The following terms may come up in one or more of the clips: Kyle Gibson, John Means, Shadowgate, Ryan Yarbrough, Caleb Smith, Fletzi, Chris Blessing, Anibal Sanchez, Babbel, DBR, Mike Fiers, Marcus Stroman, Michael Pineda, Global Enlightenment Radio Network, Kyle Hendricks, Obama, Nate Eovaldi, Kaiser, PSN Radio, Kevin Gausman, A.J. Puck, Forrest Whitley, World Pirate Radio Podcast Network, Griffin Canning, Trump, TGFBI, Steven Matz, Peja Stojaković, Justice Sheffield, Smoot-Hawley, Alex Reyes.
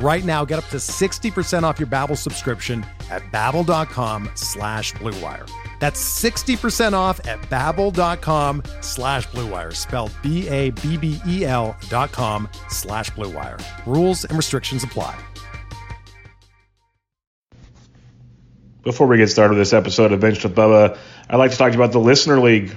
Right now, get up to 60% off your Babbel subscription at babbel.com/Blue Wire. That's 60% off at babbel.com/Blue Wire, spelled BABBEL.com/Blue Wire. Rules and restrictions apply. Before we get started with this episode of Bench with Bubba, I'd like to talk to you about the Listener League.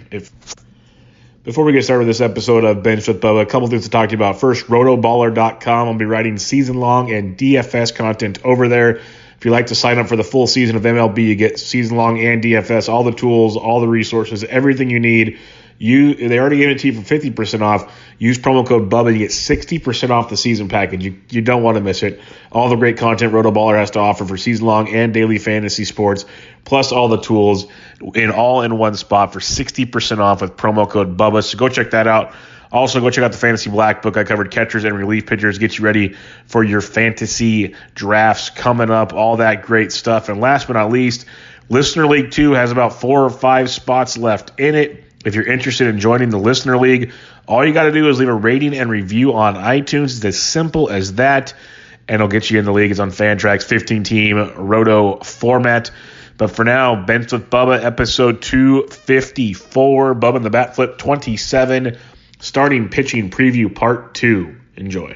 Before we get started with this episode of Bench with Bubba, a couple things to talk to you about. First, rotoballer.com. I'll be writing season-long and DFS content over there. If you'd like to sign up for the full season of MLB, you get season-long and DFS, all the tools, all the resources, everything you need. They already gave it to you for 50% off. Use promo code BUBBA. You get 60% off the season package. You don't want to miss it. All the great content RotoBaller has to offer for season-long and daily fantasy sports, plus all the tools in one spot for 60% off with promo code BUBBA. So go check that out. Also, go check out the Fantasy Black Book. I covered catchers and relief pitchers. Get you ready for your fantasy drafts coming up, all that great stuff. And last but not least, Listener League 2 has about 4 or 5 spots left in it. If you're interested in joining the Listener League, all you got to do is leave a rating and review on iTunes. It's as simple as that, and it'll get you in the league. It's on Fantrax, 15-team roto format. But for now, Bench with Bubba, episode 254, Bubba and the Bat Flip 27. Starting pitching preview part 2. Enjoy.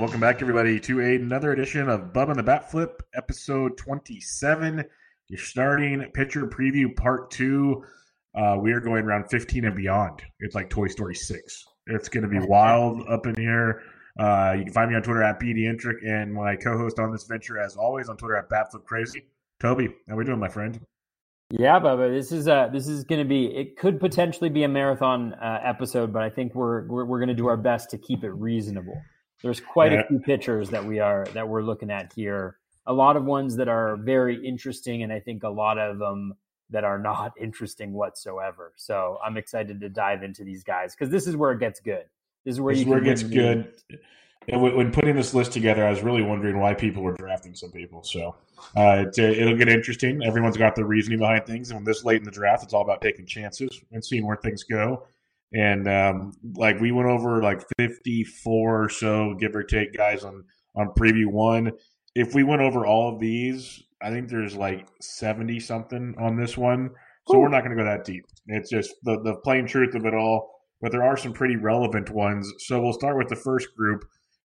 Welcome back, everybody, to another edition of Bubba and the Bat Flip, episode 27. Your starting pitcher preview part 2. We are going around 15 and beyond. It's like Toy Story 6. It's going to be wild up in here. You can find me on Twitter at BDintric, and my co-host on this venture, as always, on Twitter at BatFlipCrazy. Toby, how we doing, my friend? Yeah, Bubba, this is going to be. It could potentially be a marathon episode, but I think we're going to do our best to keep it reasonable. There's quite a few pitchers that we're looking at here. A lot of ones that are very interesting, and I think a lot of them that are not interesting whatsoever. So I'm excited to dive into these guys because this is where it gets good. This is where it gets good. And when putting this list together, I was really wondering why people were drafting some people. So it'll get interesting. Everyone's got their reasoning behind things, and when this late in the draft, it's all about taking chances and seeing where things go. And we went over 54 or so, give or take, guys on preview 1. If we went over all of these, I think there's 70 something on this one. So We're not going to go that deep. It's just the plain truth of it all. But there are some pretty relevant ones. So we'll start with the first group,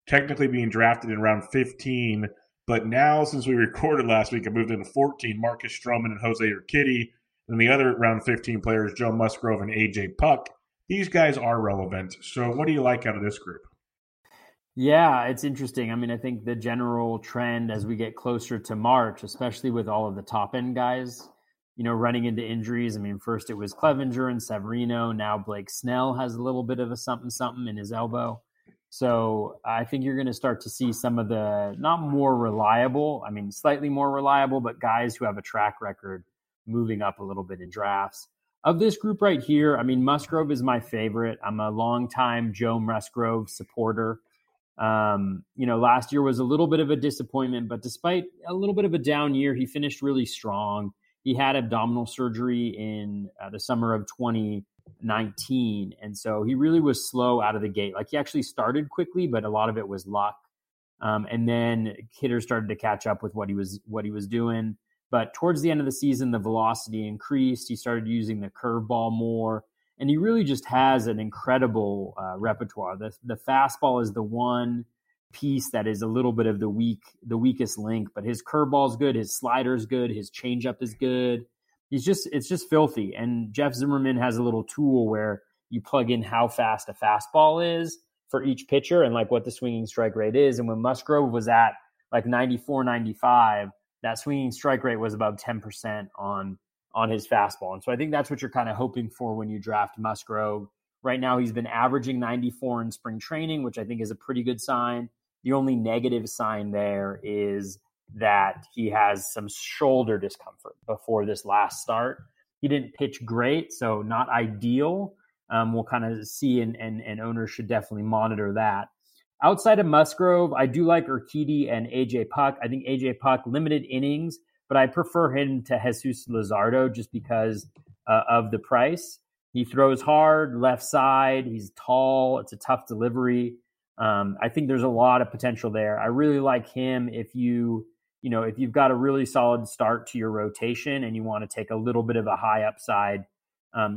technically being drafted in round 15. But now, since we recorded last week, it moved into 14, Marcus Stroman and Jose Urquidy. And the other round 15 player is Joe Musgrove and A.J. Puck. These guys are relevant. So what do you like out of this group? Yeah, it's interesting. I mean, I think the general trend as we get closer to March, especially with all of the top-end guys, running into injuries. I mean, first it was Clevinger and Severino. Now Blake Snell has a little bit of a something-something in his elbow. So I think you're going to start to see some of the not more reliable, I mean, slightly more reliable, but guys who have a track record moving up a little bit in drafts. Of this group right here, I mean, Musgrove is my favorite. I'm a longtime Joe Musgrove supporter. You know, last year was a little bit of a disappointment, but despite a little bit of a down year, he finished really strong. He had abdominal surgery in the summer of 2019. And so he really was slow out of the gate. Like, he actually started quickly, but a lot of it was luck. And then hitters started to catch up with what he was doing. But towards the end of the season, the velocity increased. He started using the curveball more, and he really just has an incredible repertoire. The fastball is the one piece that is a little bit of the weakest link, but his curveball is good. His slider is good. His changeup is good. It's just filthy. And Jeff Zimmerman has a little tool where you plug in how fast a fastball is for each pitcher and like what the swinging strike rate is. And when Musgrove was at like 94, 95, that swinging strike rate was about 10% on his fastball. And so I think that's what you're kind of hoping for when you draft Musgrove. Right now, he's been averaging 94 in spring training, which I think is a pretty good sign. The only negative sign there is that he has some shoulder discomfort before this last start. He didn't pitch great, so not ideal. We'll kind of see, and owners should definitely monitor that. Outside of Musgrove, I do like Urquidy and A.J. Puck. I think A.J. Puck, limited innings, but I prefer him to Jesus Luzardo just because of the price. He throws hard, left side, he's tall, it's a tough delivery. I think there's a lot of potential there. I really like him if you've got a really solid start to your rotation and you want to take a little bit of a high upside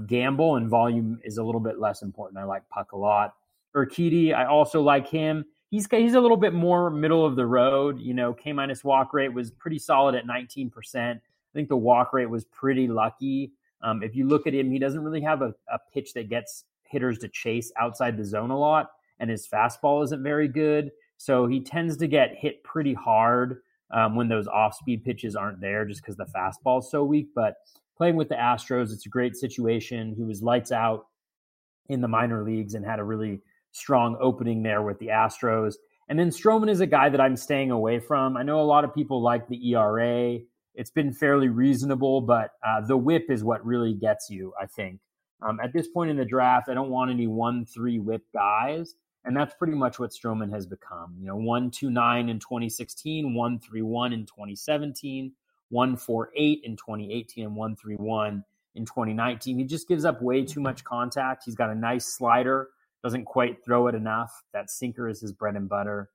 gamble, and volume is a little bit less important. I like Puck a lot. Urquidy, I also like him. He's a little bit more middle of the road. You know, K- walk rate was pretty solid at 19%. I think the walk rate was pretty lucky. If you look at him, he doesn't really have a pitch that gets hitters to chase outside the zone a lot, and his fastball isn't very good. So he tends to get hit pretty hard when those off-speed pitches aren't there just because the fastball is so weak. But playing with the Astros, it's a great situation. He was lights out in the minor leagues and had a really strong opening there with the Astros. And then Stroman is a guy that I'm staying away from. I know a lot of people like the ERA. It's been fairly reasonable, but the whip is what really gets you, I think. At this point in the draft, I don't want any 1-3 whip guys. And that's pretty much what Stroman has become. You know, 1.29 in 2016, 1.31 in 2017, 1.48 in 2018, and 1.31 in 2019. He just gives up way too much contact. He's got a nice slider, doesn't quite throw it enough. That sinker is his bread and butter.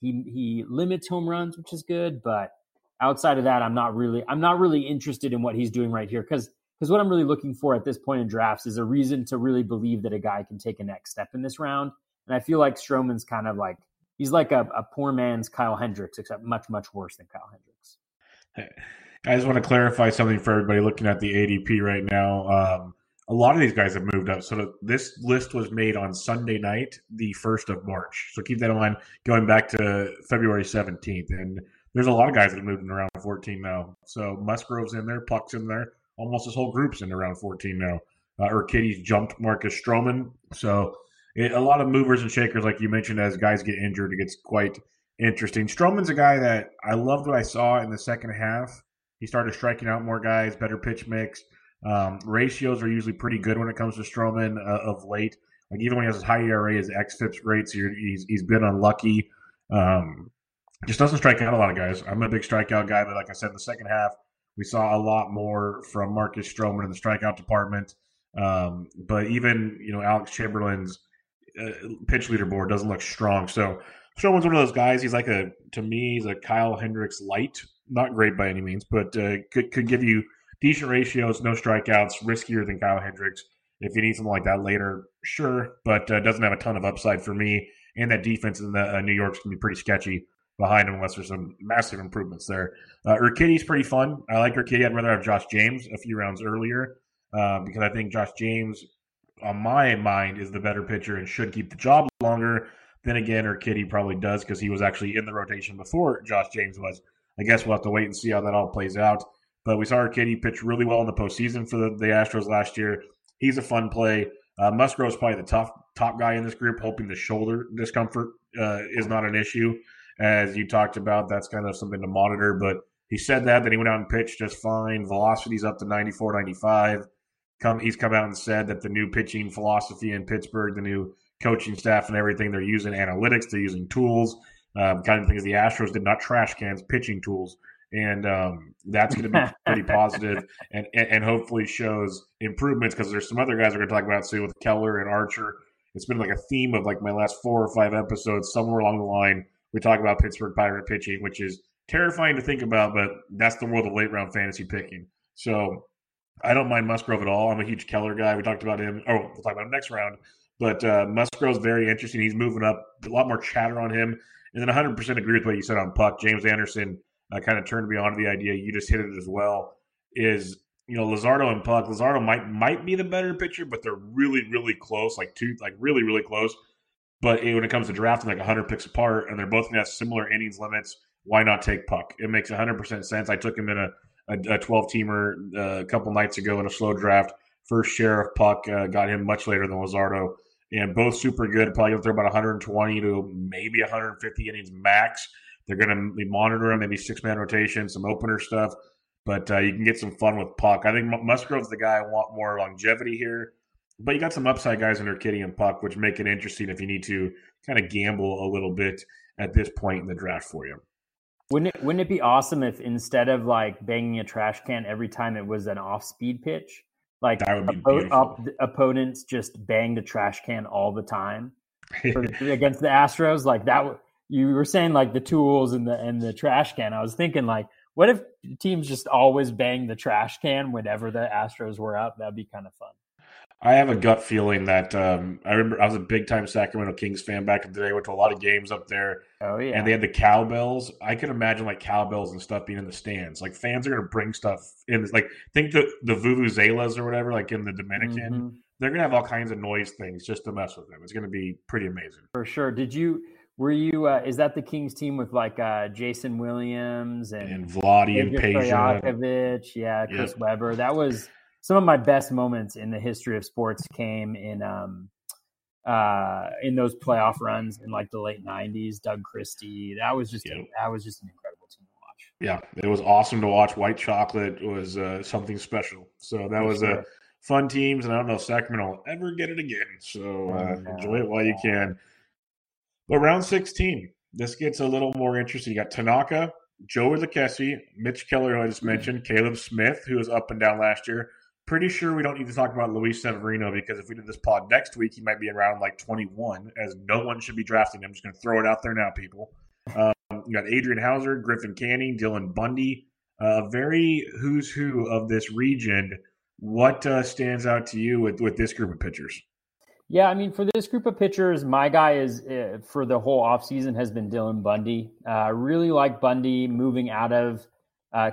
He limits home runs, which is good, but outside of that, I'm not really interested in what he's doing right here, because what I'm really looking for at this point in drafts is a reason to really believe that a guy can take a next step in this round. And I feel like Stroman's kind of like, he's like a poor man's Kyle Hendricks, except much, much worse than Kyle Hendricks. Hey, I just want to clarify something for everybody looking at the ADP right now. A lot of these guys have moved up. So this list was made on Sunday night, the 1st of March. So keep that in mind, going back to February 17th. And there's a lot of guys that have moved in around 14 now. So Musgrove's in there, Puck's in there. Almost his whole group's in around 14 now. Urquidy's jumped Marcus Stroman. So a lot of movers and shakers, like you mentioned, as guys get injured, it gets quite interesting. Stroman's a guy that I loved what I saw in the second half. He started striking out more guys, better pitch mix. Ratios are usually pretty good when it comes to Stroman of late. Like, even when he has his high ERA, his xFIPS rates, he's been unlucky. Just doesn't strike out a lot of guys. I'm a big strikeout guy, but like I said, in the second half, we saw a lot more from Marcus Stroman in the strikeout department. But even, you know, Alex Chamberlain's pitch leaderboard doesn't look strong. So Stroman's one of those guys. He's like to me, he's a Kyle Hendricks light. Not great by any means, but could give you decent ratios, no strikeouts, riskier than Kyle Hendricks. If you need something like that later, sure, but doesn't have a ton of upside for me. And that defense in the New York's going to be pretty sketchy behind him unless there's some massive improvements there. Urquidy's pretty fun. I like Urquidy. I'd rather have Josh James a few rounds earlier because I think Josh James, on my mind, is the better pitcher and should keep the job longer. Then again, Urquidy probably does because he was actually in the rotation before Josh James was. I guess we'll have to wait and see how that all plays out. But we saw Urquidy pitch really well in the postseason for the Astros last year. He's a fun play. Musgrove's probably the top guy in this group, hoping the shoulder discomfort is not an issue. As you talked about, that's kind of something to monitor. But he said that, then he went out and pitched just fine. Velocity's up to 94, 95. He's come out and said that the new pitching philosophy in Pittsburgh, the new coaching staff and everything, they're using analytics, they're using tools, kind of things the Astros did, not trash cans, pitching tools. And that's going to be pretty positive and hopefully shows improvements, because there's some other guys we're going to talk about soon with Keller and Archer. It's been like a theme of like my last 4 or 5 episodes. Somewhere along the line, we talk about Pittsburgh Pirate pitching, which is terrifying to think about, but that's the world of late round fantasy picking. So I don't mind Musgrove at all. I'm a huge Keller guy. We talked about him. Oh, we'll talk about him next round. But Musgrove's very interesting. He's moving up. A lot more chatter on him. And then 100% agree with what you said on Puck. James Anderson kind of turned me on to the idea. You just hit it as well. Is, you know, Luzardo and Puck. Luzardo might be the better pitcher, but they're really, really close. Really, really close. But when it comes to drafting, 100 picks apart, and they're both going to have similar innings limits, why not take Puck? It makes 100% sense. I took him in a 12-teamer a couple nights ago in a slow draft. First share of Puck, got him much later than Luzardo. And both super good. Probably going to throw about 120 to maybe 150 innings max. They're going to monitor him, maybe 6-man rotation, some opener stuff. But you can get some fun with Puck. I think Musgrove's the guy I want more longevity here. But you got some upside guys under Kitty and Puck, which make it interesting if you need to kind of gamble a little bit at this point in the draft for you. Wouldn't it be awesome if instead of banging a trash can every time it was an off-speed pitch, opponents just banged a trash can all the time against the Astros? You were saying the tools and the trash can. I was thinking what if teams just always bang the trash can whenever the Astros were up? That'd be kind of fun. I have a gut feeling that I remember I was a big-time Sacramento Kings fan back in the day. Went to a lot of games up there. Oh, yeah. And they had the cowbells. I could imagine, cowbells and stuff being in the stands. Fans are going to bring stuff in. Think the vuvuzelas or whatever, in the Dominican. Mm-hmm. They're going to have all kinds of noise things just to mess with them. It's going to be pretty amazing. For sure. Is that the Kings team with, Jason Williams and Vlade and Peja Stojaković? Yeah, Chris Webber. That was... Some of my best moments in the history of sports came in those playoff runs in the late 90s. Doug Christie, that was just an incredible team to watch. Yeah, it was awesome to watch. White chocolate was something special. So that was a fun teams, and I don't know if Sacramento will ever get it again. So enjoy it while you can. But round 16, this gets a little more interesting. You got Tanaka, Joey Lucchesi, Mitch Keller, who I just mentioned, Caleb Smith, who was up and down last year. Pretty sure we don't need to talk about Luis Severino, because if we did this pod next week, he might be around 21, as no one should be drafting him. I'm just going to throw it out there now, people. You got Adrian Hauser, Griffin Canning, Dylan Bundy, very who's who of this region. What stands out to you with this group of pitchers? Yeah, I mean, for this group of pitchers, my guy is for the whole offseason has been Dylan Bundy. I really like Bundy moving out of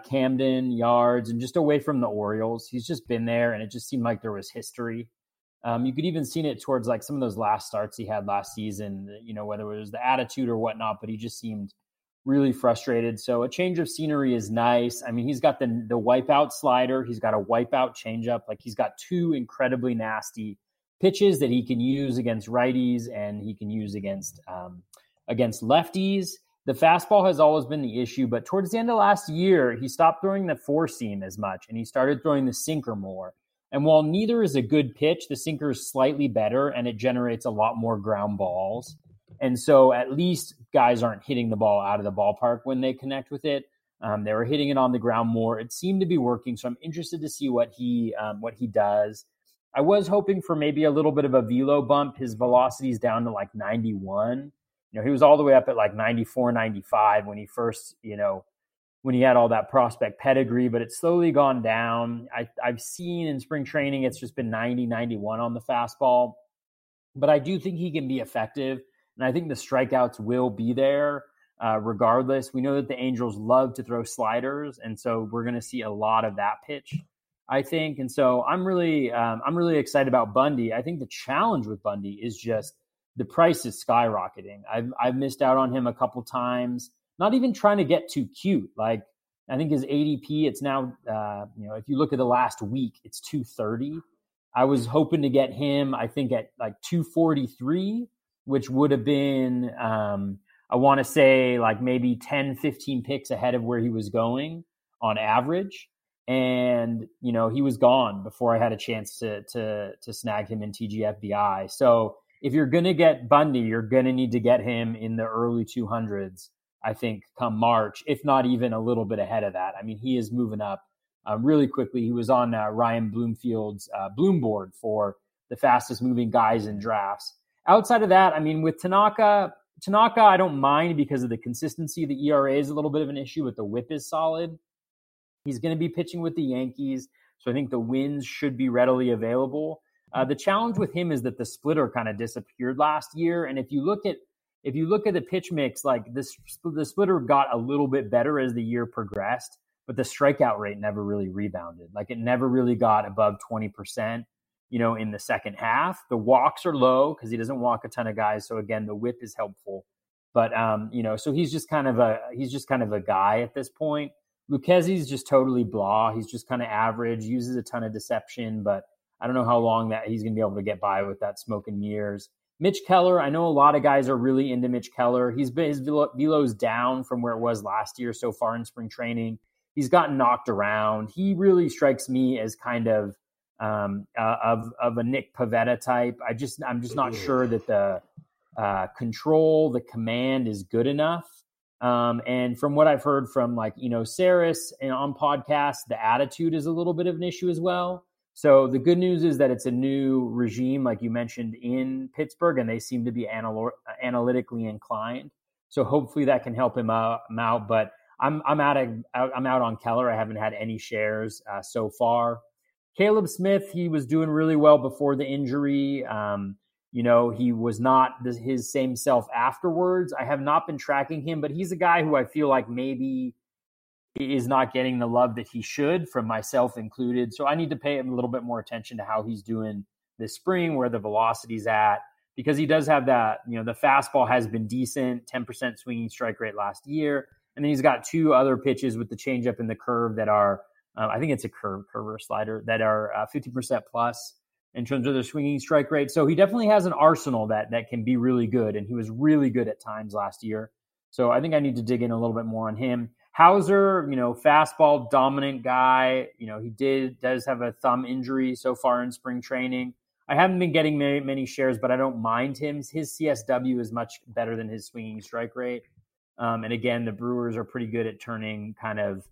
Camden Yards and just away from the Orioles. He's just been there, and it just seemed like there was history. You could even seen it towards some of those last starts he had last season, whether it was the attitude or whatnot, but he just seemed really frustrated. So a change of scenery is nice. I mean, he's got the wipeout slider. He's got a wipeout changeup. He's got 2 incredibly nasty pitches that he can use against righties and he can use against lefties. The fastball has always been the issue, but towards the end of last year, he stopped throwing the four-seam as much, and he started throwing the sinker more. And while neither is a good pitch, the sinker is slightly better, and it generates a lot more ground balls. And so at least guys aren't hitting the ball out of the ballpark when they connect with it. They were hitting it on the ground more. It seemed to be working, so I'm interested to see what he does. I was hoping for maybe a little bit of a velo bump. His velocity is down to 91. He was all the way up at 94, 95 when he first, when he had all that prospect pedigree, but it's slowly gone down. I've seen in spring training, it's just been 90, 91 on the fastball, but I do think he can be effective. And I think the strikeouts will be there regardless. We know that the Angels love to throw sliders. And so we're going to see a lot of that pitch, I think. And so I'm really excited about Bundy. I think the challenge with Bundy is just, the price is skyrocketing. I've missed out on him a couple times. Not even trying to get too cute. I think his ADP, it's now, if you look at the last week, it's 230. I was hoping to get him, I think, at like 243, which would have been, I want to say, like maybe 10, 15 picks ahead of where he was going on average. And, you know, he was gone before I had a chance to snag him in TGFBI. So if you're going to get Bundy, you're going to need to get him in the early 200s, I think, come March, if not even a little bit ahead of that. I mean, he is moving up really quickly. He was on Ryan Bloomfield's Bloom board for the fastest moving guys in drafts. Outside of that, I mean, with Tanaka, I don't mind because of the consistency. The ERA is a little bit of an issue, but the whip is solid. He's going to be pitching with the Yankees, so I think the wins should be readily available. The challenge with him is that the splitter kind of disappeared last year, and if you look at the pitch mix, like this, the splitter got a little bit better as the year progressed, but the strikeout rate never really rebounded. Like it never really got above 20%, you know, in the second half. The walks are low because he doesn't walk a ton of guys, so again, the whip is helpful. But you know, so he's just kind of a guy at this point. Lucchesi's just totally blah. He's just kind of average, uses a ton of deception, but I don't know how long that he's going to be able to get by with that smoke and mirrors. Mitch Keller, I know a lot of guys are really into Mitch Keller. His velo's down from where it was last year so far in spring training. He's gotten knocked around. He really strikes me as kind of a Nick Pivetta type. I'm just not sure that the control, the command is good enough. And from what I've heard from Saris and on podcasts, the attitude is a little bit of an issue as well. So the good news is that it's a new regime, like you mentioned, in Pittsburgh, and they seem to be analytically inclined. So hopefully that can help him out. But I'm out on Keller. I haven't had any shares so far. Caleb Smith, he was doing really well before the injury. You know, he was not his same self afterwards. I have not been tracking him, but he's a guy who I feel like maybe is not getting the love that he should, from myself included. So I need to pay him a little bit more attention to how he's doing this spring, where the velocity's at, because he does have that, you know, the fastball has been decent, 10% swinging strike rate last year. And then he's got two other pitches with the changeup and the curve that are, I think it's a curve or slider, that are 50% plus in terms of their swinging strike rate. So he definitely has an arsenal that can be really good, and he was really good at times last year. So I think I need to dig in a little bit more on him. Hauser, you know, fastball dominant guy. You know, he does have a thumb injury so far in spring training. I haven't been getting many shares, but I don't mind him. His CSW is much better than his swinging strike rate. And again, the Brewers are pretty good at turning kind of,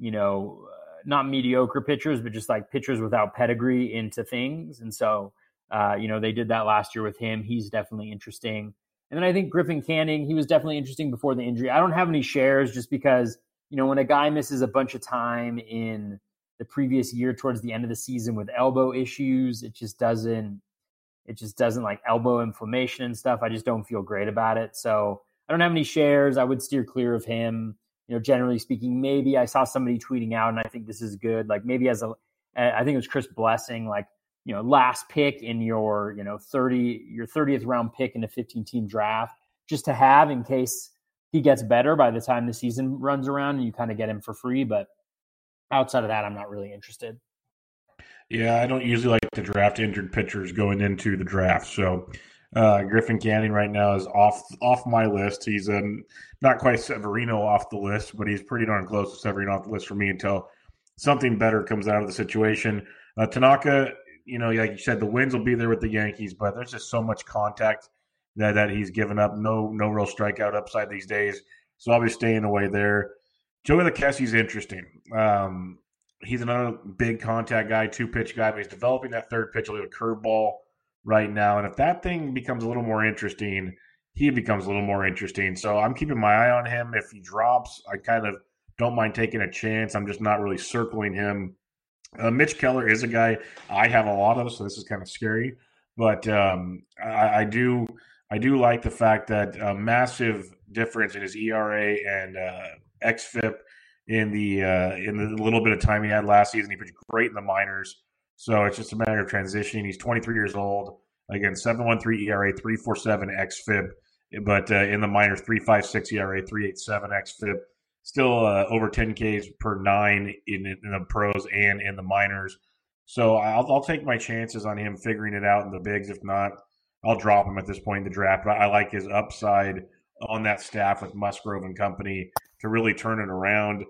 you know, not mediocre pitchers, but just like pitchers without pedigree into things. And so, you know, they did that last year with him. He's definitely interesting. And then I think Griffin Canning, he was definitely interesting before the injury. I don't have any shares just because, you know, when a guy misses a bunch of time in the previous year towards the end of the season with elbow issues, it just doesn't like elbow inflammation and stuff. I just don't feel great about it. So I don't have any shares. I would steer clear of him. You know, generally speaking, maybe I saw somebody tweeting out, and I think this is good. Like maybe I think it was Chris Blessing, like, you know, last pick in your, you know, 30th round pick in a 15-team draft, just to have in case he gets better by the time the season runs around and you kind of get him for free. But outside of that, I'm not really interested. Yeah, I don't usually like to draft injured pitchers going into the draft. So Griffin Canning right now is off my list. He's not quite Severino off the list, but he's pretty darn close to Severino off the list for me until something better comes out of the situation. Tanaka, you know, like you said, the wins will be there with the Yankees, but there's just so much contact that he's given up. No real strikeout upside these days, so I'll be staying away there. Joey Lucchesi's interesting. He's another big contact guy, two-pitch guy, but he's developing that third pitch, a little curveball right now. And if that thing becomes a little more interesting, he becomes a little more interesting. So I'm keeping my eye on him. If he drops, I kind of don't mind taking a chance. I'm just not really circling him. Mitch Keller is a guy I have a lot of, so this is kind of scary. But I do like the fact that a massive difference in his ERA and xFIP in the little bit of time he had last season. He pitched great in the minors. So it's just a matter of transitioning. He's 23 years old. Again, 7.13 ERA, 3.47 xFIP. But in the minors, 3.56 ERA, 3.87 xFIP. Still over 10 Ks per nine in the pros and in the minors. So I'll take my chances on him figuring it out in the bigs. If not, I'll drop him at this point in the draft. But I like his upside on that staff with Musgrove and company to really turn it around.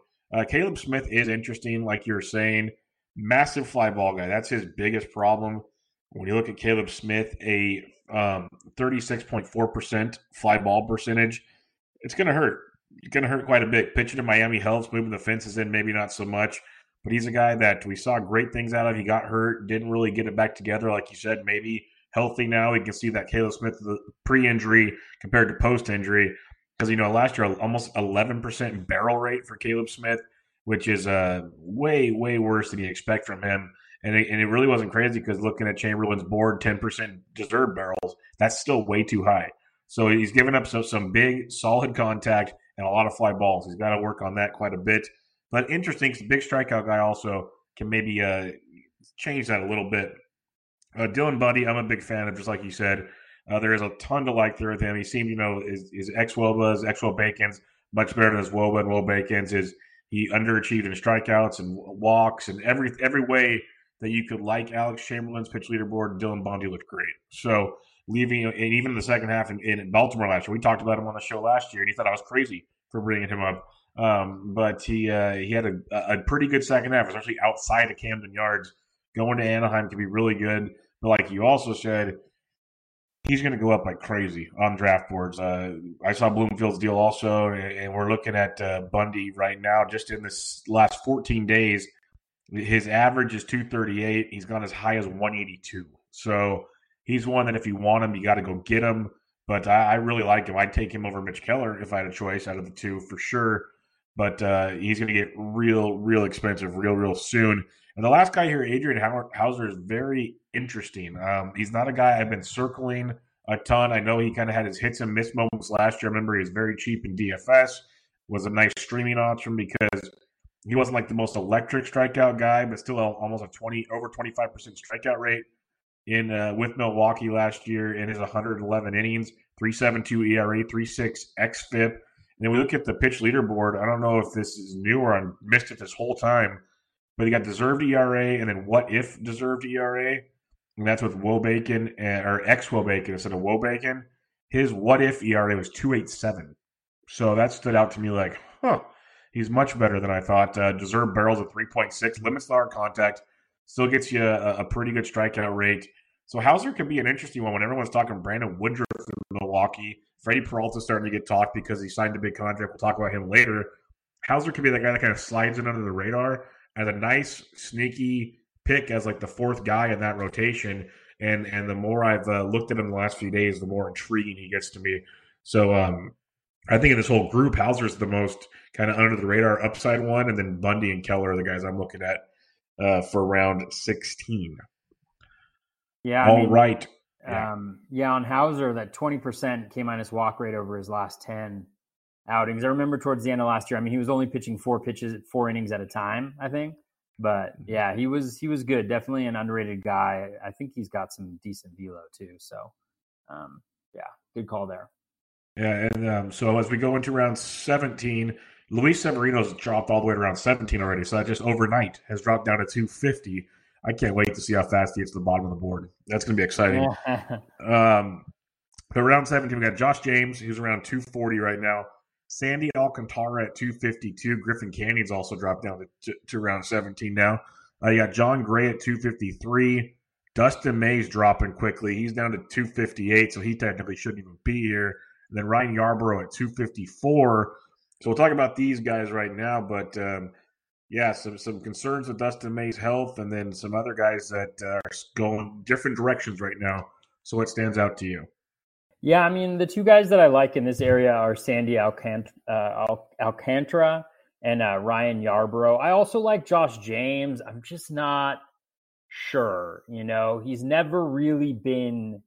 Caleb Smith is interesting, like you were saying. Massive fly ball guy. That's his biggest problem. When you look at Caleb Smith, a 36.4% fly ball percentage, it's going to hurt. It's going to hurt quite a bit. Pitching to Miami helps. Moving the fences in, maybe not so much. But he's a guy that we saw great things out of. He got hurt, didn't really get it back together. Like you said, maybe healthy now. We can see that Caleb Smith pre-injury compared to post-injury. Because, you know, last year, almost 11% barrel rate for Caleb Smith, which is way, way worse than you expect from him. And it really wasn't crazy because looking at Chamberlain's board, 10% deserved barrels, that's still way too high. So he's given up some big, solid contact and a lot of fly balls. He's got to work on that quite a bit. But interesting, because the big strikeout guy also can maybe change that a little bit. Dylan Bundy, I'm a big fan of, just like you said. There is a ton to like there with him. He seemed, you know, is ex-Woba, ex-Wobacon's much better than his Woba and Wobacon's. He underachieved in strikeouts and walks and every way that you could like Alex Chamberlain's pitch leaderboard. Dylan Bundy looked great. So leaving, and even in the second half in Baltimore last year, we talked about him on the show last year, and he thought I was crazy for bringing him up. But he had a pretty good second half, especially outside of Camden Yards. Going to Anaheim can be really good. But like you also said, he's going to go up like crazy on draft boards. I saw Bloomfield's deal also, and we're looking at Bundy right now. Just in this last 14 days, his average is 238. He's gone as high as 182. So he's one that if you want him, you got to go get him. But I really like him. I'd take him over Mitch Keller if I had a choice out of the two for sure. But he's going to get real, real expensive real, real soon. And the last guy here, Adrian Hauser, is very interesting. He's not a guy I've been circling a ton. I know he kind of had his hits and miss moments last year. I remember he was very cheap in DFS, was a nice streaming option because he wasn't like the most electric strikeout guy, but still almost a over 25% strikeout rate in with Milwaukee last year in his 111 innings, 3.72 ERA, 3.6 xFIP. And then we look at the pitch leaderboard. I don't know if this is new or I missed it this whole time, but he got deserved ERA and then what if deserved ERA, and that's with Woba or ex-Woba instead of Woba. His what if ERA was 2.87. So that stood out to me like, huh, he's much better than I thought. Deserved barrels of 3.6, limits the hard contact, still gets you a pretty good strikeout rate. So Hauser could be an interesting one when everyone's talking Brandon Woodruff in Milwaukee. Freddie Peralta's starting to get talked because he signed a big contract. We'll talk about him later. Hauser could be the guy that kind of slides in under the radar as a nice, sneaky pick as like the fourth guy in that rotation. And the more I've looked at him the last few days, the more intriguing he gets to me. So I think in this whole group, Hauser's the most kind of under-the-radar upside one, and then Bundy and Keller are the guys I'm looking at for round 16. Yeah. All right. Yeah, on Hauser, that 20% K-minus walk rate over his last 10 outings. I remember towards the end of last year, I mean, he was only pitching four innings at a time, I think. But yeah, he was good. Definitely an underrated guy. I think he's got some decent velo too. So yeah, good call there. Yeah, and so as we go into round 17, Luis Severino's dropped all the way to round 17 already. So that just overnight has dropped down to 250. I can't wait to see how fast he gets to the bottom of the board. That's going to be exciting. But round 17, we got Josh James. He's around 240 right now. Sandy Alcantara at 252. Griffin Canyon's also dropped down to round 17 now. You got John Gray at 253. Dustin May's dropping quickly. He's down to 258, so he technically shouldn't even be here. And then Ryan Yarbrough at 254. So we'll talk about these guys right now, but yeah, some concerns with Dustin May's health and then some other guys that are going different directions right now. So what stands out to you? Yeah, I mean, the two guys that I like in this area are Sandy Alcantara and Ryan Yarbrough. I also like Josh James. I'm just not sure. You know, he's never really been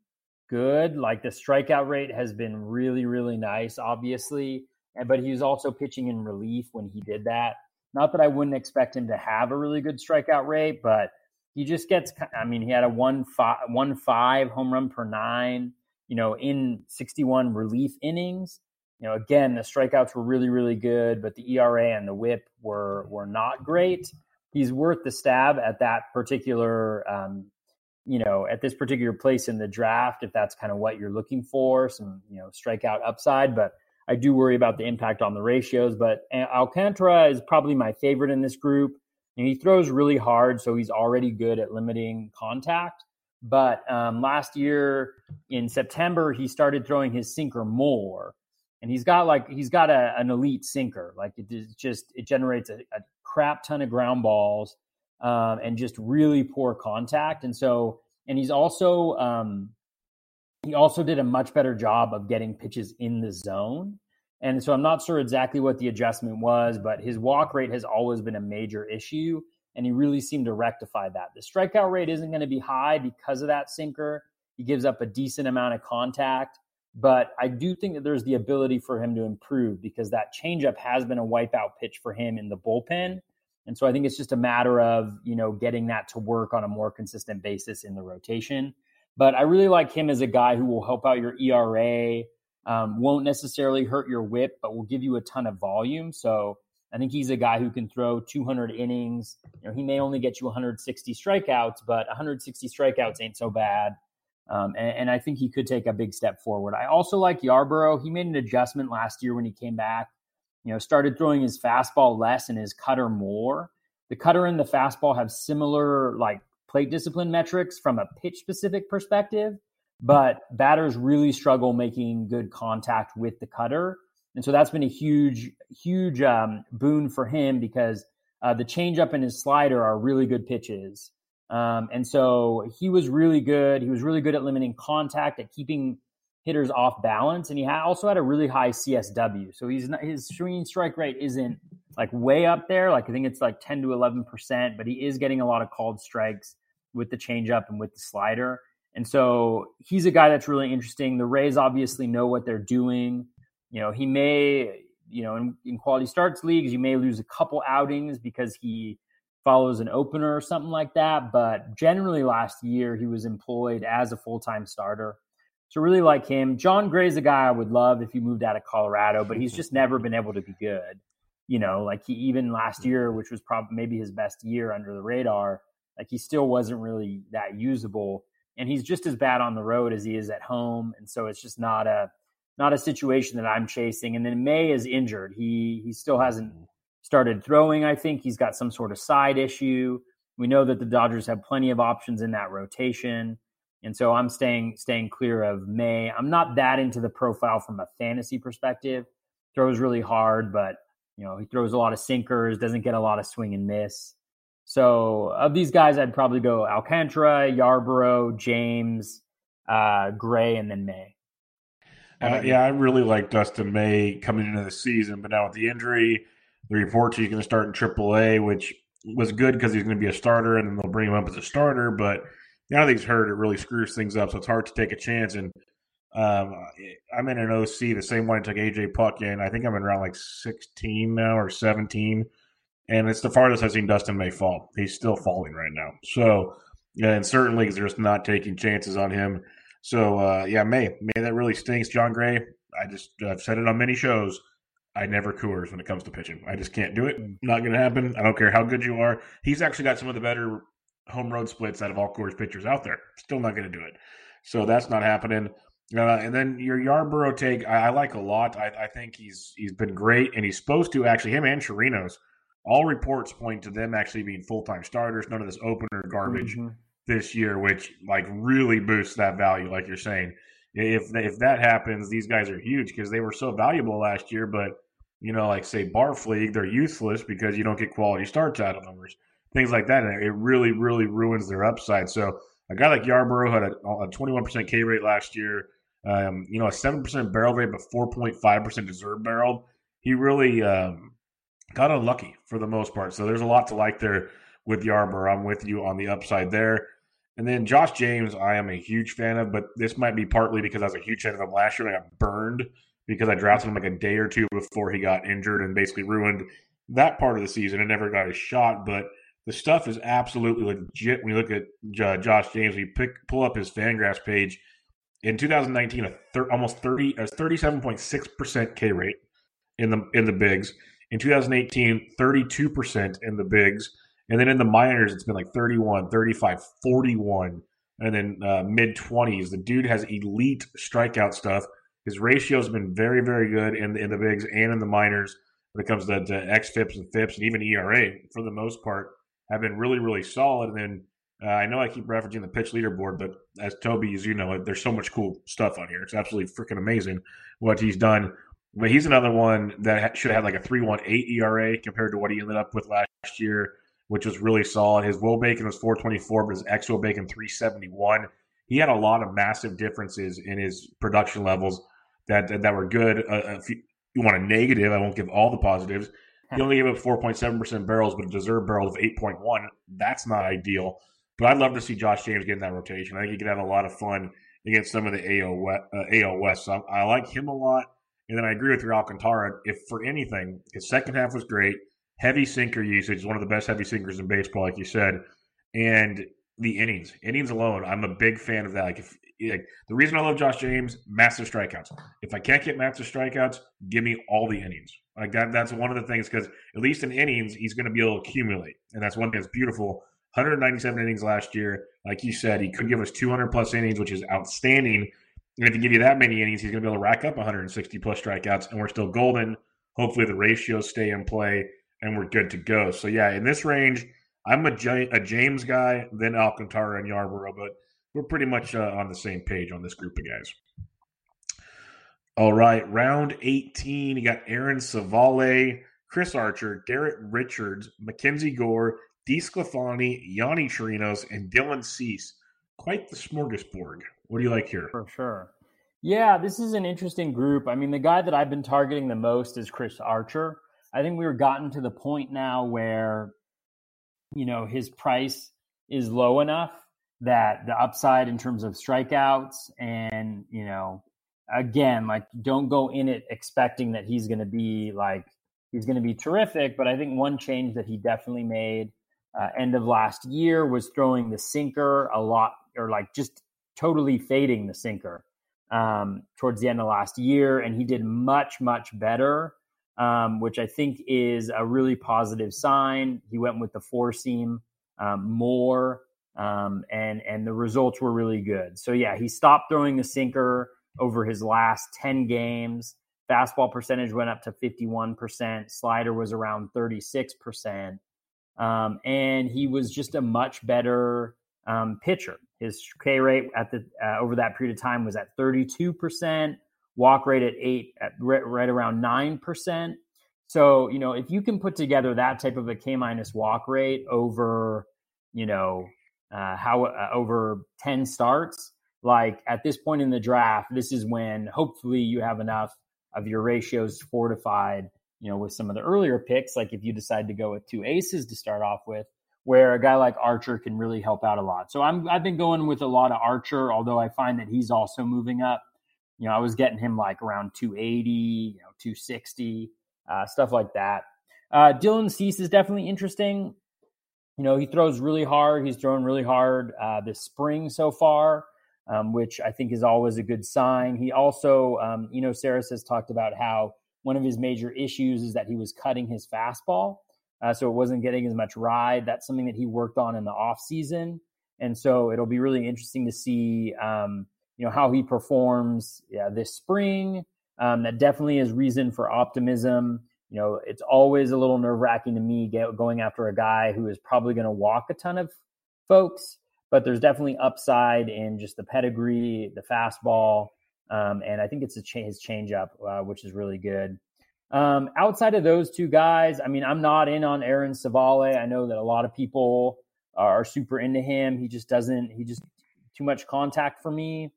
good. Like the strikeout rate has been really, really nice, obviously. But he was also pitching in relief when he did that. Not that I wouldn't expect him to have a really good strikeout rate, but he just gets, I mean, he had a 1.5 home run per nine, you know, in 61 relief innings. You know, again, the strikeouts were really, really good, but the ERA and the WHIP were not great. he's worth the stab at that particular, at this particular place in the draft, if that's kind of what you're looking for, some, strikeout upside. But I do worry about the impact on the ratios. But Alcantara is probably my favorite in this group. And he throws really hard, so he's already good at limiting contact. But last year in September, he started throwing his sinker more. And he's got an elite sinker. Like it generates a crap ton of ground balls and just really poor contact. And he's also he also did a much better job of getting pitches in the zone. And so I'm not sure exactly what the adjustment was, but his walk rate has always been a major issue. And he really seemed to rectify that. The strikeout rate isn't going to be high because of that sinker. He gives up a decent amount of contact. But I do think that there's the ability for him to improve because that changeup has been a wipeout pitch for him in the bullpen. And so I think it's just a matter of, getting that to work on a more consistent basis in the rotation. But I really like him as a guy who will help out your ERA, won't necessarily hurt your whip, but will give you a ton of volume. So I think he's a guy who can throw 200 innings. He may only get you 160 strikeouts, but 160 strikeouts ain't so bad. And I think he could take a big step forward. I also like Yarbrough. He made an adjustment last year when he came back, started throwing his fastball less and his cutter more. The cutter and the fastball have similar plate discipline metrics from a pitch specific perspective, but batters really struggle making good contact with the cutter. And so that's been a huge, huge boon for him because the changeup and his slider are really good pitches. And so he was really good. He was really good at limiting contact, at keeping hitters off balance. And he also had a really high CSW. So his swinging strike rate isn't way up there. I think it's 10 to 11%, but he is getting a lot of called strikes with the changeup and with the slider. And so he's a guy that's really interesting. The Rays obviously know what they're doing. He may, in quality starts leagues, you may lose a couple outings because he follows an opener or something like that. But generally last year, he was employed as a full-time starter. So really like him. John Gray's a guy I would love if he moved out of Colorado, but he's just never been able to be good. He even last year, which was probably maybe his best year under the radar, he still wasn't really that usable. And he's just as bad on the road as he is at home. And so it's just not a situation that I'm chasing. And then May is injured. He still hasn't started throwing. I think he's got some sort of side issue. We know that the Dodgers have plenty of options in that rotation. And so I'm staying clear of May. I'm not that into the profile from a fantasy perspective. Throws really hard, but he throws a lot of sinkers, doesn't get a lot of swing and miss. So of these guys, I'd probably go Alcantara, Yarbrough, James, Gray, and then May. I really like Dustin May coming into the season, but now with the injury, the reports he's going to start in AAA, which was good because he's going to be a starter, and then they'll bring him up as a starter. But now that he's hurt, it really screws things up, so it's hard to take a chance. And I'm in an OC the same way I took A.J. Puck in. I think I'm in around 16 now or 17, and it's the farthest I've seen Dustin May fall. He's still falling right now. So, and certainly because they're just not taking chances on him. So, May, that really stinks. John Gray, I've said it on many shows. I never Coors when it comes to pitching. I just can't do it. Not going to happen. I don't care how good you are. He's actually got some of the better home road splits out of all Coors pitchers out there. Still not going to do it. So that's not happening. And then your Yarbrough take, I like a lot. I think he's been great, and he's supposed to actually, him and Chirinos, all reports point to them actually being full-time starters. None of this opener garbage. Mm-hmm. This year, which really boosts that value, like you're saying. If that happens, these guys are huge because they were so valuable last year. But say Barf League, they're useless because you don't get quality starts out of them, or things like that. And it really, really ruins their upside. So a guy like Yarbrough had a 21% K rate last year. A 7% barrel rate, but 4.5% deserved barrel. He really got unlucky for the most part. So there's a lot to like there. With Yarbrough, I'm with you on the upside there. And then Josh James, I am a huge fan of, but this might be partly because I was a huge fan of him last year and I got burned because I drafted him a day or two before he got injured and basically ruined that part of the season and never got a shot. But the stuff is absolutely legit. When you look at Josh James, we pull up his FanGraphs page. In 2019, a 37.6% K rate in the bigs. In 2018, 32% in the bigs. And then in the minors, it's been like 31, 35, 41, and then mid-20s. The dude has elite strikeout stuff. His ratio has been very, very good in the bigs and in the minors when it comes to xFIPs and FIPs, and even ERA, for the most part, have been really, really solid. And then I know I keep referencing the pitch leaderboard, but as Toby, as you know, there's so much cool stuff on here. It's absolutely freaking amazing what he's done. But he's another one that should have had like a 3.18 ERA compared to what he ended up with last year, which was really solid. His Will Bacon was 4.24, but his ex-Will Bacon 3.71. He had a lot of massive differences in his production levels that were good. If you want a negative, I won't give all the positives. He only gave up 4.7% barrels, but a deserved barrel of 8.1. That's not ideal. But I'd love to see Josh James get in that rotation. I think he could have a lot of fun against some of the AL West. So I like him a lot. And then I agree with your Alcantara. If for anything, his second half was great. Heavy sinker usage is one of the best heavy sinkers in baseball, like you said. And the innings alone, I'm a big fan of that. The reason I love Josh James, massive strikeouts. If I can't get massive strikeouts, give me all the innings. Like that's one of the things, because at least in innings, he's going to be able to accumulate. And that's one thing that's beautiful. 197 innings last year. Like you said, he could give us 200-plus innings, which is outstanding. And if he give you that many innings, he's going to be able to rack up 160-plus strikeouts, and we're still golden. Hopefully the ratios stay in play, and we're good to go. So, yeah, in this range, I'm a James guy, then Alcantara and Yarborough, but we're pretty much on the same page on this group of guys. All right, round 18, you got Aaron Savale, Chris Archer, Garrett Richards, Mackenzie Gore, Dee Sclafani, Yanni Chirinos, and Dylan Cease. Quite the smorgasbord. What do you like here? For sure. Yeah, this is an interesting group. I mean, the guy that I've been targeting the most is Chris Archer. I think we've gotten to the point now where, you know, his price is low enough that the upside in terms of strikeouts and, you know, again, like don't go in it expecting that he's going to be like, he's going to be terrific. But I think one change that he definitely made end of last year was throwing the sinker a lot, or like just totally fading the sinker towards the end of last year. And he did much, much better, which I think is a really positive sign. He went with the four seam more and the results were really good. So yeah, he stopped throwing the sinker over his last 10 games. Fastball percentage went up to 51%. Slider was around 36%. And he was just a much better pitcher. His K rate at the over that period of time was at 32%. Walk rate at right around 9%. So you know, if you can put together that type of a K- walk rate over, you know, over 10 starts, like at this point in the draft, this is when hopefully you have enough of your ratios fortified. You know, with some of the earlier picks, like if you decide to go with two aces to start off with, where a guy like Archer can really help out a lot. So I've been going with a lot of Archer, although I find that he's also moving up. You know, I was getting him like around 280, you know, 260, stuff like that. Dylan Cease is definitely interesting. You know, he throws really hard. He's thrown really hard this spring so far, which I think is always a good sign. He also, you know, Saris has talked about how one of his major issues is that he was cutting his fastball, so it wasn't getting as much ride. That's something that he worked on in the offseason. And so it'll be really interesting to see, you know, how he performs this spring. That definitely is reason for optimism. You know, it's always a little nerve-wracking to me going after a guy who is probably going to walk a ton of folks, but there's definitely upside in just the pedigree, the fastball, and I think it's his changeup, which is really good. Outside of those two guys, I mean, I'm not in on Aaron Savale. I know that a lot of people are super into him. He just too much contact for me.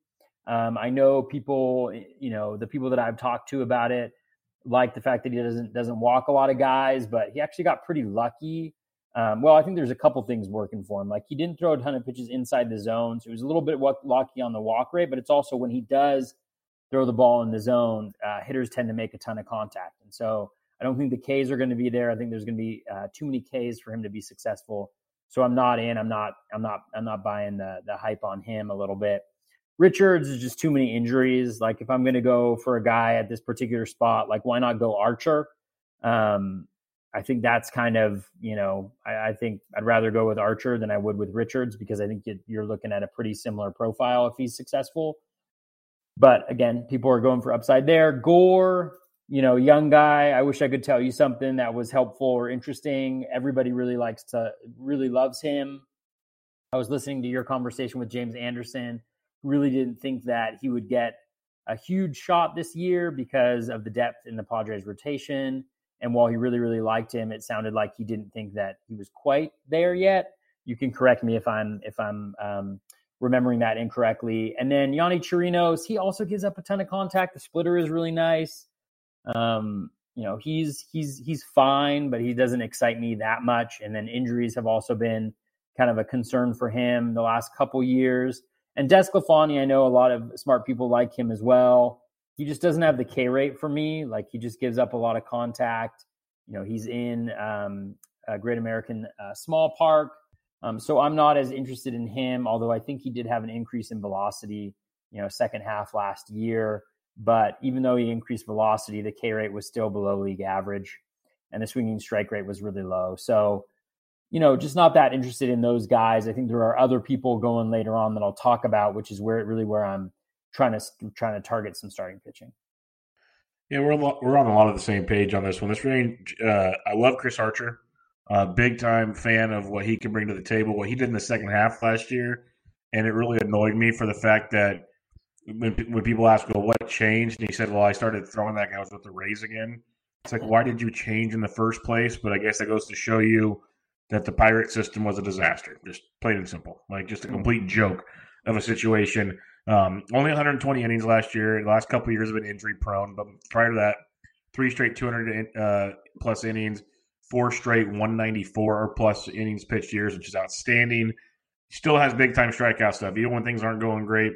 I know people, you know, the people that I've talked to about it, like the fact that he doesn't walk a lot of guys, but he actually got pretty lucky. Well, I think there's a couple things working for him. Like he didn't throw a ton of pitches inside the zone. So he was a little bit lucky on the walk rate, but it's also when he does throw the ball in the zone, hitters tend to make a ton of contact. And so I don't think the Ks are going to be there. I think there's going to be too many Ks for him to be successful. So I'm not in. I'm not buying the hype on him a little bit. Richards is just too many injuries. Like if I'm going to go for a guy at this particular spot, like why not go Archer? I think that's kind of, you know, I think I'd rather go with Archer than I would with Richards, because I think you're looking at a pretty similar profile if he's successful. But again, people are going for upside there. Gore, you know, young guy. I wish I could tell you something that was helpful or interesting. Everybody really loves him. I was listening to your conversation with James Anderson. Really didn't think that he would get a huge shot this year because of the depth in the Padres rotation. And while he really liked him, it sounded like he didn't think that he was quite there yet. You can correct me if I'm remembering that incorrectly. And then Yanni Chirinos, he also gives up a ton of contact. The splitter is really nice. You know, he's fine, but he doesn't excite me that much. And then injuries have also been kind of a concern for him the last couple years. And Desclafani, I know a lot of smart people like him as well. He just doesn't have the K rate for me. Like, he just gives up a lot of contact. You know, he's in a Great American Small Park. So I'm not as interested in him, although I think he did have an increase in velocity, you know, second half last year. But even though he increased velocity, the K rate was still below league average, and the swinging strike rate was really low. So, you know, just not that interested in those guys. I think there are other people going later on that I'll talk about, which is where I'm trying to target some starting pitching. Yeah, we're on a lot of the same page on this one. This range, I love Chris Archer, big time fan of what he can bring to the table, what he did in the second half last year, and it really annoyed me for the fact that when people ask, well, what changed? And he said, well, I started throwing that guy with the Rays again. It's like, why did you change in the first place? But I guess that goes to show you that the Pirate system was a disaster, just plain and simple, like just a complete joke of a situation. Only 120 innings last year. The last couple of years have been injury prone, but prior to that, 3 straight 200 plus innings, 4 straight 194 or plus innings pitched years, which is outstanding. He still has big time strikeout stuff. Even when things aren't going great,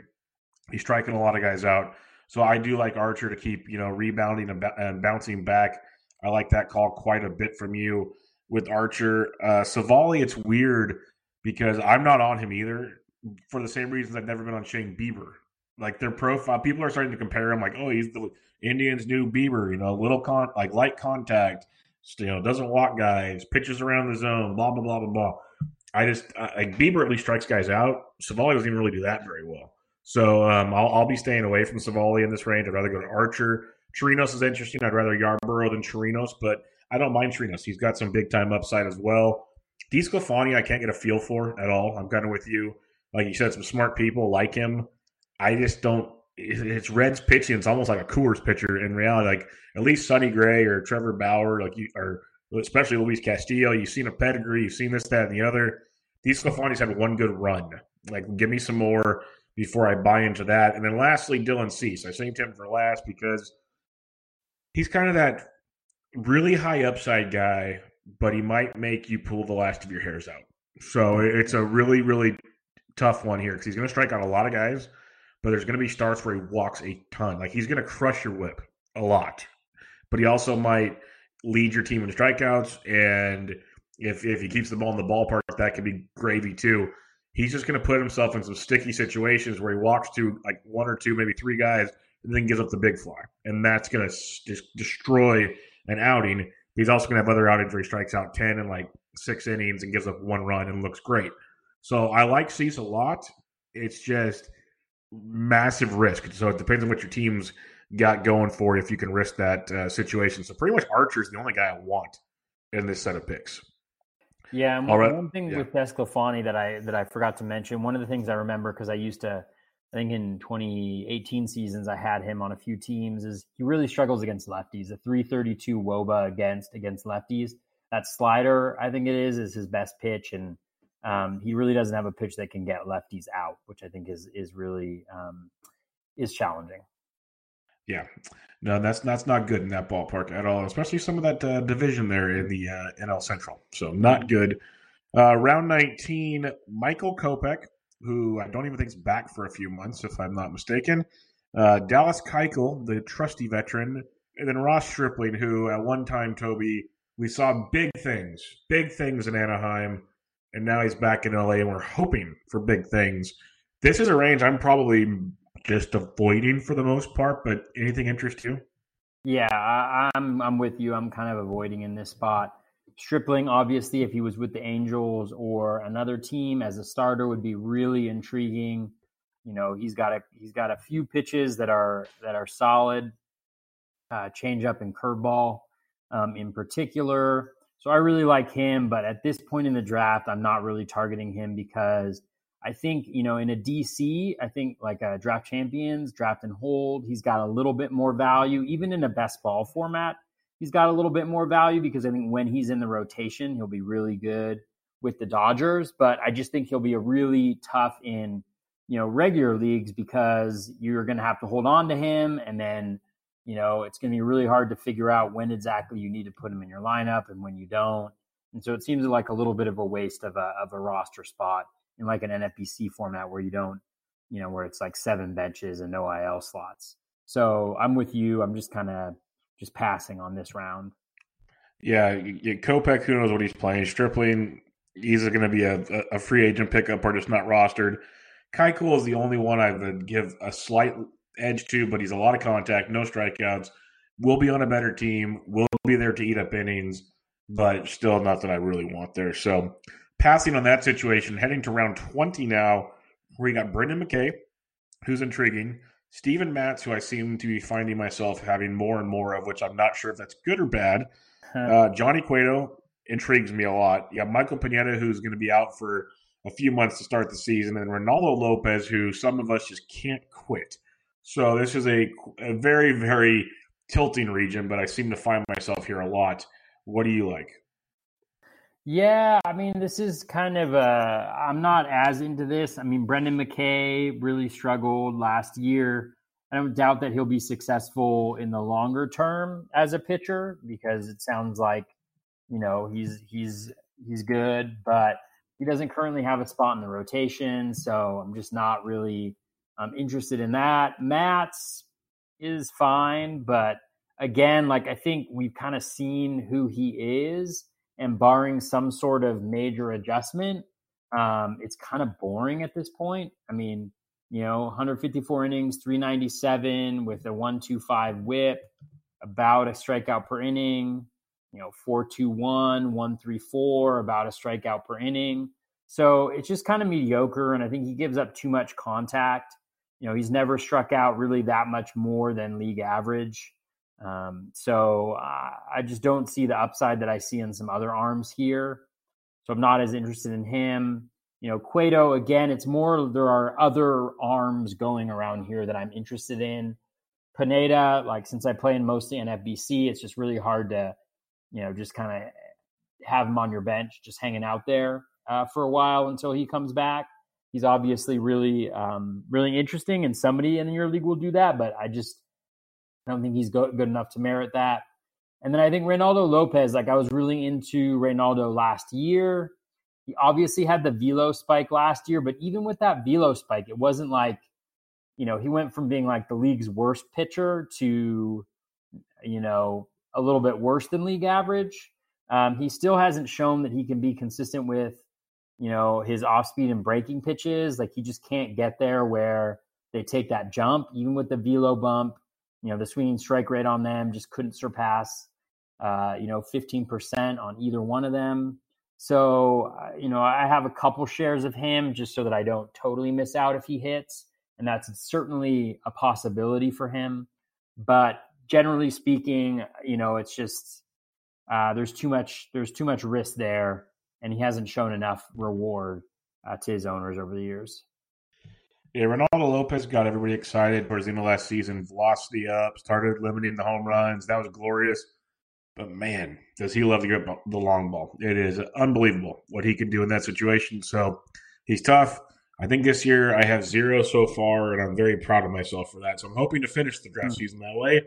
he's striking a lot of guys out. So I do like Archer to keep, you know, rebounding and bouncing back. I like that call quite a bit from you with Archer. Savali, it's weird because I'm not on him either for the same reasons I've never been on Shane Bieber. Like, their profile, people are starting to compare him like, oh, he's the Indians' new Bieber, you know, light contact, you know, doesn't walk guys, pitches around the zone, blah, blah, blah, blah, blah. Like, Bieber at least strikes guys out. Savali doesn't even really do that very well. So I'll be staying away from Savali in this range. I'd rather go to Archer. Chirinos is interesting. I'd rather Yarborough than Chirinos, but I don't mind Chirinos. He's got some big-time upside as well. DeSclafani, I can't get a feel for at all. I'm kind of with you. Like you said, some smart people like him. I just don't – it's Reds pitching. It's almost like a Coors pitcher in reality. Like, at least Sonny Gray or Trevor Bauer, like you, or especially Luis Castillo, you've seen a pedigree. You've seen this, that, and the other. DeSclafani's had one good run. Like, give me some more – before I buy into that. And then lastly, Dylan Cease. I saved him for last because he's kind of that really high upside guy, but he might make you pull the last of your hairs out. So it's a really, really tough one here because he's going to strike out a lot of guys, but there's going to be starts where he walks a ton. Like, he's going to crush your whip a lot, but he also might lead your team in strikeouts. And if he keeps the ball in the ballpark, that could be gravy too. He's just going to put himself in some sticky situations where he walks to like one or two, maybe three guys, and then gives up the big fly. And that's going to just destroy an outing. He's also going to have other outings where he strikes out 10 in like 6 innings and gives up one run and looks great. So I like Cease a lot. It's just massive risk. So it depends on what your team's got going for you if you can risk that situation. So pretty much Archer's the only guy I want in this set of picks. Yeah, and one thing with Desclafani that I forgot to mention, one of the things I remember because I used to, I think in 2018 seasons, I had him on a few teams, is he really struggles against lefties. A 332 WOBA against lefties. That slider, I think it is his best pitch, and he really doesn't have a pitch that can get lefties out, which I think is really is challenging. Yeah, no, that's not good in that ballpark at all, especially some of that division there in the NL Central. So not good. Round 19, Michael Kopech, who I don't even think is back for a few months, if I'm not mistaken. Dallas Keuchel, the trusty veteran, and then Ross Stripling, who at one time, Toby, we saw big things in Anaheim, and now he's back in LA, and we're hoping for big things. This is a range I'm probably just avoiding for the most part, but anything interest you? Yeah, I'm with you. I'm kind of avoiding in this spot. Stripling, obviously, if he was with the Angels or another team as a starter, would be really intriguing. You know, he's got a few pitches that are solid, changeup and curveball in particular. So I really like him, but at this point in the draft, I'm not really targeting him because I think, you know, in a DC, I think like a draft champions, draft and hold, he's got a little bit more value. Even in a best ball format, he's got a little bit more value because I think when he's in the rotation, he'll be really good with the Dodgers. But I just think he'll be a really tough in, you know, regular leagues because you're going to have to hold on to him. And then, you know, it's going to be really hard to figure out when exactly you need to put him in your lineup and when you don't. And so it seems like a little bit of a waste of a roster spot in like an NFBC format where you don't, you know, where it's like 7 benches and no IL slots. So I'm with you. I'm just kind of just passing on this round. Yeah, Kopech, who knows what he's playing. Stripling, he's going to be a free agent pickup or just not rostered. Keuchel is the only one I would give a slight edge to, but he's a lot of contact, no strikeouts, will be on a better team, will be there to eat up innings, but still not that I really want there. So passing on that situation, heading to round 20 now, where you got Brendan McKay, who's intriguing, Steven Matz, who I seem to be finding myself having more and more of, which I'm not sure if that's good or bad. Johnny Cueto intrigues me a lot. You got Michael Pineda, who's going to be out for a few months to start the season, and Ronaldo Lopez, who some of us just can't quit. So this is a very, very tilting region, but I seem to find myself here a lot. What do you like? Yeah, I mean, this is kind of I'm not as into this. I mean, Brendan McKay really struggled last year. I don't doubt that he'll be successful in the longer term as a pitcher because it sounds like, you know, he's good, but he doesn't currently have a spot in the rotation. So I'm just not really interested in that. Matz is fine, but again, like I think we've kind of seen who he is. And barring some sort of major adjustment, it's kind of boring at this point. I mean, you know, 154 innings, 397 with a 1.25 whip, about a strikeout per inning, you know, 4.21, 1.34, about a strikeout per inning. So it's just kind of mediocre. And I think he gives up too much contact. You know, he's never struck out really that much more than league average. So I just don't see the upside that I see in some other arms here. So I'm not as interested in him. You know, Cueto, again, it's more there are other arms going around here that I'm interested in. Pineda, like since I play in mostly NFBC, it's just really hard to, you know, just kind of have him on your bench, just hanging out there for a while until he comes back. He's obviously really, really interesting, and somebody in your league will do that, but I don't think he's good enough to merit that. And then I think Reynaldo Lopez, like I was really into Reynaldo last year. He obviously had the velo spike last year, but even with that velo spike, it wasn't like, you know, he went from being like the league's worst pitcher to, you know, a little bit worse than league average. He still hasn't shown that he can be consistent with, you know, his off-speed and breaking pitches. Like he just can't get there where they take that jump, even with the velo bump. You know, the swinging strike rate on them just couldn't surpass, 15% on either one of them. So, you know, I have a couple shares of him just so that I don't totally miss out if he hits. And that's certainly a possibility for him. But generally speaking, you know, it's just there's too much risk there. And he hasn't shown enough reward to his owners over the years. Yeah, Ronaldo Lopez got everybody excited towards the end of last season. Velocity up, started limiting the home runs. That was glorious. But, man, does he love the long ball. It is unbelievable what he can do in that situation. So, he's tough. I think this year I have 0 so far, and I'm very proud of myself for that. So, I'm hoping to finish the draft season that way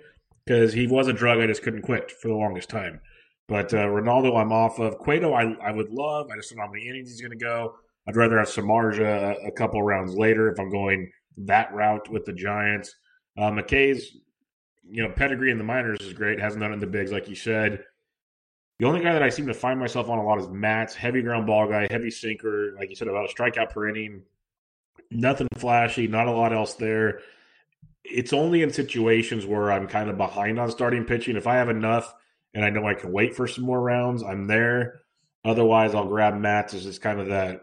because he was a drug I just couldn't quit for the longest time. But Ronaldo I'm off of. Cueto I would love. I just don't know how many innings he's going to go. I'd rather have Samardzija a couple rounds later if I'm going that route with the Giants. McKay's, you know, pedigree in the minors is great. Hasn't done it in the bigs, like you said. The only guy that I seem to find myself on a lot is Matz. Heavy ground ball guy, heavy sinker. Like you said, about a strikeout per inning. Nothing flashy, not a lot else there. It's only in situations where I'm kind of behind on starting pitching. If I have enough and I know I can wait for some more rounds, I'm there. Otherwise, I'll grab Matt as just kind of that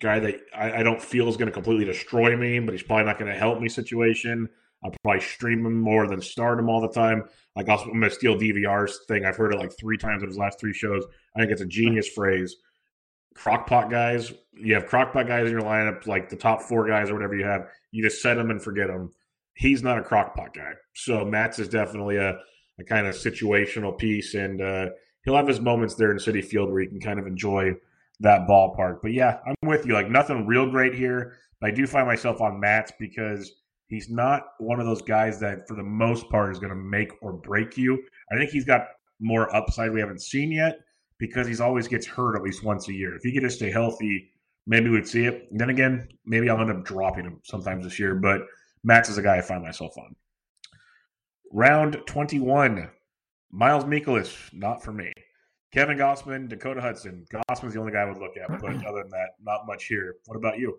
guy that I don't feel is going to completely destroy me, but he's probably not going to help me situation. I'll probably stream him more than start him all the time. Like, I'm going to steal DVR's thing. I've heard it like 3 times in his last 3 shows. I think it's a genius phrase. Crockpot guys. You have crockpot guys in your lineup, like the top 4 guys or whatever you have. You just set them and forget them. He's not a crockpot guy. So Matt's is definitely a kind of situational piece, and he'll have his moments there in Citi Field where he can kind of enjoy that ballpark. But, yeah, I'm with you. Like, nothing real great here. But I do find myself on Matt's because he's not one of those guys that, for the most part, is going to make or break you. I think he's got more upside we haven't seen yet because he's always gets hurt at least once a year. If he could just stay healthy, maybe we'd see it. Then again, maybe I'll end up dropping him sometimes this year. But Matt's is a guy I find myself on. Round 21, Miles Mikolas, not for me. Kevin Gossman, Dakota Hudson. Gossman's the only guy I would look at, but other than that, not much here. What about you?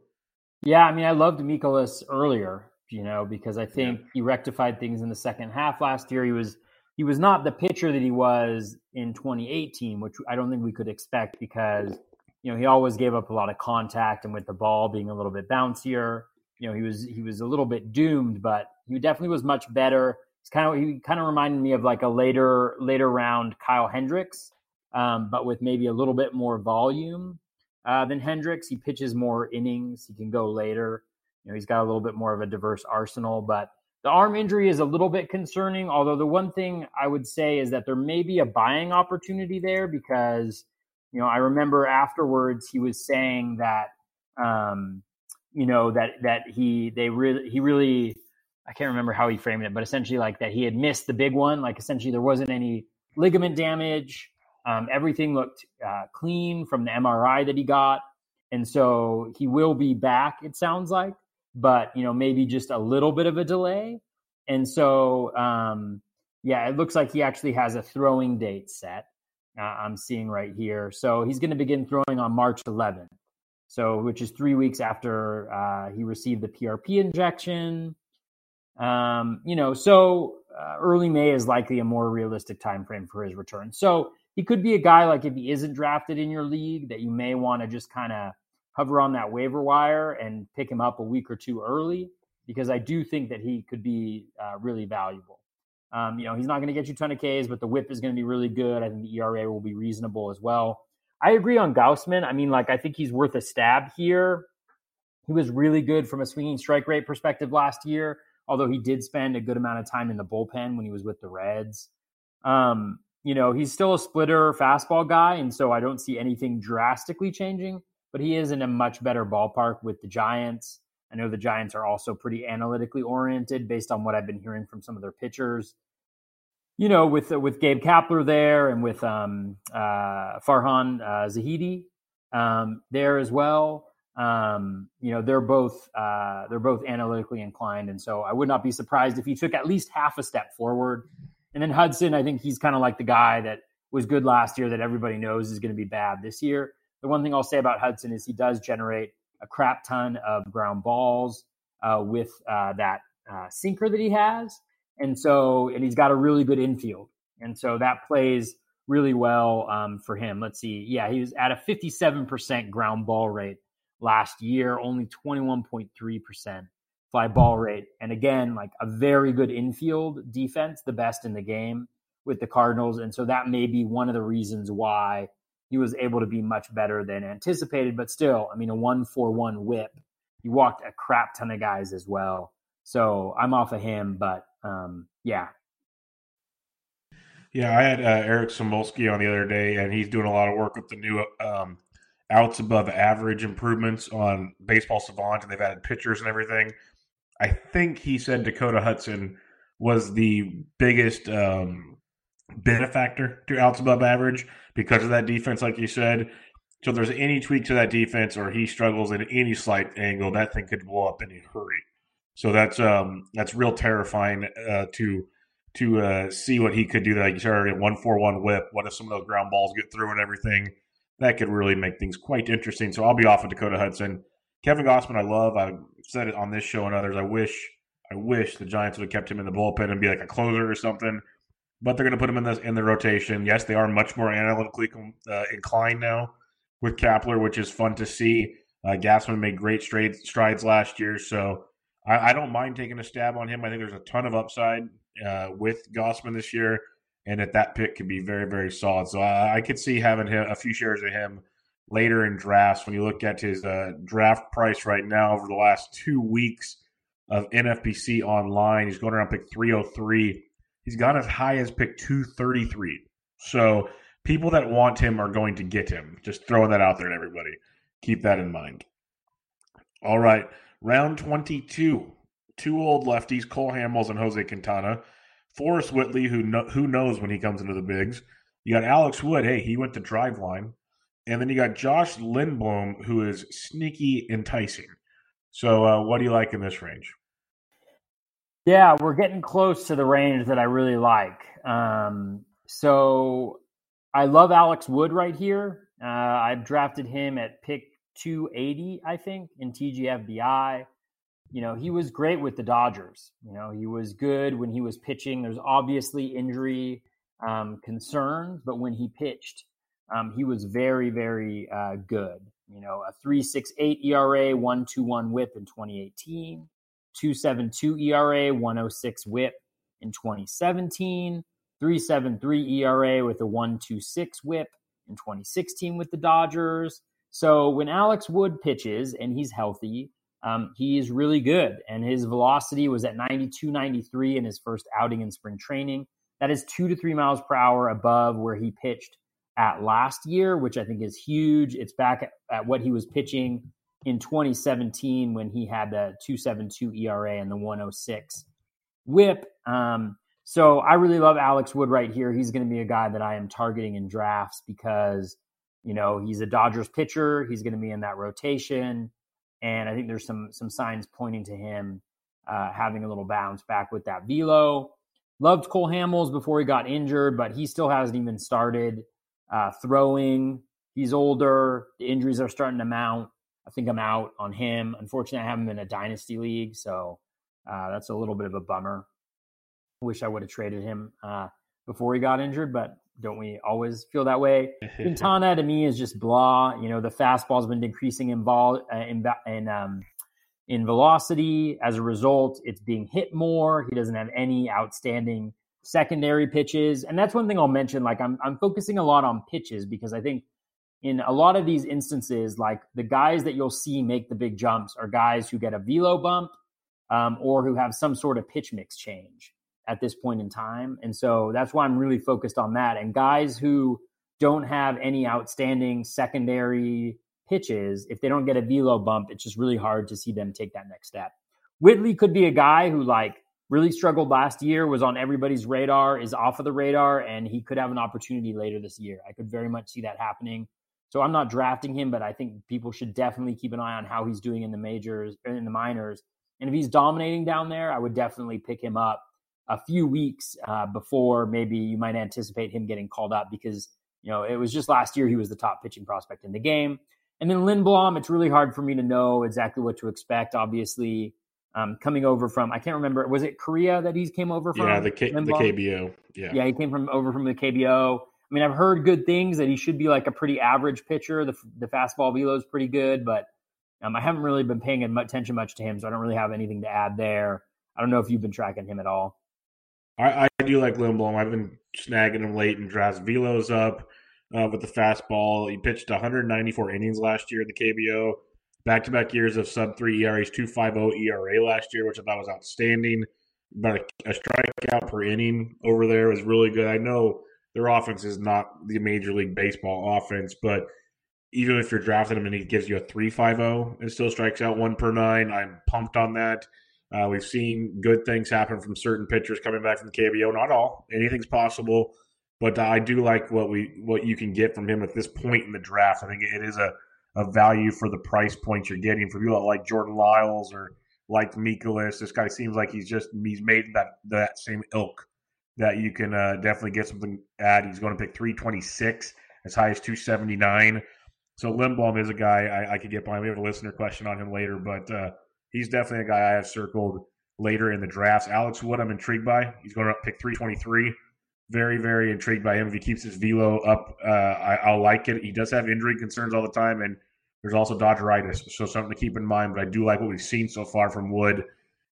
Yeah, I mean, I loved Mikolas earlier, you know, because I think he rectified things in the second half last year. He was not the pitcher that he was in 2018, which I don't think we could expect because, you know, he always gave up a lot of contact, and with the ball being a little bit bouncier, you know, he was a little bit doomed, but he definitely was much better. He kind of reminded me of like a later round Kyle Hendricks, but with maybe a little bit more volume than Hendricks. He pitches more innings. He can go later. You know, he's got a little bit more of a diverse arsenal, but the arm injury is a little bit concerning. Although the one thing I would say is that there may be a buying opportunity there because, you know, I remember afterwards he was saying that, you know, that he really. I can't remember how he framed it, but essentially like that he had missed the big one. Like essentially there wasn't any ligament damage. Everything looked clean from the MRI that he got. And so he will be back, it sounds like, but, you know, maybe just a little bit of a delay. And so, it looks like he actually has a throwing date set. I'm seeing right here. So he's going to begin throwing on March 11th. So, which is 3 weeks after he received the PRP injection. Early May is likely a more realistic time frame for his return. So he could be a guy, like if he isn't drafted in your league, that you may want to just kind of hover on that waiver wire and pick him up a week or two early, because I do think that he could be really valuable. He's not going to get you a ton of Ks, but the whip is going to be really good. I think the ERA will be reasonable as well. I agree on Gausman. I mean, like, I think he's worth a stab here. He was really good from a swinging strike rate perspective last year, although he did spend a good amount of time in the bullpen when he was with the Reds. He's still a splitter fastball guy, and so I don't see anything drastically changing, but he is in a much better ballpark with the Giants. I know the Giants are also pretty analytically oriented based on what I've been hearing from some of their pitchers. You know, with Gabe Kapler there and with Farhan Zahidi there as well. They're both analytically inclined. And so I would not be surprised if he took at least half a step forward. And then Hudson, I think he's kind of like the guy that was good last year that everybody knows is going to be bad this year. The one thing I'll say about Hudson is he does generate a crap ton of ground balls with that sinker that he has. And he's got a really good infield. And so that plays really well for him. Let's see. Yeah, he was at a 57% ground ball rate last year, only 21.3% fly ball rate. And again, like a very good infield defense, the best in the game with the Cardinals. And so that may be one of the reasons why he was able to be much better than anticipated. But still, I mean, a 1.41 whip. He walked a crap ton of guys as well. So I'm off of him, but Yeah, I had Eric Szymborski on the other day, and he's doing a lot of work with the new outs above average improvements on Baseball Savant, and they've added pitchers and everything. I think he said Dakota Hudson was the biggest benefactor to outs above average because of that defense, like you said. So if there's any tweak to that defense or he struggles at any slight angle, that thing could blow up in a hurry. So that's real terrifying to see what he could do. Like you started at 1.41 whip. What if some of those ground balls get through and everything? That could really make things quite interesting. So I'll be off of Dakota Hudson. Kevin Gausman, I love. I said it on this show and others. I wish the Giants would have kept him in the bullpen and be like a closer or something. but they're going to put him in the rotation. Yes, they are much more analytically inclined now with Kapler, which is fun to see. Gassman made great strides last year, so I don't mind taking a stab on him. I think there's a ton of upside with Gassman this year, and at that pick could be very, very solid. So I could see having a few shares of him later in drafts. When you look at his draft price right now over the last 2 weeks of NFPC online, he's going around pick 303. He's gone as high as pick 233. So people that want him are going to get him. Just throwing that out there to everybody. Keep that in mind. All right. Round 22. Two old lefties, Cole Hamels and Jose Quintana. Forrest Whitley, who knows when he comes into the bigs. You got Alex Wood. Hey, he went to Drive Line. And then you got Josh Lindblom, who is sneaky enticing. So what do you like in this range? Yeah, we're getting close to the range that I really like. So I love Alex Wood right here. I've drafted him at pick 280, I think, in TGFBI. You know, he was great with the Dodgers. You know, he was good when he was pitching. There's obviously injury concerns, but when he pitched, he was very, very good. You know, a 3.68 ERA, 1.21 WHIP in 2018, 2.72 ERA, 1.06 WHIP in 2017, 3.73 ERA with a 1.26 WHIP in 2016 with the Dodgers. So when Alex Wood pitches and he's healthy, he is really good. And his velocity was at 92-93 in his first outing in spring training. That is 2 to 3 miles per hour above where he pitched at last year, which I think is huge. It's back at what he was pitching in 2017 when he had the 2.72 ERA and the 1.06 WHIP. So I really love Alex Wood right here. He's going to be a guy that I am targeting in drafts because, you know, he's a Dodgers pitcher. He's going to be in that rotation. And I think there's some signs pointing to him having a little bounce back with that velo. Loved Cole Hamels before he got injured, but he still hasn't even started throwing. He's older. The injuries are starting to mount. I think I'm out on him. Unfortunately, I have him in a dynasty league, so that's a little bit of a bummer. Wish I would have traded him before he got injured, but don't we always feel that way? Quintana, to me, is just blah. You know, the fastball's been decreasing in velocity. As a result, it's being hit more. He doesn't have any outstanding secondary pitches. And that's one thing I'll mention. Like I'm focusing a lot on pitches because I think in a lot of these instances, like the guys that you'll see make the big jumps are guys who get a velo bump or who have some sort of pitch mix change at this point in time. And so that's why I'm really focused on that. And guys who don't have any outstanding secondary pitches, if they don't get a velo bump, it's just really hard to see them take that next step. Whitley could be a guy who like really struggled last year, was on everybody's radar, is off of the radar, and he could have an opportunity later this year. I could very much see that happening. So I'm not drafting him, but I think people should definitely keep an eye on how he's doing in the majors and in the minors. And if he's dominating down there, I would definitely pick him up a few weeks before maybe you might anticipate him getting called up because, you know, it was just last year he was the top pitching prospect in the game. And then Lindblom, it's really hard for me to know exactly what to expect, obviously. Coming over from, I can't remember, was it Korea that he came over from? Yeah, the KBO. Yeah, he came over from the KBO. I mean, I've heard good things that he should be like a pretty average pitcher. The fastball velo is pretty good, but I haven't really been paying attention much to him, so I don't really have anything to add there. I don't know if you've been tracking him at all. I do like Lindblom. I've been snagging him late and drafts. Velo's up with the fastball. He pitched 194 innings last year at the KBO. Back-to-back yeyears of sub-3 ERAs, 2.50 ERA last year, which I thought was outstanding. About a strikeout per inning over there was really good. I know their offense is not the Major League Baseball offense, but even if you're drafting him and he gives you a 3.50 and still strikes out 1/9, I'm pumped on that. We've seen good things happen from certain pitchers coming back from KBO. Not all. Anything's possible. But I do like what you can get from him at this point in the draft. I think it is a value for the price points you're getting. For people that like Jordan Lyles or like Mikolas, this guy seems like he's made that same ilk that you can definitely get something at. He's going to pick 326, as high as 279. So Lindblom is a guy I could get behind. We have a listener question on him later, but he's definitely a guy I have circled later in the drafts. Alex Wood, I'm intrigued by. He's going to pick 323. very, very intrigued by him. If he keeps his velo up, I'll like it. He does have injury concerns all the time, and there's also Dodgeritis, so something to keep in mind. But I do like what we've seen so far from Wood.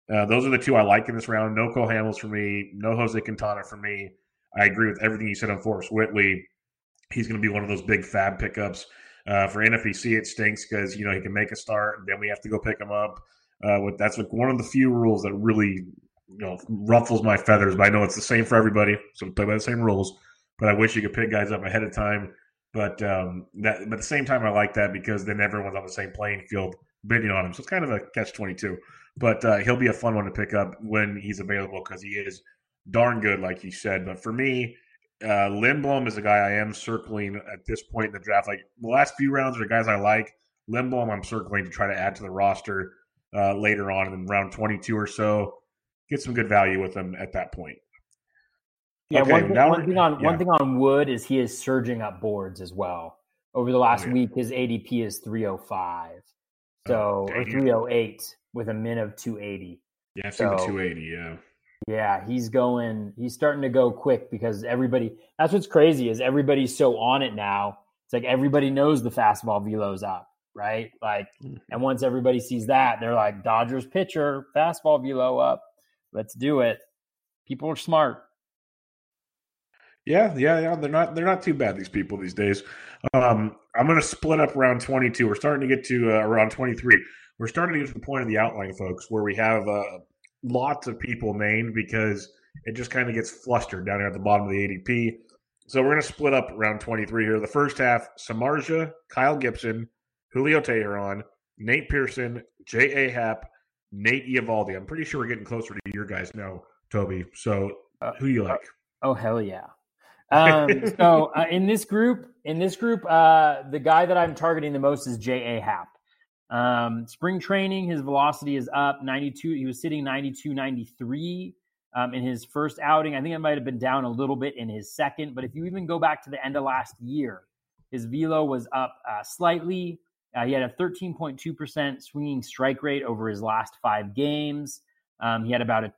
Those are the two I like in this round. No Cole Hamels for me. No Jose Quintana for me. I agree with everything you said on Forrest Whitley. He's going to be one of those big fab pickups. For NFPC, it stinks because, you know, he can make a start, and then we have to go pick him up. That's like one of the few rules that really, you know, ruffles my feathers. But I know it's the same for everybody, so play by the same rules. But I wish you could pick guys up ahead of time. But but at the same time, I like that because then everyone's on the same playing field bidding on him. So it's kind of a catch-22. But he'll be a fun one to pick up when he's available because he is darn good, like you said. But for me, Lindblom is a guy I am circling at this point in the draft. Like the last few rounds are guys I like. Lindblom I'm circling to try to add to the roster later on in round 22 or so. Get some good value with him at that point. Yeah, okay, one thing on Wood is he is surging up boards as well. Over the last week, his ADP is 305. So, or 308 with a min of 280. Yeah, I've seen the 280, yeah. Yeah, he's starting to go quick because that's what's crazy is everybody's so on it now. It's like everybody knows the fastball velo's up, right? Like, and once everybody sees that, they're like, Dodgers pitcher, fastball velo up. Let's do it. People are smart. Yeah. They're not too bad, these people these days. I'm going to split up round 22. We're starting to get to round 23. We're starting to get to the point of the outline, folks, where we have lots of people named because it just kind of gets flustered down here at the bottom of the ADP. So we're going to split up round 23 here. The first half, Samardzija, Kyle Gibson, Julio Teheran, Nate Pearson, J.A. Happ, Nate Eovaldi. I'm pretty sure we're getting closer to your guys now, Toby. So who you like? Oh, hell yeah. In this group, the guy that I'm targeting the most is J.A. Happ. Spring training, his velocity is up 92. He was sitting 92, 93 in his first outing. I think it might have been down a little bit in his second. But if you even go back to the end of last year, his velo was up slightly. He had a 13.2% swinging strike rate over his last 5 games. He had about a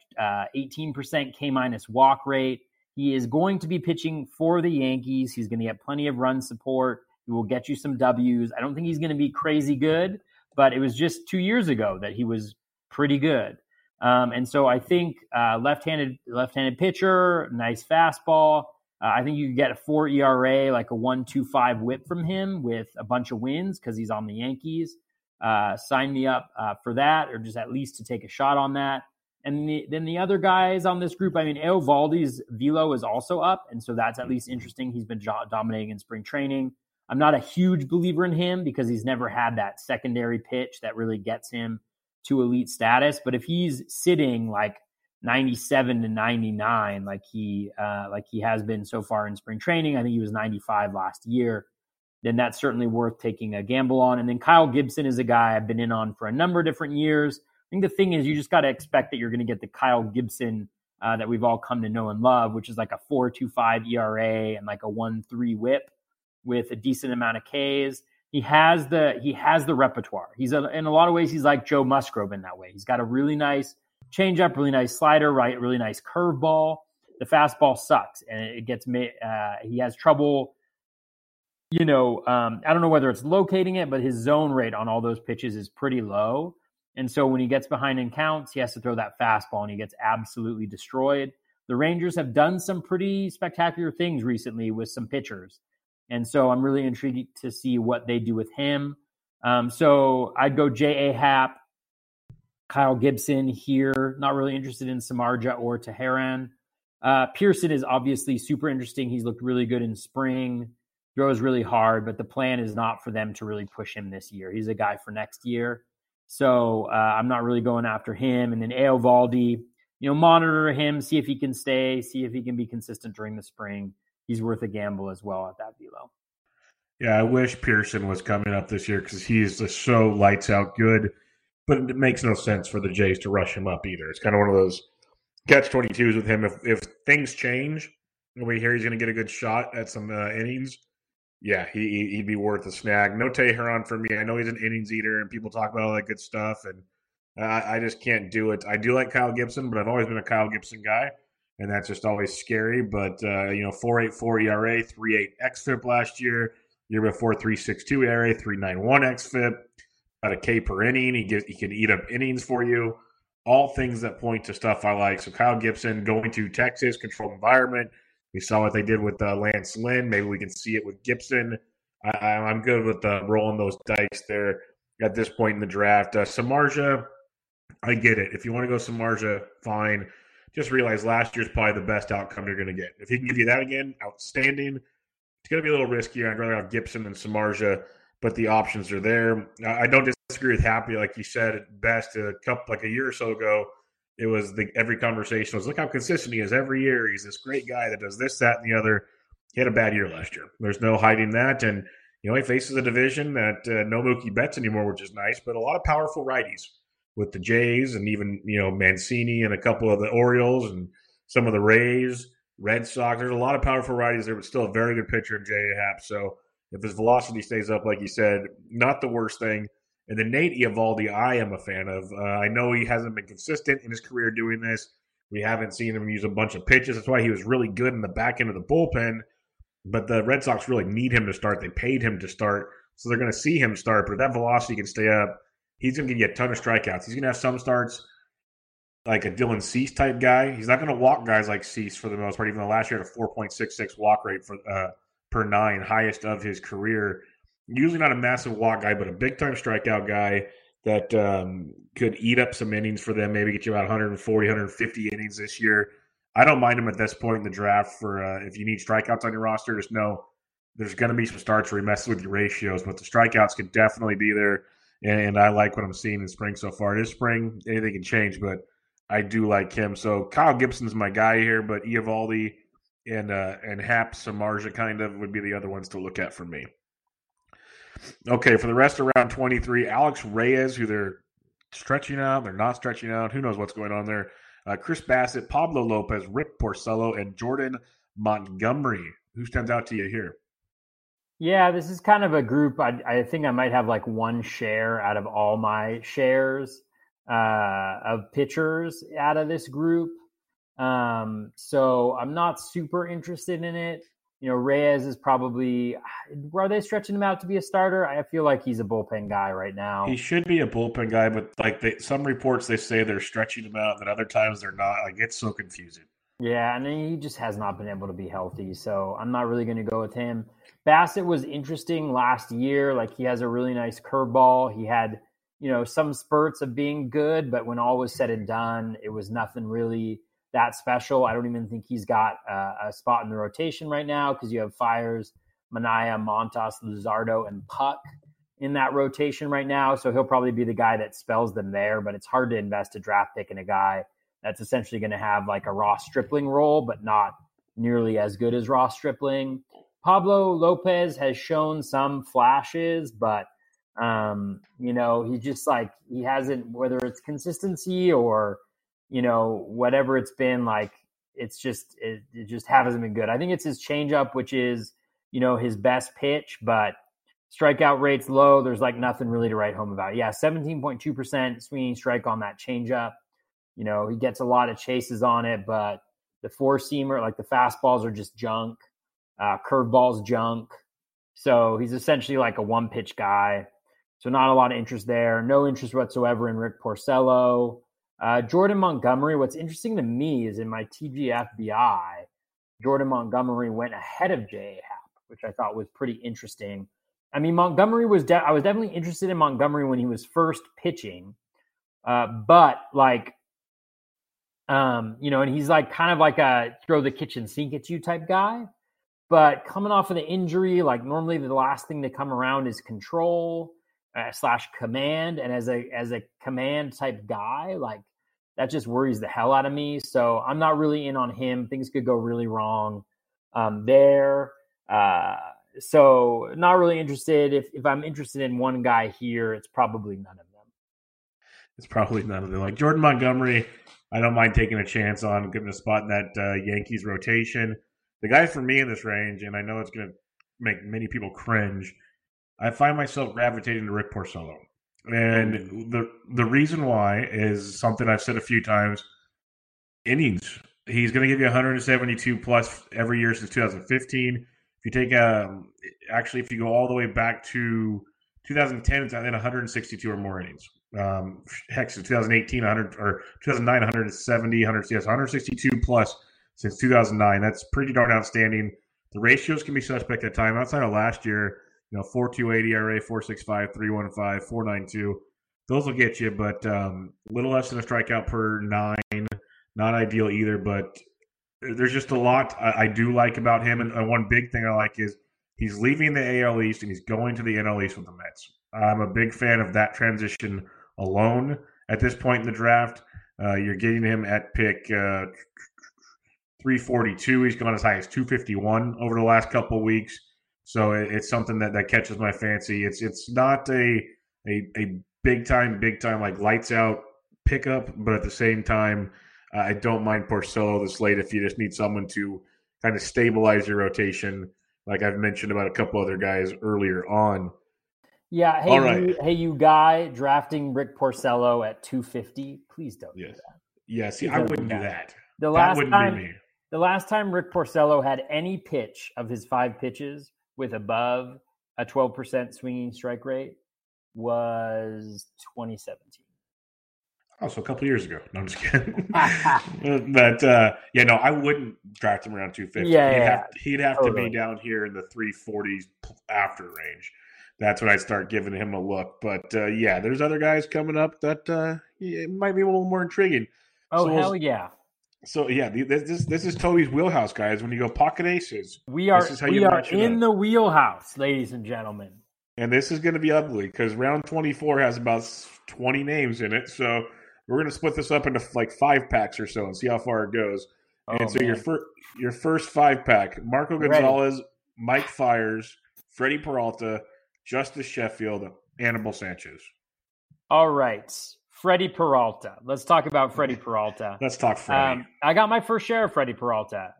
18% K-minus walk rate. He is going to be pitching for the Yankees. He's going to get plenty of run support. He will get you some W's. I don't think he's going to be crazy good, but it was just 2 years ago that he was pretty good. And so I think left-handed pitcher, nice fastball. I think you can get a 4 ERA, like a 1.25 whip from him with a bunch of wins because he's on the Yankees. Sign me up for that, or just at least to take a shot on that. And then the other guys on this group, I mean, Eovaldi's velo is also up, and so that's at least interesting. He's been dominating in spring training. I'm not a huge believer in him because he's never had that secondary pitch that really gets him to elite status. But if he's sitting like 97 to 99 like he has been so far in spring training, I think he was 95 last year, then that's certainly worth taking a gamble on. And then Kyle Gibson is a guy I've been in on for a number of different years. I think the thing is you just got to expect that you're going to get the Kyle Gibson that we've all come to know and love, which is like a 4.25 ERA and like a 1.3 whip with a decent amount of Ks. He has the repertoire. In a lot of ways, he's like Joe Musgrove in that way. He's got a really nice changeup, really nice slider, right? Really nice curveball. The fastball sucks, and it gets he has trouble. You know, I don't know whether it's locating it, but his zone rate on all those pitches is pretty low, and so when he gets behind in counts, he has to throw that fastball, and he gets absolutely destroyed. The Rangers have done some pretty spectacular things recently with some pitchers, and so I'm really intrigued to see what they do with him. So I'd go J.A. Happ, Kyle Gibson here. Not really interested in Samardzija or Teheran. Pearson is obviously super interesting. He's looked really good in spring. Throws really hard, but the plan is not for them to really push him this year. He's a guy for next year. So I'm not really going after him. And then Eovaldi, you know, monitor him, see if he can stay, see if he can be consistent during the spring. He's worth a gamble as well at that velo. Yeah, I wish Pearson was coming up this year because he is just so lights out good. But it makes no sense for the Jays to rush him up either. It's kind of one of those catch-22s with him. If things change and we hear he's going to get a good shot at some innings, yeah, he'd be worth a snag. No Teheran for me. I know he's an innings eater and people talk about all that good stuff, and I just can't do it. I do like Kyle Gibson, but I've always been a Kyle Gibson guy. and that's just always scary. But, 4.84 ERA, 3.8 xFIP last year. Year before, 3.62 ERA, 3.91 xFIP. About a K per inning. He can eat up innings for you. All things that point to stuff I like. So Kyle Gibson going to Texas, controlled environment. We saw what they did with Lance Lynn. Maybe we can see it with Gibson. I'm good with rolling those dice there at this point in the draft. Samardzija, I get it. If you want to go Samardzija, fine. Just realize last year's probably the best outcome you're going to get. If he can give you that again, outstanding. It's going to be a little riskier. I'd rather have Gibson than Samardzija, but the options are there. I don't disagree with Happy. Like you said, at best, a year or so ago, it was every conversation was, look how consistent he is every year. He's this great guy that does this, that, and the other. He had a bad year last year. There's no hiding that. And, he faces a division that no Mookie Betts anymore, which is nice, but a lot of powerful righties with the Jays and even, Mancini and a couple of the Orioles and some of the Rays, Red Sox. There's a lot of powerful righties there, but still a very good pitcher in J.A. Happ. So if his velocity stays up, like you said, not the worst thing. And then Nate Eovaldi, I am a fan of. I know he hasn't been consistent in his career doing this. We haven't seen him use a bunch of pitches. That's why he was really good in the back end of the bullpen. But the Red Sox really need him to start. They paid him to start, so they're going to see him start. But if that velocity can stay up, he's going to give you a ton of strikeouts. He's going to have some starts like a Dylan Cease type guy. He's not going to walk guys like Cease for the most part. Even though last year had a 4.66 walk rate per nine, highest of his career. Usually not a massive walk guy, but a big-time strikeout guy that could eat up some innings for them, maybe get you about 140, 150 innings this year. I don't mind him at this point in the draft for if you need strikeouts on your roster. Just know there's going to be some starts where he messes with your ratios, but the strikeouts could definitely be there, and I like what I'm seeing in spring so far. It is spring. Anything can change, but I do like him. So Kyle Gibson's my guy here, but Eovaldi and Happ, Samardzija kind of would be the other ones to look at for me. Okay, for the rest of round 23, Alex Reyes, who they're stretching out, they're not stretching out. Who knows what's going on there? Chris Bassett, Pablo Lopez, Rick Porcello, and Jordan Montgomery. Who stands out to you here? Yeah, this is kind of a group. I think I might have like one share out of all my shares of pitchers out of this group. So I'm not super interested in it. Reyes is probably – are they stretching him out to be a starter? I feel like he's a bullpen guy right now. He should be a bullpen guy, but some reports they say they're stretching him out, but other times they're not. It's so confusing. Yeah, and he just has not been able to be healthy, so I'm not really going to go with him. Bassett was interesting last year. He has a really nice curveball. He had, some spurts of being good, but when all was said and done, it was nothing really – that special. I don't even think he's got a spot in the rotation right now because you have Fires, Manaea, Montas, Luzardo, and Puck in that rotation right now. So he'll probably be the guy that spells them there, but it's hard to invest a draft pick in a guy that's essentially going to have a Ross Stripling role, but not nearly as good as Ross Stripling. Pablo Lopez has shown some flashes, but he's just he hasn't, whether it's consistency or whatever it's been, it just hasn't been good. I think it's his changeup, which is, his best pitch, but strikeout rate's low. There's nothing really to write home about. Yeah, 17.2% swinging strike on that changeup. He gets a lot of chases on it, but the four-seamer, the fastballs are just junk. Curveball's junk. So he's essentially a one-pitch guy. So not a lot of interest there. No interest whatsoever in Rick Porcello. Jordan Montgomery, what's interesting to me is in my TGFBI, Jordan Montgomery went ahead of J.A. Happ, which I thought was pretty interesting. I mean, Montgomery was I was definitely interested in Montgomery when he was first pitching, and he's kind of a throw the kitchen sink at you type guy, but coming off of the injury, normally the last thing to come around is control / command, and as a command type guy, that just worries the hell out of me. So I'm not really in on him. Things could go really wrong there. So not really interested. If I'm interested in one guy here, it's probably none of them. Like Jordan Montgomery, I don't mind taking a chance on getting a spot in that Yankees rotation. The guy for me in this range, and I know it's going to make many people cringe, I find myself gravitating to Rick Porcello. And the reason why is something I've said a few times, innings. He's going to give you 172 plus every year since 2015. If you take actually, if you go all the way back to 2010, it's at 162 or more innings. Heck, since 2018, 100 or 2009, 170, 162 plus since 2009. That's pretty darn outstanding. The ratios can be suspect at time outside of last year. You know, 4.28 ERA, 4.65, 3.15, 4.92. Those will get you, but a little less than a strikeout per nine. Not ideal either, but there's just a lot I do like about him. And one big thing I like is he's leaving the AL East and he's going to the NL East with the Mets. I'm a big fan of that transition alone at this point in the draft. You're getting him at pick 342. He's gone as high as 251 over the last couple of weeks. So it's something that catches my fancy. It's not a big time like lights out pickup, but at the same time, I don't mind Porcello this late if you just need someone to kind of stabilize your rotation, like I've mentioned about a couple other guys earlier on. Yeah, hey, right. You guy drafting Rick Porcello at 250, please don't do that. Yeah, see, I wouldn't do that. The last time Rick Porcello had any pitch of his five pitches with above a 12% swinging strike rate was 2017. Also, a couple years ago. No, I'm just kidding. But, I wouldn't draft him around 250. Yeah, he'd have to be down here in the 340s after range. That's when I'd start giving him a look. But, there's other guys coming up that it might be a little more intriguing. Oh, so hell yeah. So, yeah, this is Toby's wheelhouse, guys. When you go pocket aces, we are in the wheelhouse, ladies and gentlemen. And this is going to be ugly because round 24 has about 20 names in it. So, we're going to split this up into like five packs or so and see how far it goes. Your first five pack, Marco Gonzalez, Mike Fiers, Freddie Peralta, Justice Sheffield, Anibal Sanchez. All right. Freddie Peralta. Let's talk about Freddie Peralta. Let's talk Freddie. I got my first share of Freddie Peralta.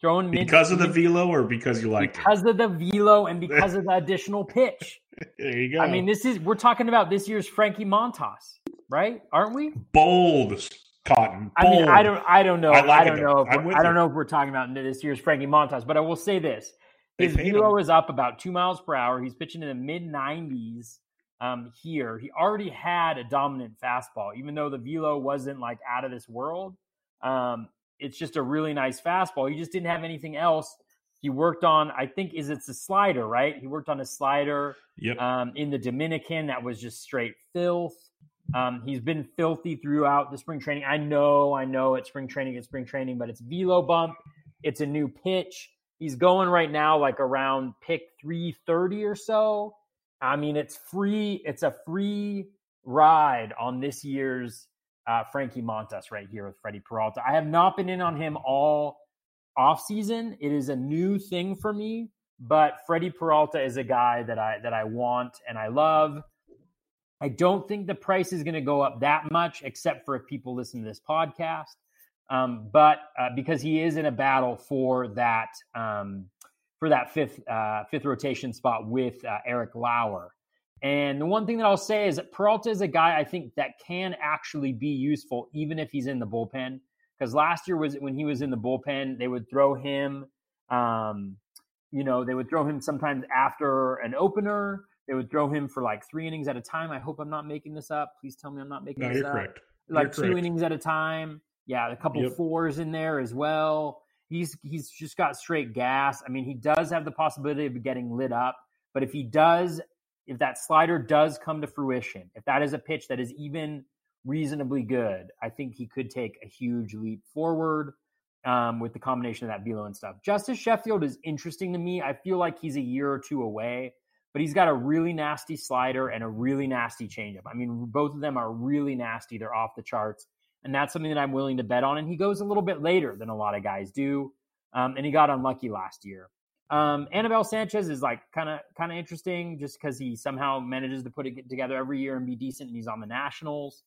Throwing because of the velo or because you liked it? Because of the velo and because of the additional pitch. There you go. I mean, we're talking about this year's Frankie Montas. Right? Aren't we? Bold, Cotton. Bold. I mean, I don't know. I don't know if we're talking about this year's Frankie Montas, but I will say this: his velo is up about 2 miles per hour. He's pitching in the mid-90s here. He already had a dominant fastball, even though the velo wasn't like out of this world. It's just a really nice fastball. He just didn't have anything else. He worked on, I think, it's a slider, right? He worked on a slider in the Dominican that was just straight filth. He's been filthy throughout the spring training. I know it's spring training, but it's velo bump. It's a new pitch. He's going right now like around pick 330 or so. I mean, it's free. It's a free ride on this year's Frankie Montas right here with Freddie Peralta. I have not been in on him all offseason. It is a new thing for me, but Freddie Peralta is a guy that I want and I love. I don't think the price is going to go up that much, except for if people listen to this podcast. But because he is in a battle for that fifth rotation spot with Eric Lauer. And the one thing that I'll say is that Peralta is a guy I think that can actually be useful, even if he's in the bullpen. Because last year was when he was in the bullpen, they would throw him. They would throw him sometimes after an opener. They would throw him for like three innings at a time. I hope I'm not making this up. Please tell me I'm not making this up. Correct. Like two innings at a time. Yeah, a couple fours in there as well. He's just got straight gas. I mean, he does have the possibility of getting lit up. But if that slider does come to fruition, if that is a pitch that is even reasonably good, I think he could take a huge leap forward with the combination of that velo and stuff. Justice Sheffield is interesting to me. I feel like he's a year or two away. But he's got a really nasty slider and a really nasty changeup. I mean, both of them are really nasty. They're off the charts. And that's something that I'm willing to bet on. And he goes a little bit later than a lot of guys do. And he got unlucky last year. Anibal Sanchez is like kind of interesting just because he somehow manages to put it together every year and be decent. And he's on the Nationals.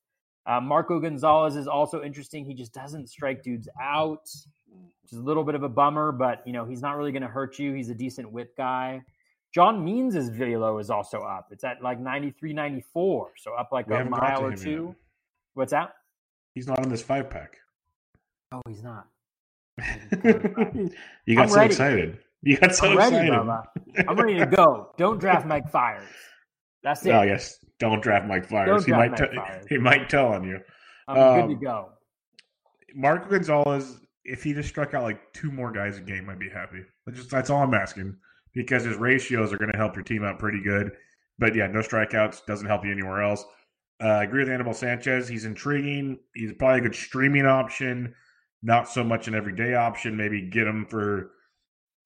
Marco Gonzalez is also interesting. He just doesn't strike dudes out, which is a little bit of a bummer. But, he's not really going to hurt you. He's a decent whip guy. John Means' velo is also up. It's at like 93, 94, so up like a mile or two. Yet. What's that? He's not on this five-pack. Oh, he's not. You got so excited. You got so excited. I'm ready to go. Don't draft Mike Fiers. That's it. Oh, yes. Don't draft Mike Fiers. He might tell on you. I'm good to go. Marco Gonzalez, if he just struck out like two more guys a game, I'd be happy. That's all I'm asking, because his ratios are going to help your team out pretty good. But, yeah, no strikeouts doesn't help you anywhere else. I agree with Anibal Sanchez. He's intriguing. He's probably a good streaming option, not so much an everyday option. Maybe get him for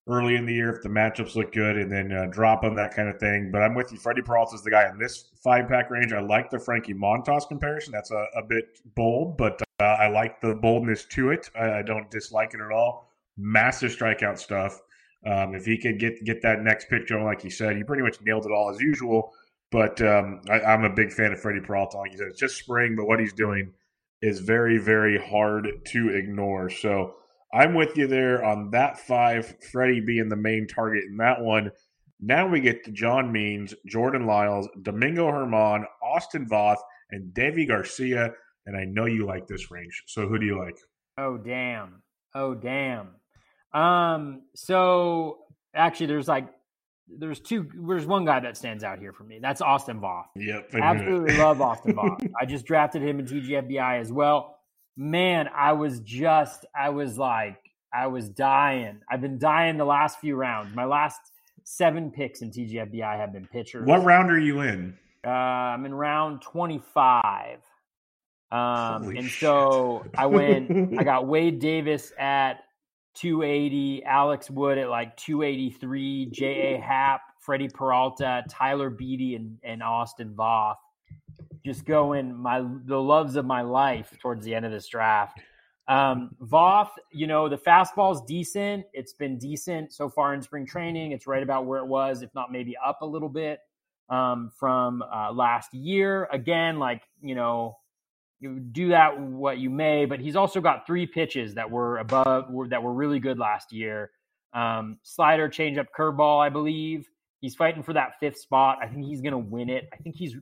early in the year if the matchups look good, and then drop him, that kind of thing. But I'm with you. Freddie Peralta is the guy in this five-pack range. I like the Frankie Montas comparison. That's a bit bold, but I like the boldness to it. I don't dislike it at all. Massive strikeout stuff. If he could get that next picture, like you said, he pretty much nailed it all as usual. But I'm a big fan of Freddie Peralta. Like you said, it's just spring, but what he's doing is very, very hard to ignore. So I'm with you there on that five, Freddie being the main target in that one. Now we get to John Means, Jordan Lyles, Domingo Germán, Austin Voth, and Davey Garcia. And I know you like this range. So who do you like? Oh, damn. So actually there's one guy that stands out here for me. That's Austin Voth. Yep. Absolutely love Austin Voth. I just drafted him in TGFBI as well. Man, I was dying. I've been dying the last few rounds. My last 7 picks in TGFBI have been pitchers. What round are you in? I'm in round 25. So I got Wade Davis at 280, Alex Wood at like 283, J.A. Happ, Freddie Peralta, Tyler Beatty, and Austin Voth. Just going the loves of my life towards the end of this draft. Voth, the fastball's decent. It's been decent so far in spring training. It's right about where it was, if not maybe up a little bit from last year. Again, you do that what you may, but he's also got 3 pitches that were that were really good last year. Slider, changeup, curveball, I believe. He's fighting for that 5th spot. I think he's going to win it. I think he's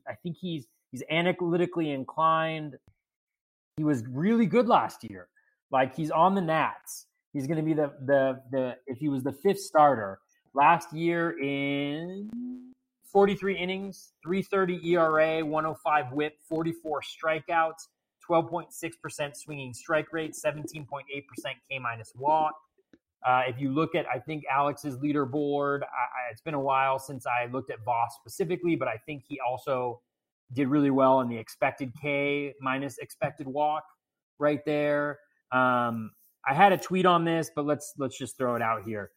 analytically inclined. He was really good last year. Like, he's on the Nats. He's going to be the if he was the 5th starter last year in 43 innings, 3.30 ERA, 105 whip, 44 strikeouts, 12.6% swinging strike rate, 17.8% K-minus walk. If you look at, I think, Alex's leaderboard, it's been a while since I looked at Voth specifically, but I think he also did really well in the expected K minus expected walk right there. I had a tweet on this, but let's just throw it out here.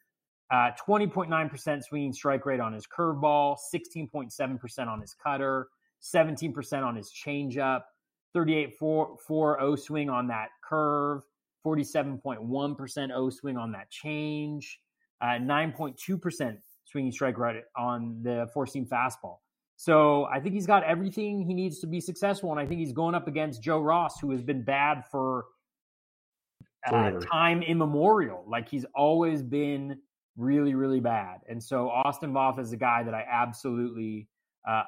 20.9% swinging strike rate on his curveball, 16.7% on his cutter, 17% on his changeup, 38.40 swing on that curve, 47.1% swing on that change, 9.2% swinging strike rate on the four-seam fastball. So I think he's got everything he needs to be successful, and I think he's going up against Joe Ross, who has been bad for time immemorial. Like, he's always been really, really bad. And so Austin Voth is a guy that I absolutely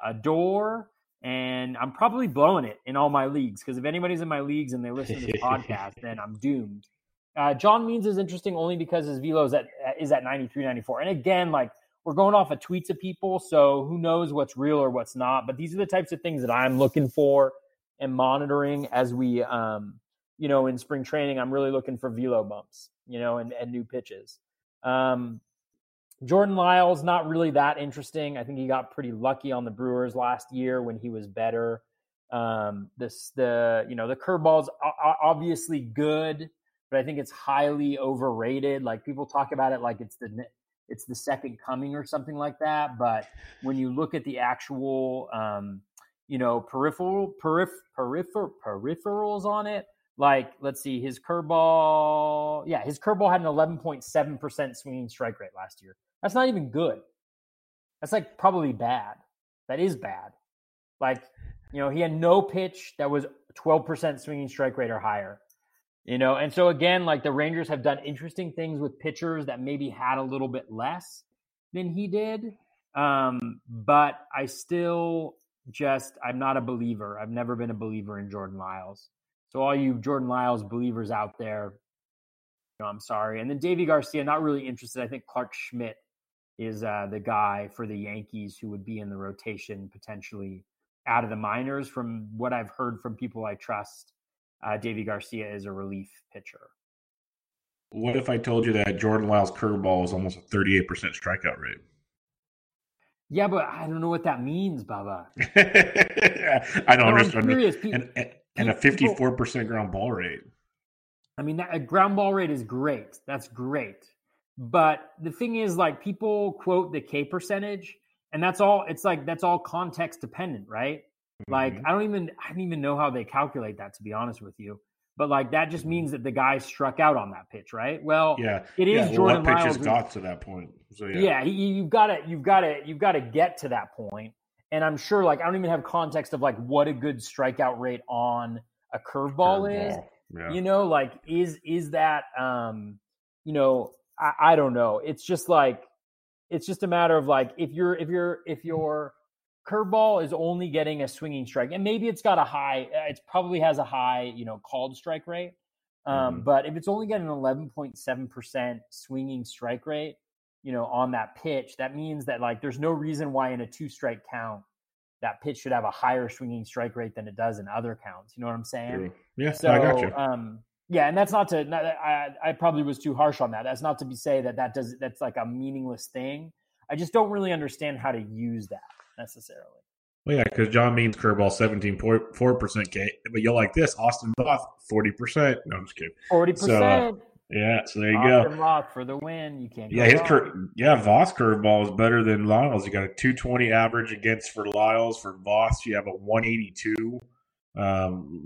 adore, and I'm probably blowing it in all my leagues, because if anybody's in my leagues and they listen to this podcast, then I'm doomed. John Means is interesting only because his velo is at 93, 94. And again, like, we're going off of tweets of people, so who knows what's real or what's not. But these are the types of things that I'm looking for and monitoring as we, in spring training. I'm really looking for velo bumps, and new pitches. Jordan Lyles, not really that interesting. I think he got pretty lucky on the Brewers last year when he was better. The curveball's obviously good, but I think it's highly overrated. Like, people talk about it like it's the second coming or something like that. But when you look at the actual, peripherals on it, like, let's see, his curveball had an 11.7% swinging strike rate last year. That's not even good. That's, like, probably bad. That is bad. Like, he had no pitch that was 12% swinging strike rate or higher. And so, again, like, the Rangers have done interesting things with pitchers that maybe had a little bit less than he did. But I still I'm not a believer. I've never been a believer in Jordan Lyles. So all you Jordan Lyles believers out there, No, I'm sorry. And then Davey Garcia, not really interested. I think Clark Schmidt is the guy for the Yankees who would be in the rotation potentially out of the minors. From what I've heard from people I trust, Davey Garcia is a relief pitcher. What if I told you that Jordan Lyle's curveball is almost a 38% strikeout rate? Yeah, but I don't know what that means, Baba. I don't understand. And a 54% ground ball rate. I mean, a ground ball rate is great. That's great. But the thing is, like, people quote the K percentage, and that's all. It's like that's all context dependent, right? Mm-hmm. Like, I don't even know how they calculate that, to be honest with you. But like, that just means that the guy struck out on that pitch, right? Well, yeah, it is Jordan Lyles. Pitches got to that point. So, yeah. You've got to get to that point. And I'm sure, like, I don't even have context of like what a good strikeout rate on a curveball is. Yeah. You know, like, is that, you know, I don't know. It's just like, it's just a matter of like, if your curveball is only getting a swinging strike, and maybe it's got a high, it probably has a high, you know, called strike rate. But if it's only getting an 11.7% swinging strike rate, you know, on that pitch, that means that like, there's no reason why in a 2-strike count, that pitch should have a higher swinging strike rate than it does in other counts. You know what I'm saying? Yeah, so, I got you. Yeah, and that's not to. I probably was too harsh on that. That's not to be say that's like a meaningless thing. I just don't really understand how to use that necessarily. Well, yeah, because John Means curveball 17.4% K, but you'll like this Austin Roth 40%. No, I'm just kidding. 40%. Yeah, so there you go. Austin Roth for the win. You can't. Yeah, Voss curveball is better than Lyles. You got a 220 average against for Lyles. For Voss, you have a 182. You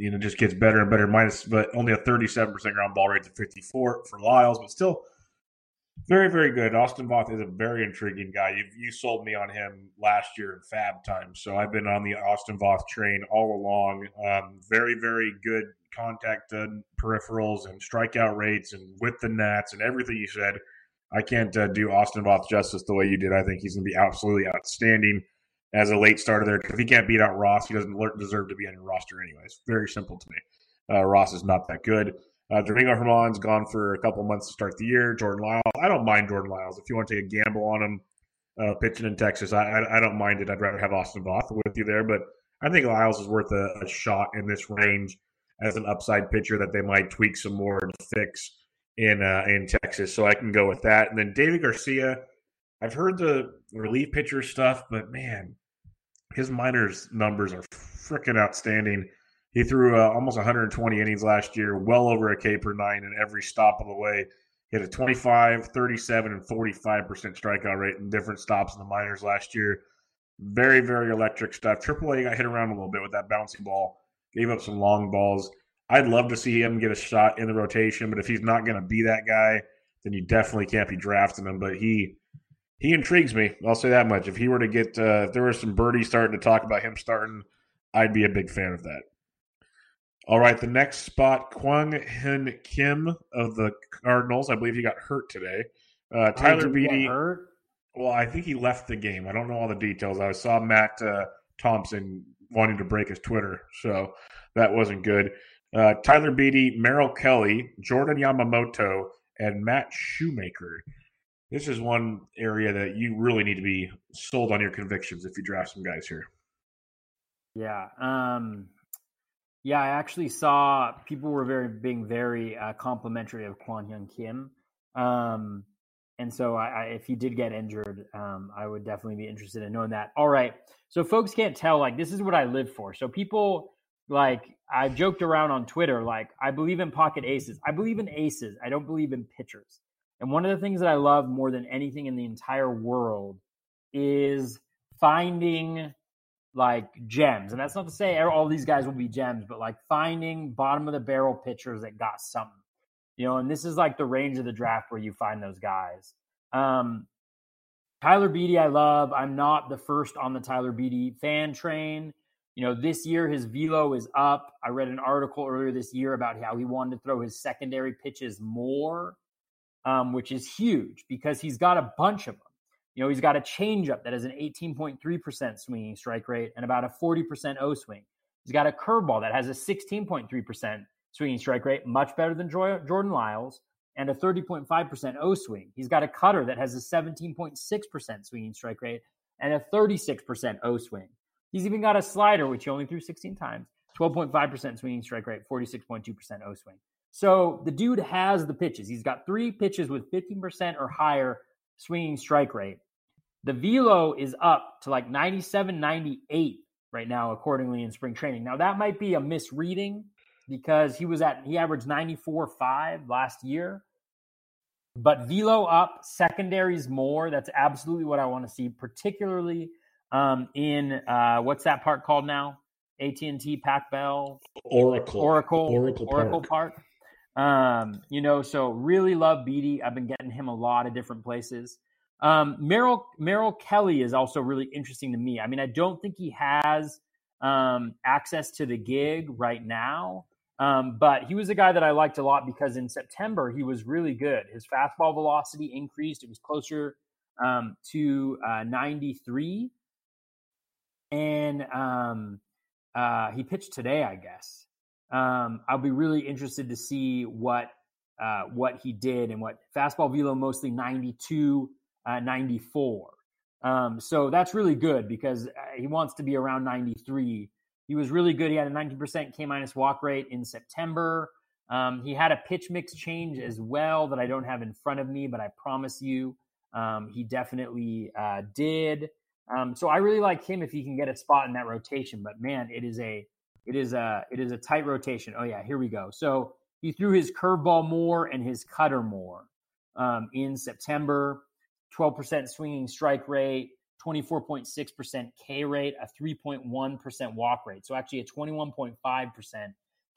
know, just gets better and better. Minus, but only a 37% ground ball rate to 54 for Lyles, but still very, very good. Austin Voth is a very intriguing guy. You sold me on him last year in Fab time, so I've been on the Austin Voth train all along. Very, very good contact peripherals and strikeout rates and with the Nats and everything you said. I can't do Austin Voth justice the way you did. I think he's going to be absolutely outstanding as a late starter there. If he can't beat out Ross, he doesn't deserve to be on your roster anyways. Very simple to me. Ross is not that good. Domingo Herman's gone for a couple months to start the year. Jordan Lyles, I don't mind Jordan Lyles. If you want to take a gamble on him pitching in Texas, I don't mind it. I'd rather have Austin Voth with you there. But I think Lyles is worth a shot in this range as an upside pitcher that they might tweak some more to fix in Texas. So I can go with that. And then David Garcia, I've heard the relief pitcher stuff, but, man, his minors numbers are freaking outstanding. He threw almost 120 innings last year, well over a K per nine in every stop of the way. He had a 25, 37, and 45% strikeout rate in different stops in the minors last year. Very, very electric stuff. AAA got hit around a little bit with that bouncing ball. Gave up some long balls. I'd love to see him get a shot in the rotation, but if he's not going to be that guy, then you definitely can't be drafting him. But he intrigues me. I'll say that much. If he were to get, if there was some birdie starting to talk about him starting, I'd be a big fan of that. All right, the next spot, Kwang Hyun Kim of the Cardinals. I believe he got hurt today. Tyler Beatty. Well, I think he left the game. I don't know all the details. I saw Matt Thompson wanting to break his Twitter, so that wasn't good. Tyler Beatty, Merrill Kelly, Jordan Yamamoto, and Matt Shoemaker. This is one area that you really need to be sold on your convictions if you draft some guys here. Yeah. Yeah, I actually saw people were being very complimentary of Kwang Hyun Kim. And so if he did get injured, I would definitely be interested in knowing that. All right. So folks can't tell, like, this is what I live for. So people, like, I joked around on Twitter, like, I believe in pocket aces. I believe in aces. I don't believe in pitchers. And one of the things that I love more than anything in the entire world is finding, like, gems. And that's not to say all these guys will be gems, but, like, finding bottom-of-the-barrel pitchers that got something. You know, and this is, like, the range of the draft where you find those guys. Tyler Beatty I love. I'm not the first on the Tyler Beatty fan train. You know, this year his velo is up. I read an article earlier this year about how he wanted to throw his secondary pitches more. Which is huge because he's got a bunch of them. You know, he's got a changeup that has an 18.3% swinging strike rate and about a 40% O swing. He's got a curveball that has a 16.3% swinging strike rate, much better than Jordan Lyles. and a 30.5% O swing. He's got a cutter that has a 17.6% swinging strike rate and a 36% O swing. He's even got a slider, which he only threw 16 times, 12.5% swinging strike rate, 46.2% O swing. So the dude has the pitches. He's got three pitches with 15% or higher swinging strike rate. The velo is up to like 97, 98 right now, accordingly in spring training. Now that might be a misreading because he averaged 94.5 last year, but velo up, secondaries more. That's absolutely what I want to see, particularly in what's that park called now? AT&T, Pac Bell, Oracle Park. So really love Beattie. I've been getting him a lot of different places. Merrill Kelly is also really interesting to me. I mean, I don't think he has access to the gig right now, but he was a guy that I liked a lot because in September he was really good. His fastball velocity increased. It was closer to 93, and he pitched today, I guess. I'll be really interested to see what he did and what fastball velo, mostly 92, 94. So that's really good because he wants to be around 93. He was really good. He had a 19% K-minus walk rate in September. He had a pitch mix change as well that I don't have in front of me, but I promise you he definitely did. So I really like him if he can get a spot in that rotation. But man, it is a tight rotation. Oh yeah, here we go. So he threw his curveball more and his cutter more in September. 12% swinging strike rate, 24.6% K rate, a 3.1% walk rate. So actually a 21.5%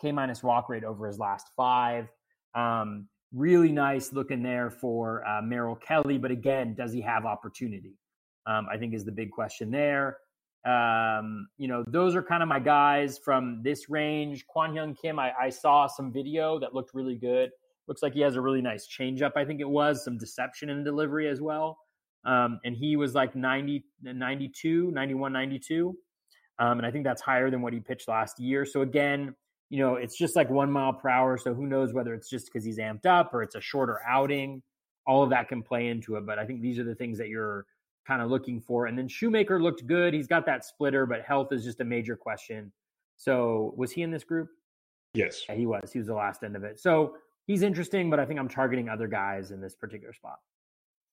K-minus walk rate over his last five. Really nice looking there for Merrill Kelly. But again, does he have opportunity? I think is the big question there. Those are kind of my guys from this range. Kwon Hyun Kim, I saw some video that looked really good. Looks like he has a really nice changeup. I think it was some deception in delivery as well. And he was like 90, 92, 91, 92. And I think that's higher than what he pitched last year. So again, it's just like 1 mile per hour. So who knows whether it's just because he's amped up or it's a shorter outing. All of that can play into it. But I think these are the things that you're kind of looking for. And then Shoemaker looked good. He's got that splitter, but health is just a major question. So was he in this group? Yes. Yeah, he was. He was the last end of it. So he's interesting, but I think I'm targeting other guys in this particular spot.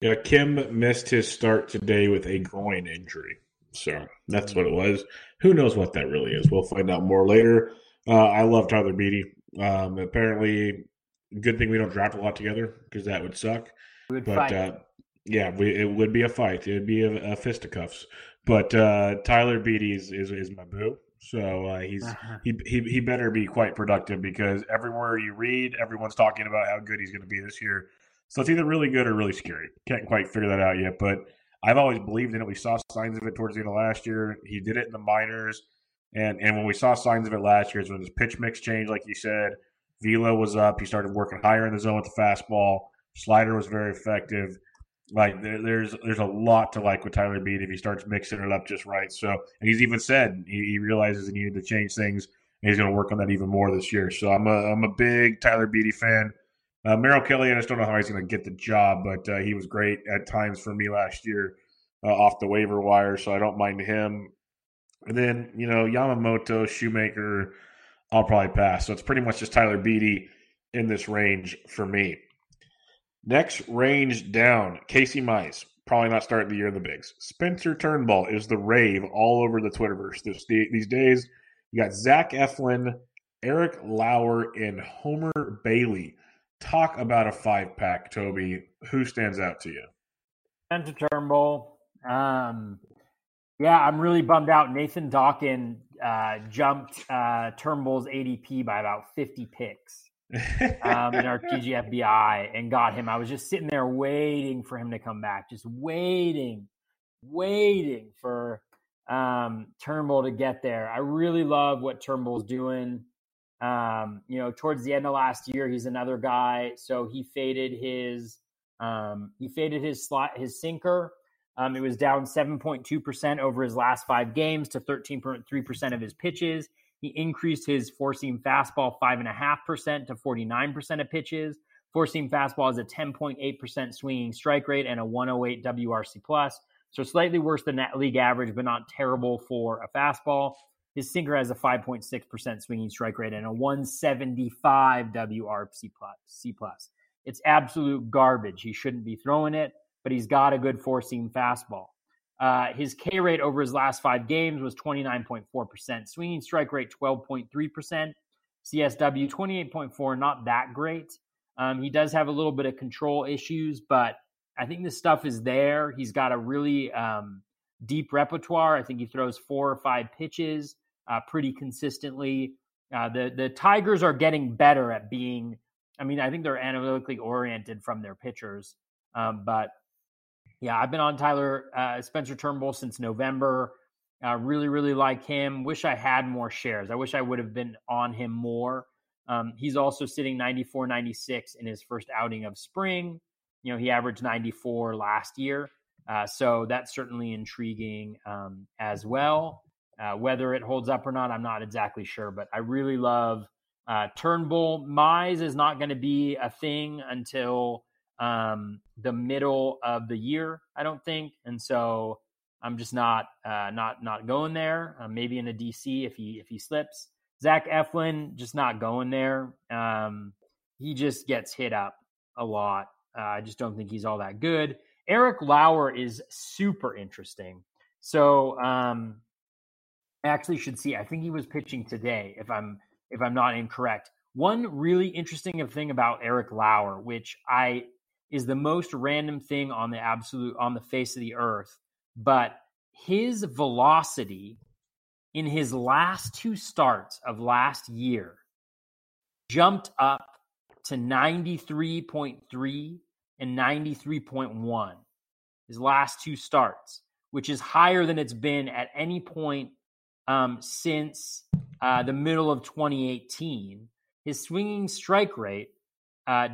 Yeah, Kim missed his start today with a groin injury. So that's what it was. Who knows what that really is? We'll find out more later. I love Tyler Beattie. Apparently, good thing we don't draft a lot together because that would suck. We would fight. It would be a fight. It would be a fisticuffs. But Tyler Beattie is my boo. So he better be quite productive because everywhere you read, everyone's talking about how good he's going to be this year. So it's either really good or really scary. Can't quite figure that out yet, but I've always believed in it. We saw signs of it towards the end of last year. He did it in the minors, and when we saw signs of it last year is when his pitch mix changed, like you said. Velo was up. He started working higher in the zone with the fastball. Slider was very effective. Like there's a lot to like with Tyler Beattie if he starts mixing it up just right. So, and he's even said he realizes he needed to change things, and he's going to work on that even more this year. So I'm a big Tyler Beattie fan. Merrill Kelly, I just don't know how he's going to get the job, but he was great at times for me last year off the waiver wire, so I don't mind him. And then Yamamoto, Shoemaker, I'll probably pass. So it's pretty much just Tyler Beattie in this range for me. Next range down, Casey Mize, probably not starting the year in the bigs. Spencer Turnbull is the rave all over the Twitterverse these days. You got Zach Eflin, Eric Lauer, and Homer Bailey. Talk about a five-pack, Toby. Who stands out to you? Spencer Turnbull. I'm really bummed out. Nathan Dawkin jumped Turnbull's ADP by about 50 picks. In our TGFBI and got him. I was just sitting there waiting for him to come back, just waiting for Turnbull to get there. I really love what Turnbull's doing. Towards the end of last year, he's another guy. So he faded his slot, his sinker. It was down 7.2% over his last five games to 13.3% of his pitches. He increased his four-seam fastball 5.5% to 49% of pitches, Four-seam fastball is a 10.8% swinging strike rate and a 108 WRC+. So slightly worse than that league average, but not terrible for a fastball. His sinker has a 5.6% swinging strike rate and a 175 WRC+. It's absolute garbage. He shouldn't be throwing it, but he's got a good four-seam fastball. His K rate over his last five games was 29.4%. Swinging strike rate, 12.3%. CSW, 28.4%. Not that great. He does have a little bit of control issues, but I think this stuff is there. He's got a really deep repertoire. I think he throws 4 or 5 pitches pretty consistently. The Tigers are getting better at being, I think they're analytically oriented from their pitchers. But yeah, I've been on Spencer Turnbull since November. Really, really like him. Wish I had more shares. I wish I would have been on him more. He's also sitting 94-96 in his first outing of spring. You know, he averaged 94 last year. So that's certainly intriguing as well. Whether it holds up or not, I'm not exactly sure, but I really love Turnbull. Mize is not going to be a thing until the middle of the year, I don't think. And so I'm just not going there. Maybe in a DC if he slips. Zach Eflin, just not going there. He just gets hit up a lot. I just don't think he's all that good. Eric Lauer is super interesting. So I actually should see. I think he was pitching today, if I'm not incorrect. One really interesting thing about Eric Lauer, which is the most random thing on the face of the earth, but his velocity in his last 2 starts of last year jumped up to 93.3 and 93.1, his last 2 starts, which is higher than it's been at any point since the middle of 2018. His swinging strike rate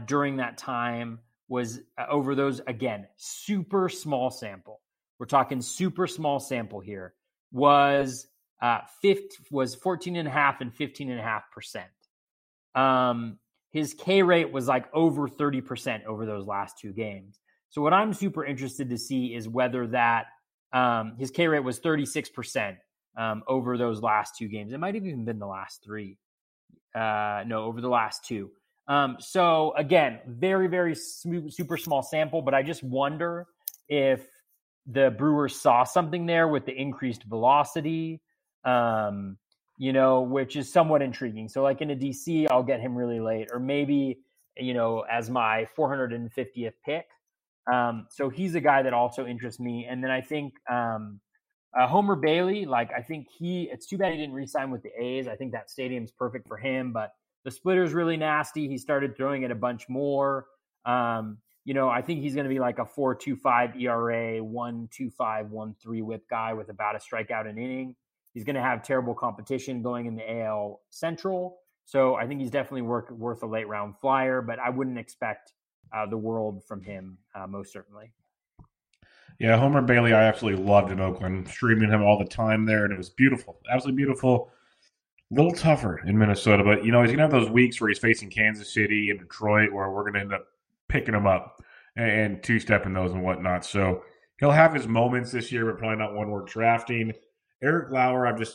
during that time was over those, again, super small sample. We're talking super small sample here, was 14.5 and 15.5%. His K rate was like over 30% over those last 2 games. So what I'm super interested to see is whether that his K rate was 36% over those last 2 games. It might have even been the last 3. No, over the last 2. So again, very, very super small sample, but I just wonder if the Brewers saw something there with the increased velocity, which is somewhat intriguing. So like in a DC, I'll get him really late, or maybe, as my 450th pick. So he's a guy that also interests me. And then I think Homer Bailey, it's too bad he didn't re-sign with the A's. I think that stadium's perfect for him, but the splitter's really nasty. He started throwing it a bunch more. I think he's going to be like a 4.25 ERA, 1.25, 1.3 whip guy with about a strikeout an inning. He's going to have terrible competition going in the AL Central. So I think he's definitely worth a late round flyer, but I wouldn't expect the world from him most certainly. Yeah, Homer Bailey, I absolutely loved in Oakland, streaming him all the time there, and it was beautiful, absolutely beautiful. A little tougher in Minnesota, but, he's going to have those weeks where he's facing Kansas City and Detroit where we're going to end up picking him up and two-stepping those and whatnot. So he'll have his moments this year, but probably not one worth drafting. Eric Lauer, I don't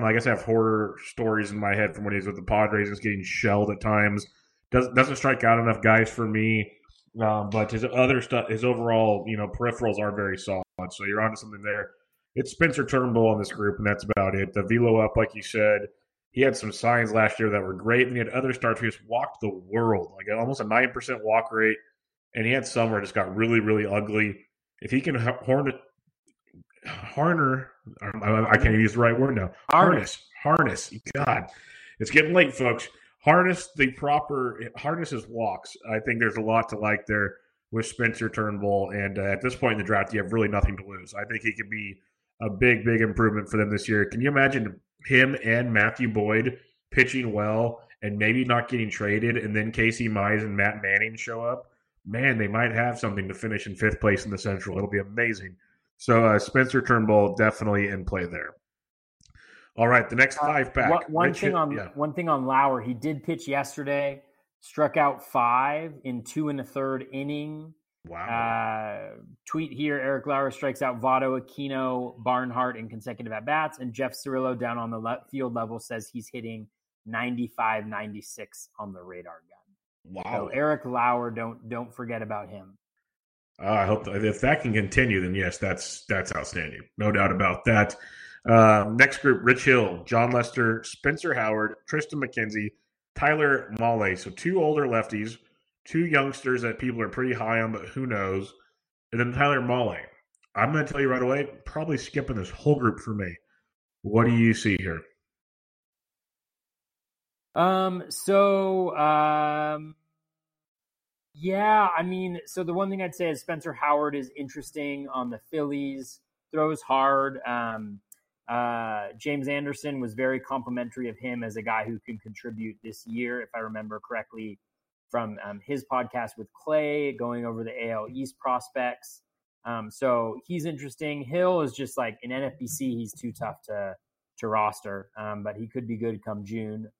know, I guess I have horror stories in my head from when he's with the Padres. He's getting shelled at times. Doesn't strike out enough guys for me. But his other stuff, his overall, peripherals are very solid. So you're onto something there. It's Spencer Turnbull in this group, and that's about it. The velo up, like you said. He had some signs last year that were great, and he had other starts. He just walked the world, like almost a 9% walk rate. And he had some where it just got really, really ugly. If he can harness. God, it's getting late, folks. Harness his walks. I think there's a lot to like there with Spencer Turnbull. And at this point in the draft, you have really nothing to lose. I think he could be a big, big improvement for them this year. Can you imagine him and Matthew Boyd pitching well and maybe not getting traded, and then Casey Mize and Matt Manning show up? Man, they might have something to finish in 5th place in the Central. It'll be amazing. So Spencer Turnbull definitely in play there. All right, the next 5-pack. One thing on Lauer, he did pitch yesterday. struck out 5 in 2 1/3 inning. Wow. Tweet here, Eric Lauer strikes out Votto, Aquino, Barnhart in consecutive at-bats, and Jeff Cirillo down on the field level says he's hitting 95, 96 on the radar gun. Wow. So Eric Lauer, don't forget about him. I hope if that can continue, then yes, that's outstanding. No doubt about that. Next group, Rich Hill, John Lester, Spencer Howard, Tristan McKenzie, Tyler Mahle. So two older lefties, two youngsters that people are pretty high on, but who knows. And then Tyler Mahle. I'm going to tell you right away, probably skipping this whole group for me. What do you see here? So the one thing I'd say is Spencer Howard is interesting on the Phillies, throws hard. James Anderson was very complimentary of him as a guy who can contribute this year, if I remember correctly, from his podcast with Clay, going over the AL East prospects. So he's interesting. Hill is just like in NFBC, he's too tough to roster, but he could be good come June.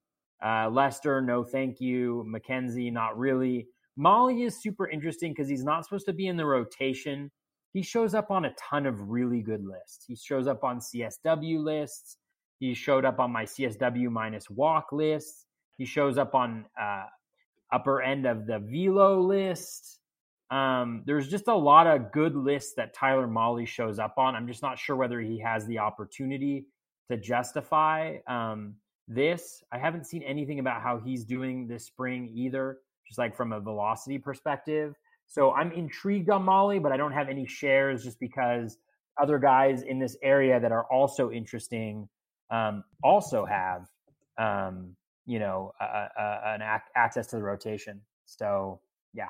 Lester, no thank you. McKenzie, not really. Mahle is super interesting because he's not supposed to be in the rotation. He shows up on a ton of really good lists. He shows up on CSW lists. He showed up on my CSW minus walk list. He shows up on upper end of the velo list. There's just a lot of good lists that Tyler Mahle shows up on. I'm just not sure whether he has the opportunity to justify this. I haven't seen anything about how he's doing this spring either, just like from a velocity perspective. So I'm intrigued on Mahle, but I don't have any shares just because other guys in this area that are also interesting also have, access to the rotation. So, yeah.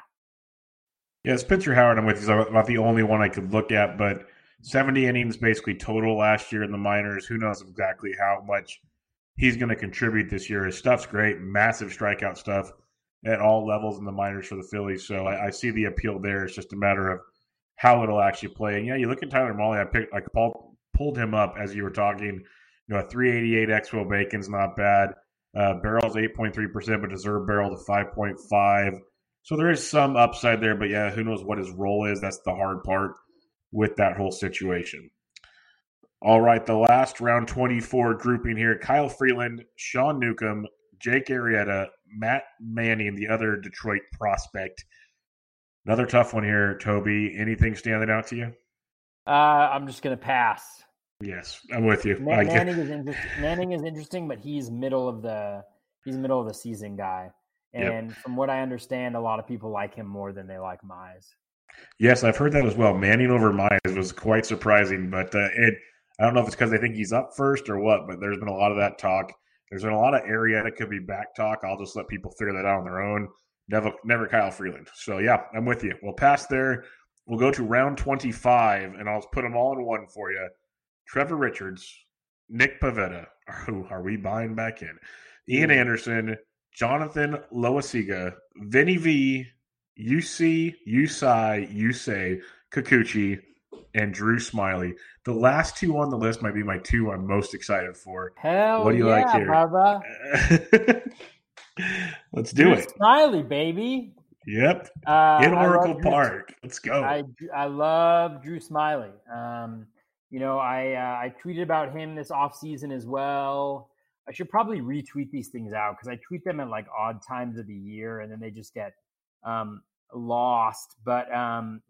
Yeah, Spencer Howard, I'm with you. He's about the only one I could look at, but 70 innings basically total last year in the minors. Who knows exactly how much he's going to contribute this year. His stuff's great, massive strikeout stuff at all levels in the minors for the Phillies. So I see the appeal there. It's just a matter of how it'll actually play. And yeah, you look at Tyler Mahle. I pulled him up as you were talking. You know, a 388 ex Will Bacon's not bad. Barrel's 8.3%, but deserved barrel to 5.5. So there is some upside there, but yeah, who knows what his role is. That's the hard part with that whole situation. All right, the last round 24 grouping here. Kyle Freeland, Sean Newcomb, Jake Arrieta, Matt Manning, the other Detroit prospect. Another tough one here, Toby. Anything standing out to you? I'm just going to pass. Yes, I'm with you. Manning is interesting, but he's middle of the season guy. And yep, from what I understand, a lot of people like him more than they like Mize. Yes, I've heard that as well. Manning over Mize was quite surprising, but I don't know if it's because they think he's up first or what, but there's been a lot of that talk. There's been a lot of area that could be back talk. I'll just let people figure that out on their own. Never Kyle Freeland. So, yeah, I'm with you. We'll pass there. We'll go to round 25, and I'll put them all in one for you. Trevor Richards, Nick Pivetta, who are we buying back in? Ian Anderson, Jonathan Loasiga, Vinny V, UC, USai, Yusei, Kikuchi, and Drew Smiley. The last two on the list might be my two I'm most excited for. Hell, what do you like here, brother? Let's do it. Smiley, baby. Yep. In Oracle Park. Let's go. I love Drew Smiley. I tweeted about him this offseason as well. I should probably retweet these things out because I tweet them at like odd times of the year and then they just get lost. But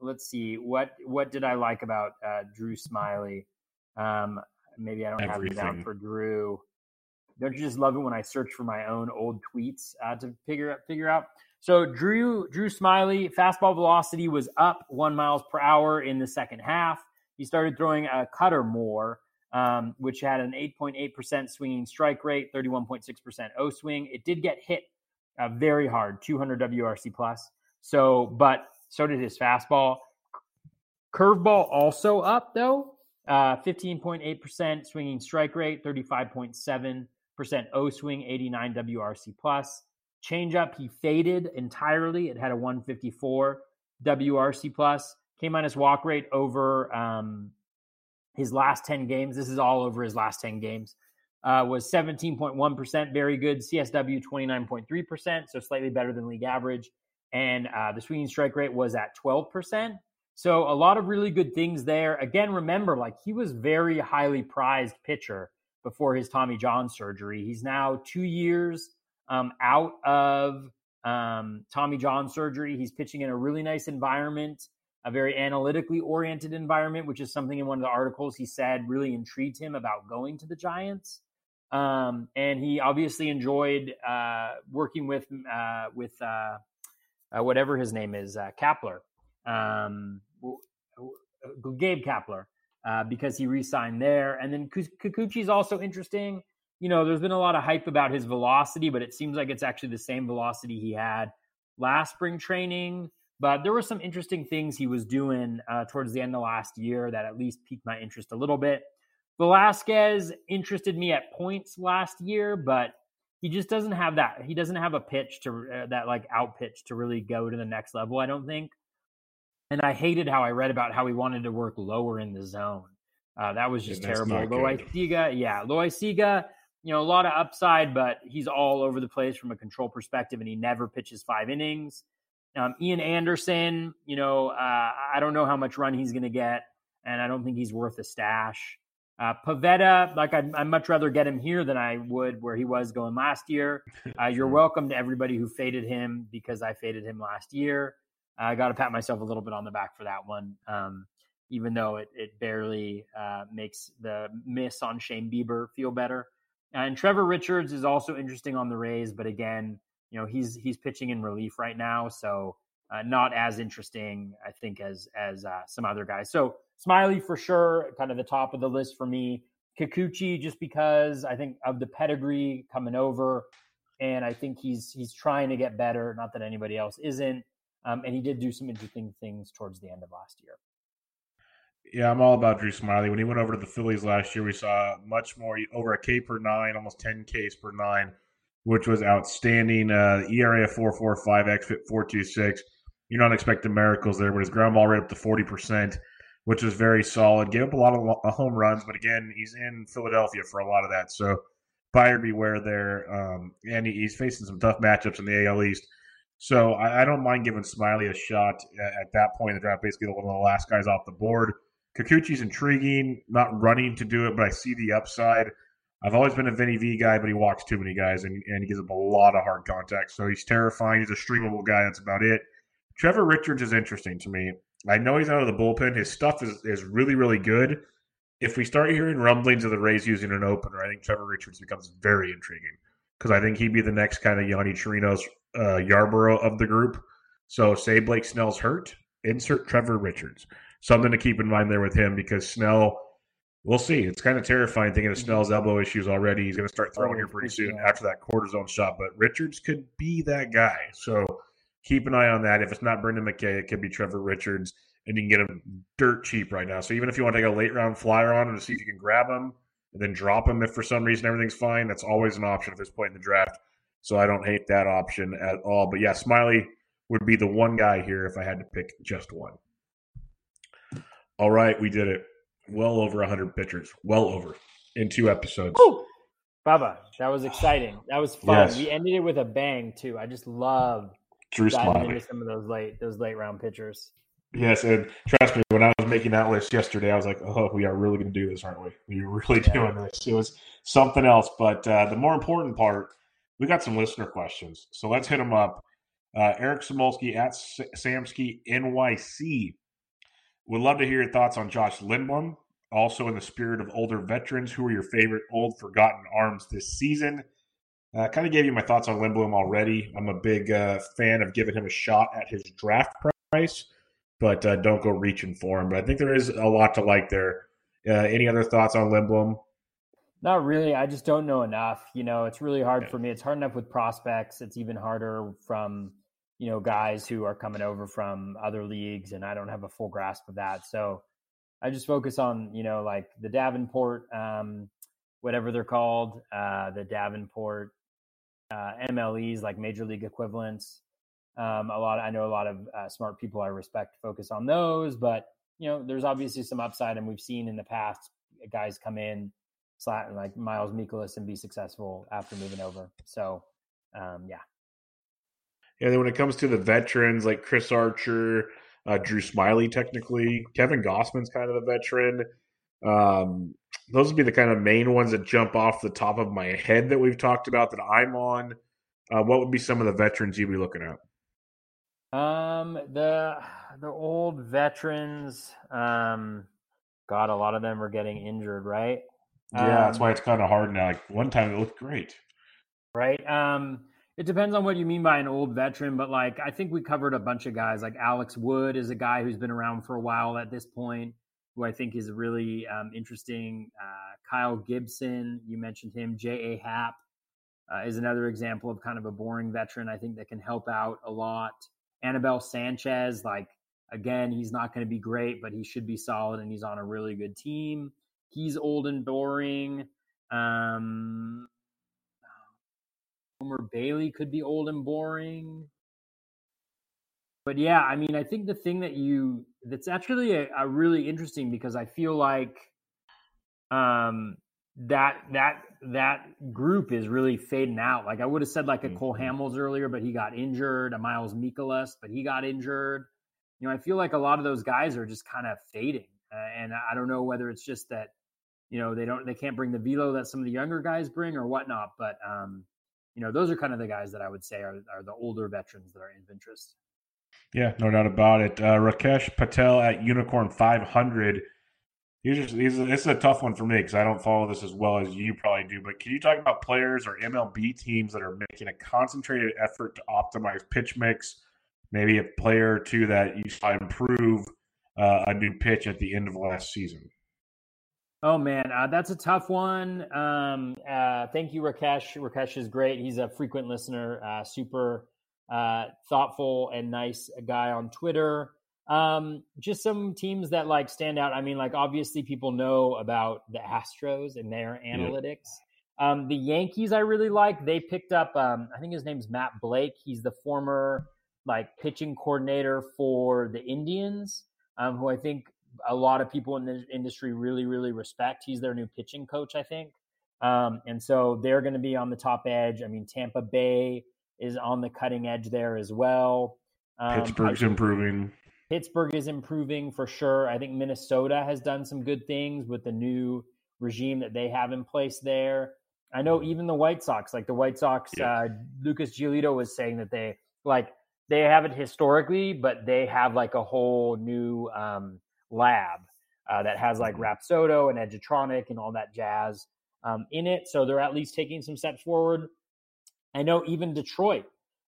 let's see, what did I like about Drew Smiley? Maybe I don't Everything. Have it down for Drew. Don't you just love it when I search for my own old tweets to figure out? So Drew Smiley, fastball velocity was up 1 mile per hour in the second half. He started throwing a cutter more, which had an 8.8% swinging strike rate, 31.6% O swing. It did get hit very hard, 200 WRC plus. So did his fastball. Curveball also up though, 15.8% swinging strike rate, 35.7% O swing, 89 WRC plus. Changeup he faded entirely. It had a 154 WRC plus. K minus walk rate over his last 10 games. This is all over his last 10 games. was 17.1%, very good. CSW, 29.3%, so slightly better than league average. And the swinging strike rate was at 12%. So a lot of really good things there. Again, remember, like, he was very highly prized pitcher before his Tommy John surgery. He's now 2 years out of Tommy John surgery. He's pitching in a really nice environment, a very analytically oriented environment, which is something in one of the articles he said really intrigued him about going to the Giants. And he obviously enjoyed working with whatever his name is, Kapler, Gabe Kapler, because he re-signed there. And then Kikuchi's also interesting. You know, there's been a lot of hype about his velocity, but it seems like it's actually the same velocity he had last spring training. But there were some interesting things he was doing towards the end of last year that at least piqued my interest a little bit. Velasquez interested me at points last year, but he just doesn't have that. He doesn't have a pitch to that like out pitch to really go to the next level, I don't think. And I hated how I read about how he wanted to work lower in the zone. That was just terrible. Loaisiga, you know, a lot of upside, but he's all over the place from a control perspective, and he never pitches 5 innings. Ian Anderson, you know, I don't know how much run he's going to get, and I don't think he's worth a stash. Pavetta, like I'd much rather get him here than I would where he was going last year. You're welcome to everybody who faded him because I faded him last year. I got to pat myself a little bit on the back for that one, even though it barely makes the miss on Shane Bieber feel better. And Trevor Richards is also interesting on the Rays, but again, you know, he's pitching in relief right now, so not as interesting, I think, as some other guys. So Smiley for sure, kind of the top of the list for me. Kikuchi, just because I think of the pedigree coming over, and I think he's trying to get better. Not that anybody else isn't, and he did do some interesting things towards the end of last year. Yeah, I'm all about Drew Smiley. When he went over to the Phillies last year, we saw much more, over a K per nine, almost 10 Ks per nine, which was outstanding. ERA of 4.45, xFIP 4.26. You're not expecting miracles there, but his ground ball rate up to 40%, which was very solid. Gave up a lot of home runs, but again, he's in Philadelphia for a lot of that. So buyer beware there. And he's facing some tough matchups in the AL East. So I don't mind giving Smiley a shot at that point in the draft, basically one of the last guys off the board. Kikuchi's intriguing, not running to do it, but I see the upside. I've always been a Vinny V guy, but he walks too many guys, and he gives up a lot of hard contact. So he's terrifying. He's a streamable guy. That's about it. Trevor Richards is interesting to me. I know he's out of the bullpen. His stuff is really, really good. If we start hearing rumblings of the Rays using an opener, I think Trevor Richards becomes very intriguing because I think he'd be the next kind of Yanni Chirinos, Yarborough of the group. So say Blake Snell's hurt, insert Trevor Richards. Something to keep in mind there with him because Snell, we'll see. It's kind of terrifying thinking of Snell's elbow issues already. He's going to start throwing here pretty soon after that cortisone shot. But Richards could be that guy. So keep an eye on that. If it's not Brendan McKay, it could be Trevor Richards. And you can get him dirt cheap right now. So even if you want to take a late-round flyer on him to see if you can grab him and then drop him if for some reason everything's fine, that's always an option at this point in the draft. So I don't hate that option at all. But, yeah, Smiley would be the one guy here if I had to pick just one. All right, we did it. Well over 100 pitchers. Well over in 2 episodes. Woo! Bubba, that was exciting. That was fun. Yes. We ended it with a bang, too. I just love Drew diving into some of those late round pitchers. Yes, and trust me, when I was making that list yesterday, I was like, oh, we are really going to do this, aren't we? We're really doing this. It was something else. But the more important part, we got some listener questions. So let's hit them up. Eric Szymborski at Samsky NYC. Would love to hear your thoughts on Josh Lindblom. Also, in the spirit of older veterans, who are your favorite old forgotten arms this season? I kind of gave you my thoughts on Lindblom already. I'm a big fan of giving him a shot at his draft price, but don't go reaching for him. But I think there is a lot to like there. Any other thoughts on Lindblom? Not really. I just don't know enough. You know, it's really hard for me. It's hard enough with prospects. It's even harder from – you know, guys who are coming over from other leagues, and I don't have a full grasp of that. So I just focus on, you know, like the Davenport, whatever they're called, the Davenport MLEs, like major league equivalents. I know a lot of smart people I respect focus on those, but, you know, there's obviously some upside, and we've seen in the past guys come in, like Miles Mikolas and be successful after moving over. So, yeah. And then when it comes to the veterans, like Chris Archer, Drew Smyly, technically, Kevin Gossman's kind of a veteran. Those would be the kind of main ones that jump off the top of my head that we've talked about that I'm on. What would be some of the veterans you'd be looking at? The old veterans, God, a lot of them are getting injured, right? Yeah, that's why it's kind of hard now. Like one time it looked great. Right. It depends on what you mean by an old veteran, but like, I think we covered a bunch of guys. Like Alex Wood is a guy who's been around for a while at this point, who I think is really interesting. Kyle Gibson, you mentioned him. J.A. Happ is another example of kind of a boring veteran, I think, that can help out a lot. Anibal Sanchez, like, again, he's not going to be great, but he should be solid, and he's on a really good team. He's old and boring. Homer Bailey could be old and boring. But yeah, I mean, I think the thing that that's actually a really interesting, because I feel like that group is really fading out. Like I would have said like a Cole Hamels earlier, but he got injured, a Miles Mikolas, but he got injured. You know, I feel like a lot of those guys are just kind of fading. And I don't know whether it's just that, you know, they can't bring the velo that some of the younger guys bring or whatnot. But, you know, those are kind of the guys that I would say are the older veterans that are of interest. Yeah, no doubt about it. Rakesh Patel at Unicorn 500. This is a tough one for me because I don't follow this as well as you probably do. But can you talk about players or MLB teams that are making a concentrated effort to optimize pitch mix? Maybe a player or two that you saw improve a new pitch at the end of last season. Oh, man, that's a tough one. Thank you, Rakesh. Rakesh is great. He's a frequent listener, super thoughtful and nice guy on Twitter. Just some teams that like stand out. I mean, like obviously people know about the Astros and their analytics. Yeah. The Yankees I really like. They picked up, I think his name's Matt Blake. He's the former like pitching coordinator for the Indians, who I think a lot of people in the industry really, really respect. He's their new pitching coach, I think. And so they're going to be on the top edge. I mean, Tampa Bay is on the cutting edge there as well. Pittsburgh is improving for sure. I think Minnesota has done some good things with the new regime that they have in place there. I know even the White Sox, Lucas Giolito was saying that they haven't historically, but they have like a whole new lab that has like Rapsodo and Edgertronic and all that jazz in it. So they're at least taking some steps forward. I know even Detroit,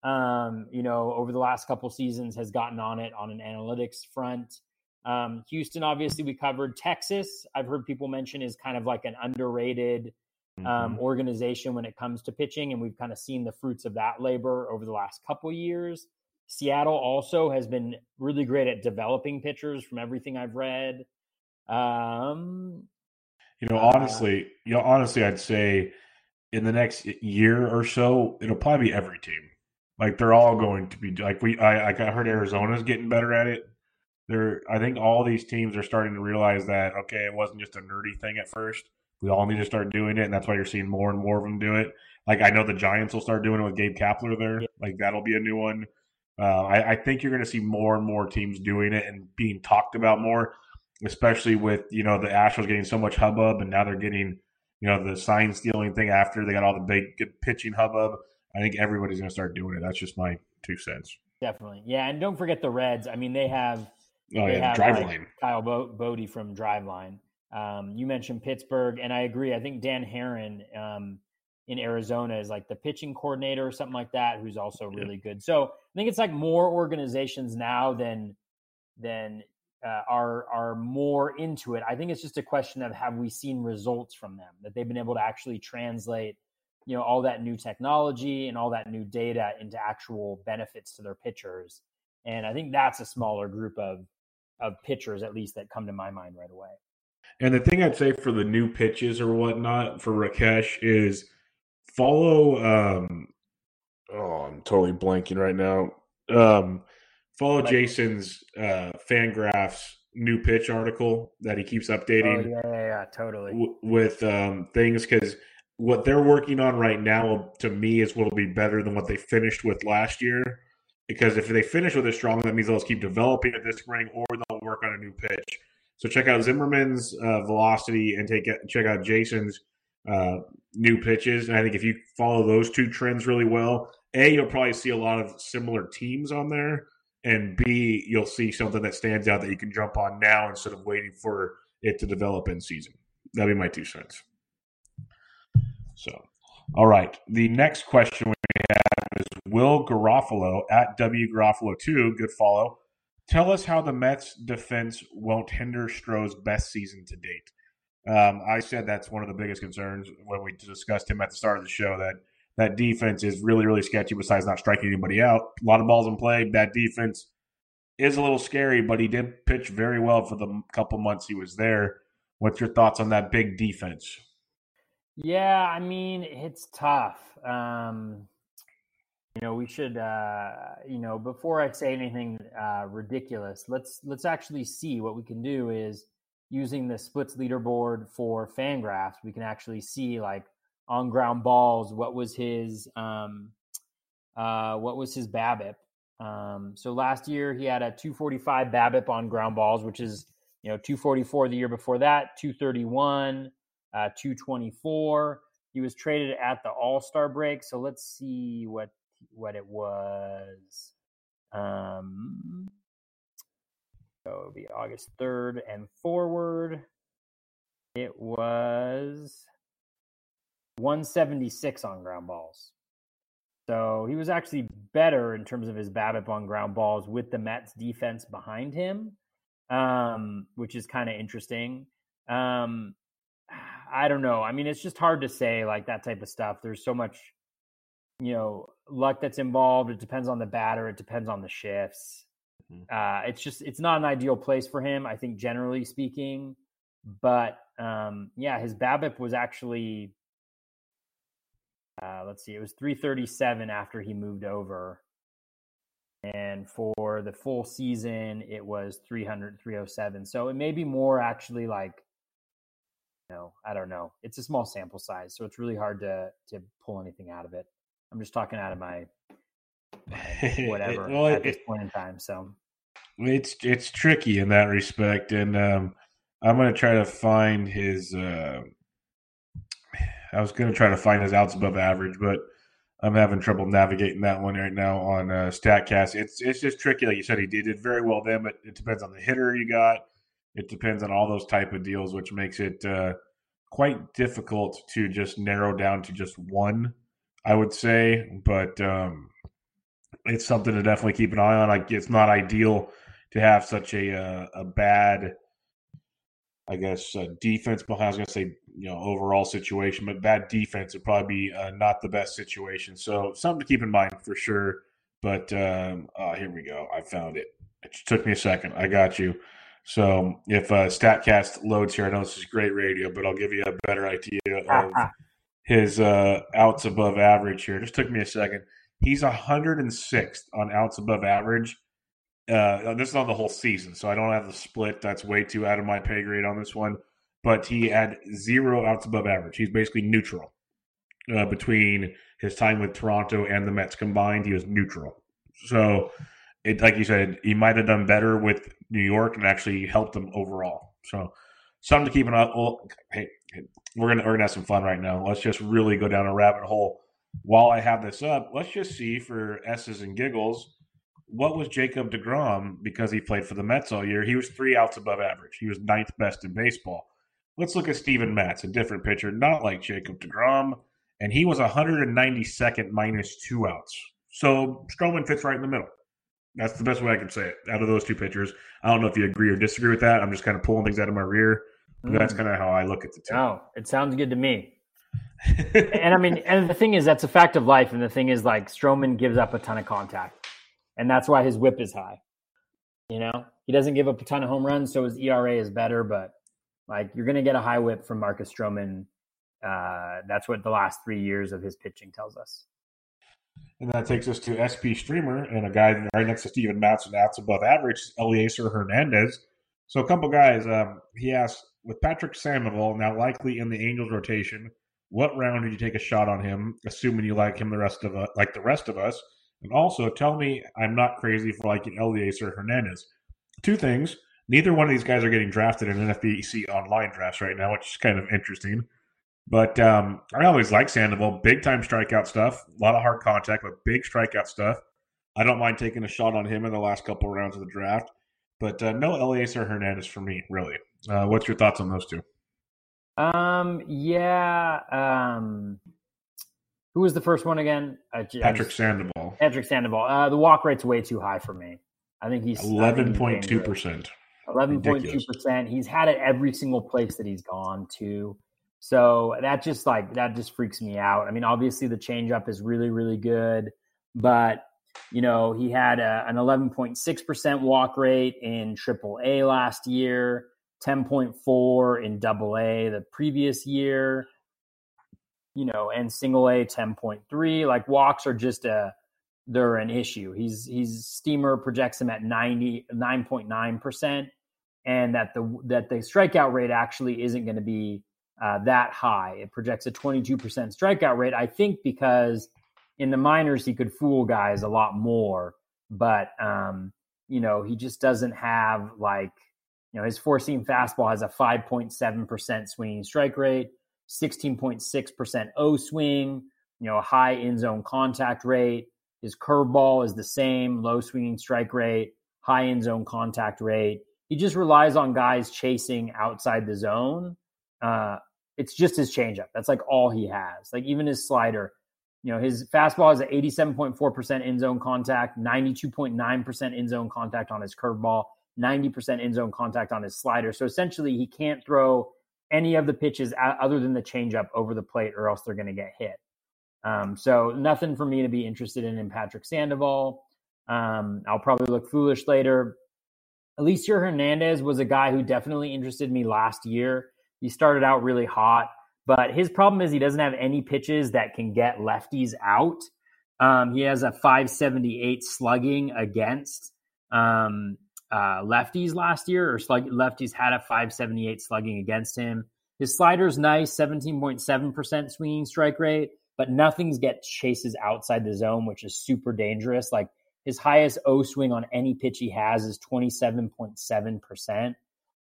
you know, over the last couple seasons has gotten on it on an analytics front. Houston, obviously we covered. Texas, I've heard people mention, is kind of like an underrated organization when it comes to pitching. And we've kind of seen the fruits of that labor over the last couple years. Seattle also has been really great at developing pitchers from everything I've read. Honestly, I'd say in the next year or so, it'll probably be every team. Like they're all going to be like I heard Arizona's getting better at it. I think all these teams are starting to realize that, okay, it wasn't just a nerdy thing at first. We all need to start doing it. And that's why you're seeing more and more of them do it. Like I know the Giants will start doing it with Gabe Kapler there. Yeah. Like that'll be a new one. I think you're going to see more and more teams doing it and being talked about more, especially with, you know, the Astros getting so much hubbub and now they're getting, you know, the sign stealing thing after they got all the big good pitching hubbub. I think everybody's going to start doing it. That's just my 2 cents. Definitely. Yeah. And don't forget the Reds. I mean, they have Drive Line. Kyle Boddy from Drive Line. You mentioned Pittsburgh, and I agree. I think Dan Haren in Arizona is like the pitching coordinator or something like that, who's also really good. So I think it's like more organizations now than are more into it. I think it's just a question of have we seen results from them, that they've been able to actually translate, you know, all that new technology and all that new data into actual benefits to their pitchers. And I think that's a smaller group of pitchers, at least, that come to my mind right away. And the thing I'd say for the new pitches or whatnot for Rakesh is follow I'm totally blanking right now. Follow Jason's FanGraphs new pitch article that he keeps updating. Oh, yeah, totally. With things, because what they're working on right now, to me, is what will be better than what they finished with last year. Because if they finish with it strong, that means they'll just keep developing it this spring, or they'll work on a new pitch. So check out Zimmerman's velocity and check out Jason's new pitches. And I think if you follow those two trends really well, A, you'll probably see a lot of similar teams on there, and B, you'll see something that stands out that you can jump on now instead of waiting for it to develop in season. That'd be my 2 cents. So, all right. The next question we have is Will Garofalo at WGarofalo2. Good follow. Tell us how the Mets defense won't hinder Stroh's best season to date. I said that's one of the biggest concerns when we discussed him at the start of the show, that defense is really, really sketchy besides not striking anybody out. A lot of balls in play. That defense is a little scary, but he did pitch very well for the couple months he was there. What's your thoughts on that big defense? Yeah, I mean, it's tough. We should, before I say anything ridiculous, let's actually see what we can do is using the splits leaderboard for FanGraphs. We can actually see, like, on ground balls, what was his BABIP? So last year he had a 245 BABIP on ground balls, which is 244 the year before that, 231, 224. He was traded at the All-Star break, so let's see what it was. So it'll be August 3rd and forward. It was 176 on ground balls. So he was actually better in terms of his BABIP on ground balls with the Mets defense behind him, which is kind of interesting. I don't know. I mean, it's just hard to say, like, that type of stuff. There's so much, luck that's involved. It depends on the batter. It depends on the shifts. It's not an ideal place for him, I think, generally speaking. But his BABIP was actually, it was 337 after he moved over. And for the full season, it was 307. So it may be more actually I don't know. It's a small sample size, so it's really hard to pull anything out of it. I'm just talking out of my whatever at this point in time. So it's tricky in that respect. And I'm going to try to find his outs above average, but I'm having trouble navigating that one right now on StatCast. It's just tricky. Like you said, he did very well then, but it depends on the hitter you got. It depends on all those type of deals, which makes it quite difficult to just narrow down to just one, I would say. But it's something to definitely keep an eye on. It's not ideal to have such a bad – defense behind. I was going to say, overall situation, but bad defense would probably be not the best situation. So something to keep in mind for sure. But here we go. I found it. It took me a second. I got you. So if StatCast loads here, I know this is great radio, but I'll give you a better idea of his outs above average here. It just took me a second. He's 106th on outs above average. This is on the whole season, so I don't have the split. That's way too out of my pay grade on this one. But he had 0 outs above average. He's basically neutral between his time with Toronto and the Mets combined. He was neutral. So, like you said, he might have done better with New York and actually helped them overall. So, something to keep an eye on. Hey, we're gonna have some fun right now. Let's just really go down a rabbit hole. While I have this up, let's just see for S's and giggles. What was Jacob deGrom, because he played for the Mets all year? He was 3 outs above average. He was 9th best in baseball. Let's look at Steven Matz, a different pitcher, not like Jacob deGrom, and he was 192nd minus 2 outs. So Stroman fits right in the middle. That's the best way I can say it, out of those two pitchers. I don't know if you agree or disagree with that. I'm just kind of pulling things out of my rear. But that's kind of how I look at the team. Oh, it sounds good to me. And the thing is, that's a fact of life. And the thing is, Stroman gives up a ton of contact. And that's why his whip is high. He doesn't give up a ton of home runs, so his ERA is better. But, you're going to get a high whip from Marcus Stroman. That's what the last 3 years of his pitching tells us. And that takes us to SP Streamer, and a guy right next to Steven Matz and outs above average, Eliezer Hernandez. So a couple guys, he asked, with Patrick Sandoval now likely in the Angels rotation, what round did you take a shot on him, assuming you like him the rest of us? And also, tell me I'm not crazy for liking Elias or Hernandez. Two things. Neither one of these guys are getting drafted in NFBC online drafts right now, which is kind of interesting. But I always like Sandoval. Big-time strikeout stuff. A lot of hard contact, but big strikeout stuff. I don't mind taking a shot on him in the last couple of rounds of the draft. But no Elias or Hernandez for me, really. What's your thoughts on those two? Who was the first one again? Patrick Sandoval. Patrick Sandoval. The walk rate's way too high for me. I think he's 11.2%. 11.2%. He's had it every single place that he's gone to. So that just freaks me out. I mean, obviously the changeup is really, really good, but you know, he had an 11.6% walk rate in AAA last year, 10.4 in AA the previous year, you know, and single A 10.3. Like walks are just they're an issue. He's Steamer projects him at 9.9%, and that the strikeout rate actually isn't going to be that high. It projects a 22% strikeout rate. I think because in the minors he could fool guys a lot more, but you know, he just doesn't have like, you know, his four-seam fastball has a 5.7% swinging strike rate, 16.6% O swing, you know, a high in zone contact rate. His curveball is the same, low swinging strike rate, high in zone contact rate. He just relies on guys chasing outside the zone. It's just his changeup. That's like all he has. Like even his slider, you know, his fastball is at 87.4% in zone contact, 92.9% in zone contact on his curveball, 90% in zone contact on his slider. So essentially he can't throw any of the pitches other than the changeup over the plate, or else they're going to get hit. So nothing for me to be interested in Patrick Sandoval. I'll probably look foolish later. Elias Hernandez was a guy who definitely interested me last year. He started out really hot, but his problem is he doesn't have any pitches that can get lefties out. He has a 578 slugging against lefties last year, or lefties had a 578 slugging against him. His slider's nice, 17.7% swinging strike rate, but nothing's get chases outside the zone, which is super dangerous. Like his highest O swing on any pitch he has is 27.7%.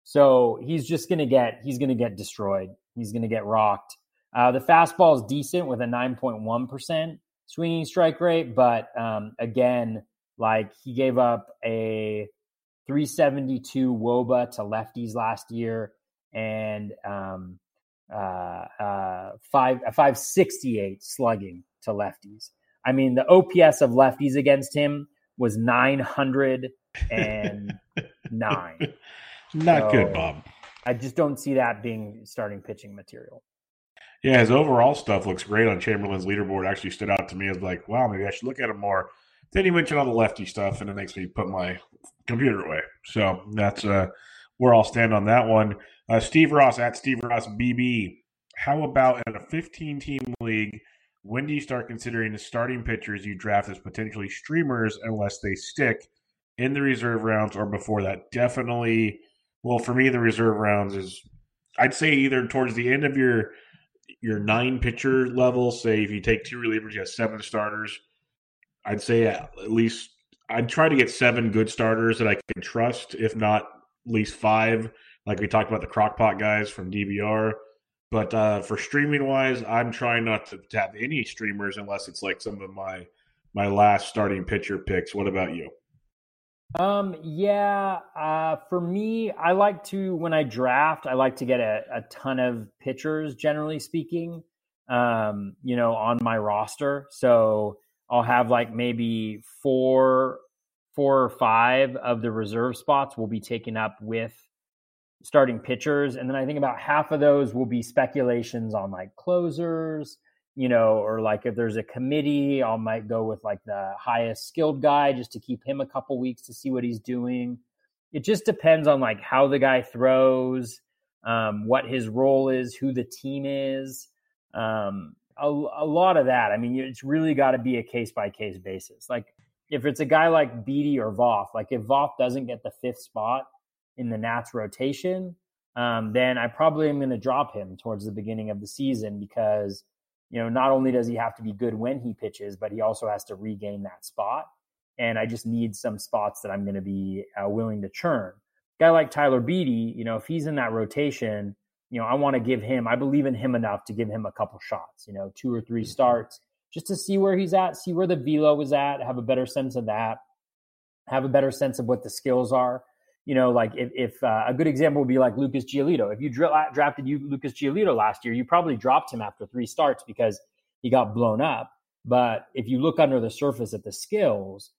So he's going to get destroyed. He's going to get rocked. The fastball is decent with a 9.1% swinging strike rate. But again, like he gave up a 372 WOBA to lefties last year, and a 568 slugging to lefties. I mean, the OPS of lefties against him was 909. Not good, Bob. I just don't see that being starting pitching material. Yeah, his overall stuff looks great on Chamberlain's leaderboard. Actually stood out to me as like, wow, maybe I should look at him more. Then he mentioned all the lefty stuff, and it makes me put my computer away. So that's where I'll stand on that one. Steve Ross at Steve Ross BB. How about in a 15-team league, when do you start considering the starting pitchers you draft as potentially streamers unless they stick in the reserve rounds or before that? Definitely. Well, for me, the reserve rounds is, I'd say either towards the end of your nine-pitcher level, say if you take two relievers, you have seven starters. I'd say at least I'd try to get seven good starters that I can trust, if not at least five, like we talked about the Crockpot guys from DBR. But for streaming-wise, I'm trying not to have any streamers unless it's like some of my last starting pitcher picks. What about you? For me, I like to, when I draft, I like to get a ton of pitchers, generally speaking, you know, on my roster. So I'll have like maybe four or five of the reserve spots will be taken up with starting pitchers. And then I think about half of those will be speculations on like closers, you know, or like if there's a committee, I might go with like the highest skilled guy just to keep him a couple weeks to see what he's doing. It just depends on like how the guy throws, what his role is, who the team is, a lot of that. I mean, it's really got to be a case-by-case basis. Like if it's a guy like Beattie or Voth, like if Voth doesn't get the fifth spot, in the Nats rotation, then I probably am going to drop him towards the beginning of the season because, you know, not only does he have to be good when he pitches, but he also has to regain that spot. And I just need some spots that I'm going to be willing to churn. Guy like Tyler Beatty, you know, if he's in that rotation, you know, I want to give him, I believe in him enough to give him a couple shots, you know, 2 or 3 starts just to see where he's at, see where the velo is at, have a better sense of that, have a better sense of what the skills are. You know, like if a good example would be like Lucas Giolito. If you drafted Lucas Giolito last year, you probably dropped him after 3 starts because he got blown up. But if you look under the surface at the skills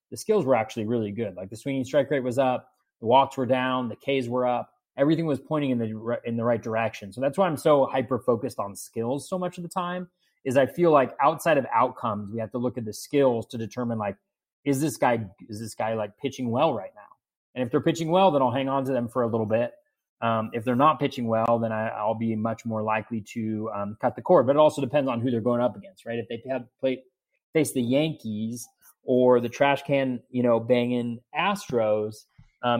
were actually really good. Like the swinging strike rate was up, the walks were down, the Ks were up. Everything was pointing in the right direction. So that's why I'm so hyper-focused on skills so much of the time, is I feel like outside of outcomes, we have to look at the skills to determine, like, is this guy like pitching well right now? And if they're pitching well, then I'll hang on to them for a little bit. If they're not pitching well, then I'll be much more likely to cut the cord. But it also depends on who they're going up against, right? If they have face the Yankees or the trash can, you know, banging Astros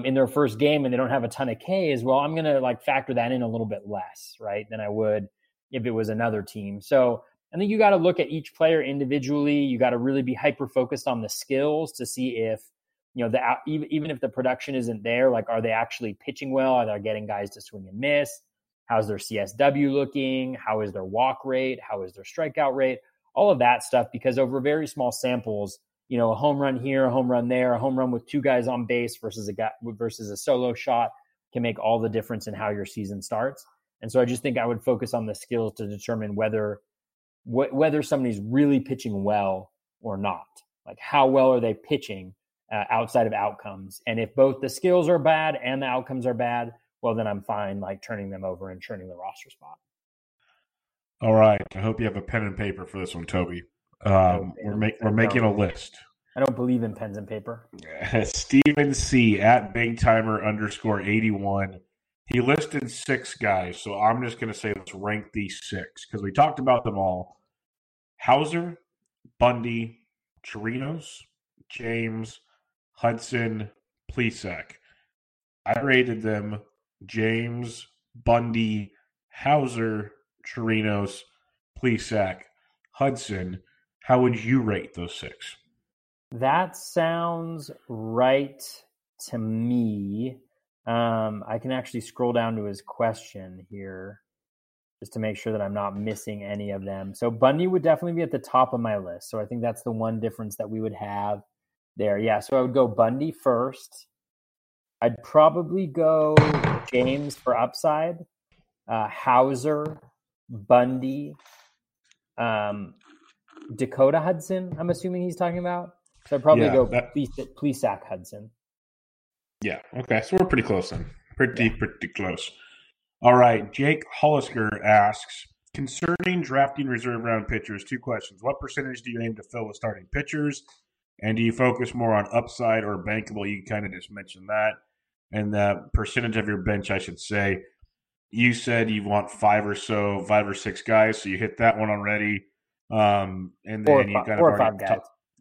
in their first game and they don't have a ton of Ks, well, I'm going to like factor that in a little bit less, right, than I would if it was another team. So I think you got to look at each player individually. You got to really be hyper-focused on the skills to see if, you know, even if the production isn't there, like, are they actually pitching well? Are they getting guys to swing and miss? How's their CSW looking? How is their walk rate? How is their strikeout rate? All of that stuff, because over very small samples, you know, a home run here, a home run there, a home run with 2 guys on base versus a solo shot can make all the difference in how your season starts. And so I just think I would focus on the skills to determine whether somebody's really pitching well or not. Like, how well are they pitching outside of outcomes? And if both the skills are bad and the outcomes are bad, well, then I'm fine, like, turning them over and churning the roster spot. All right. I hope you have a pen and paper for this one, Toby. We're making a list. I don't believe in pens and paper. Stephen C. at BigTimer_81. He listed 6 guys, so I'm just going to say let's rank these 6 because we talked about them all. Hauser, Bundy, Chirinos, James, Hudson, Plesac. I rated them James, Bundy, Hauser, Chirinos, Plesac, Hudson. How would you rate those 6? That sounds right to me. I can actually scroll down to his question here just to make sure that I'm not missing any of them. So Bundy would definitely be at the top of my list. So I think that's the one difference that we would have there. Yeah, so I would go Bundy first. I'd probably go James for upside, Hauser, Bundy, Dakota Hudson, I'm assuming he's talking about. So I'd probably go Plesac Hudson. Yeah, okay. So we're pretty close then. Pretty close. All right. Jake Hollisker asks, concerning drafting reserve round pitchers, 2 questions. What percentage do you aim to fill with starting pitchers? And do you focus more on upside or bankable? You kind of just mentioned that. And the percentage of your bench, I should say. You said you want 5 or 6 guys, so you hit that one already. And then you kind of already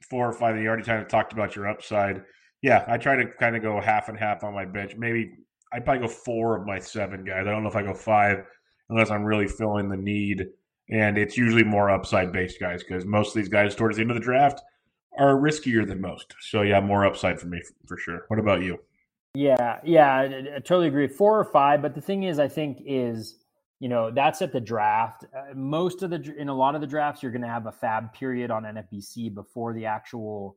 4 or 5. You already kind of talked about your upside. Yeah, I try to kind of go half and half on my bench. Maybe I'd probably go 4 of my 7 guys. I don't know if I go 5 unless I'm really filling the need. And it's usually more upside-based guys because most of these guys towards the end of the draft are riskier than most. So, yeah, more upside for me for sure. What about you? Yeah, I totally agree. 4 or 5, but the thing is, I think is, you know, that's at the draft. In a lot of the drafts, you're going to have a fab period on NFBC before the actual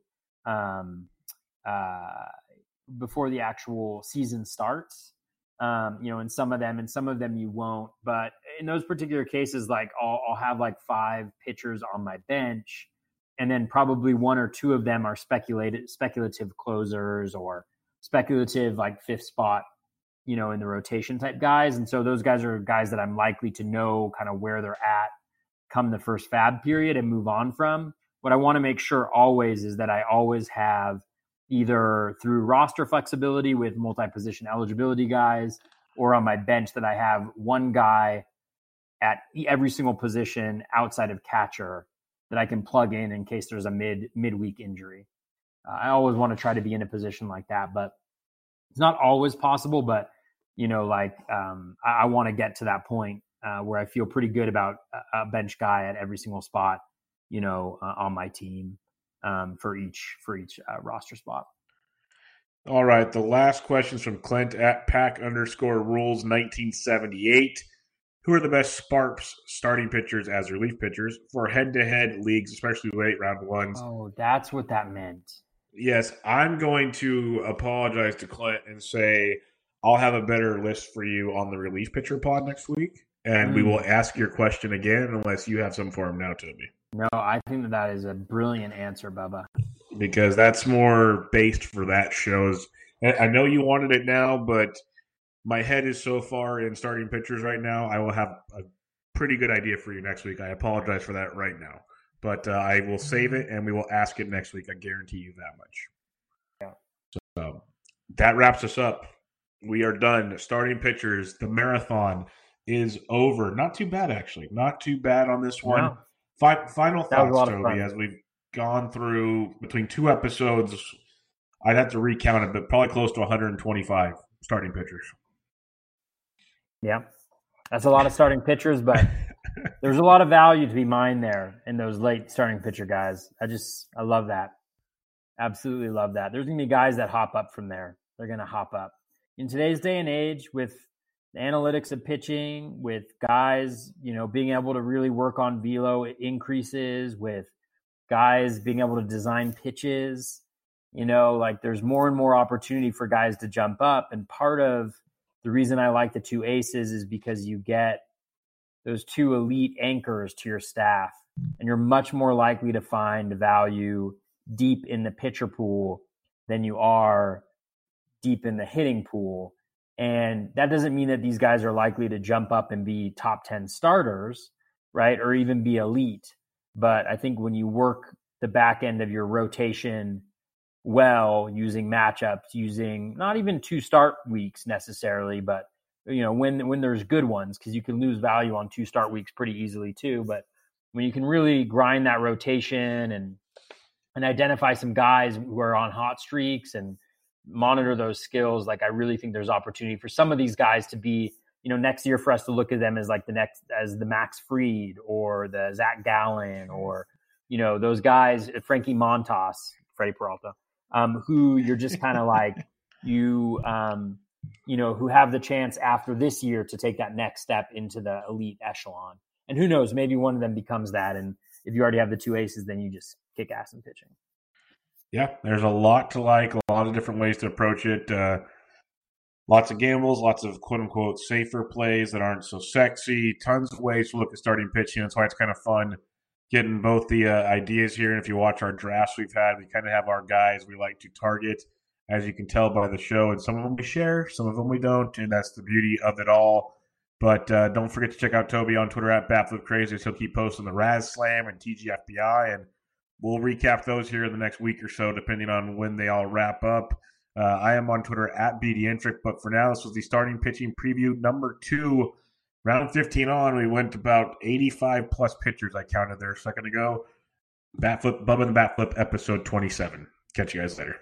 season starts. You know, in some of them you won't. But in those particular cases, like I'll have like 5 pitchers on my bench, and then probably 1 or 2 of them are speculative closers or speculative like 5th spot, you know, in the rotation type guys. And so those guys are guys that I'm likely to know kind of where they're at come the first fab period and move on from. What I want to make sure always is that I always have either through roster flexibility with multi-position eligibility guys or on my bench that I have 1 guy at every single position outside of catcher that I can plug in case there's a midweek injury. I always want to try to be in a position like that, but it's not always possible. But you know, like I want to get to that point where I feel pretty good about a bench guy at every single spot, you know, on my team for each roster spot. All right. The last question is from Clint at Pack_Rules 1978. Who are the best Sparps starting pitchers as relief pitchers for head-to-head leagues, especially late round ones? Oh, that's what that meant. Yes, I'm going to apologize to Clint and say I'll have a better list for you on the relief pitcher pod next week, and we will ask your question again unless you have some form now, Toby. No, I think that is a brilliant answer, Bubba. Because that's more based for that shows. I know you wanted it now, but my head is so far in starting pitchers right now. I will have a pretty good idea for you next week. I apologize for that right now. But I will save it, and we will ask it next week. I guarantee you that much. Yeah. So that wraps us up. We are done. Starting pitchers, the marathon is over. Not too bad, actually. Not too bad on this one. Wow. Final thoughts, Toby, as we've gone through between two episodes. I'd have to recount it, but probably close to 125 starting pitchers. Yeah, that's a lot of starting pitchers, but there's a lot of value to be mined there in those late starting pitcher guys. I love that. Absolutely love that. There's going to be guys that hop up from there. They're going to hop up. In today's day and age, with the analytics of pitching, with guys, you know, being able to really work on velo increases, with guys being able to design pitches, you know, like there's more and more opportunity for guys to jump up. And part of the reason I like the two aces is because you get those two elite anchors to your staff, and you're much more likely to find value deep in the pitcher pool than you are deep in the hitting pool. And that doesn't mean that these guys are likely to jump up and be top 10 starters, right? Or even be elite. But I think when you work the back end of your rotation well, using matchups, using not even two start weeks necessarily, but you know, when there's good ones, because you can lose value on two start weeks pretty easily too. But when you can really grind that rotation and identify some guys who are on hot streaks and monitor those skills, like I really think there's opportunity for some of these guys to be, you know, next year for us to look at them as like as the Max Fried or the Zach Gallen, or, you know, those guys, Frankie Montas, Freddie Peralta, who you're just kind of like, you know, who have the chance after this year to take that next step into the elite echelon. And who knows, maybe one of them becomes that. And if you already have the two aces, then you just kick ass in pitching. Yeah, there's a lot to like, a lot of different ways to approach it. Lots of gambles, lots of quote-unquote safer plays that aren't so sexy, tons of ways to look at starting pitching. That's why it's kind of fun getting both the ideas here. And if you watch our drafts we've had, we kind of have our guys we like to target, as you can tell by the show. And some of them we share, some of them we don't, and that's the beauty of it all. But don't forget to check out Toby on Twitter at BatFlipCrazy. He'll keep posting the Raz Slam and TGFBI, and we'll recap those here in the next week or so, depending on when they all wrap up. I am on Twitter at BDentric, but for now, this was the starting pitching preview number 2. Round 15 on, we went about 85-plus pitchers I counted there a second ago. Batflip, Bubba and the Batflip, episode 27. Catch you guys later.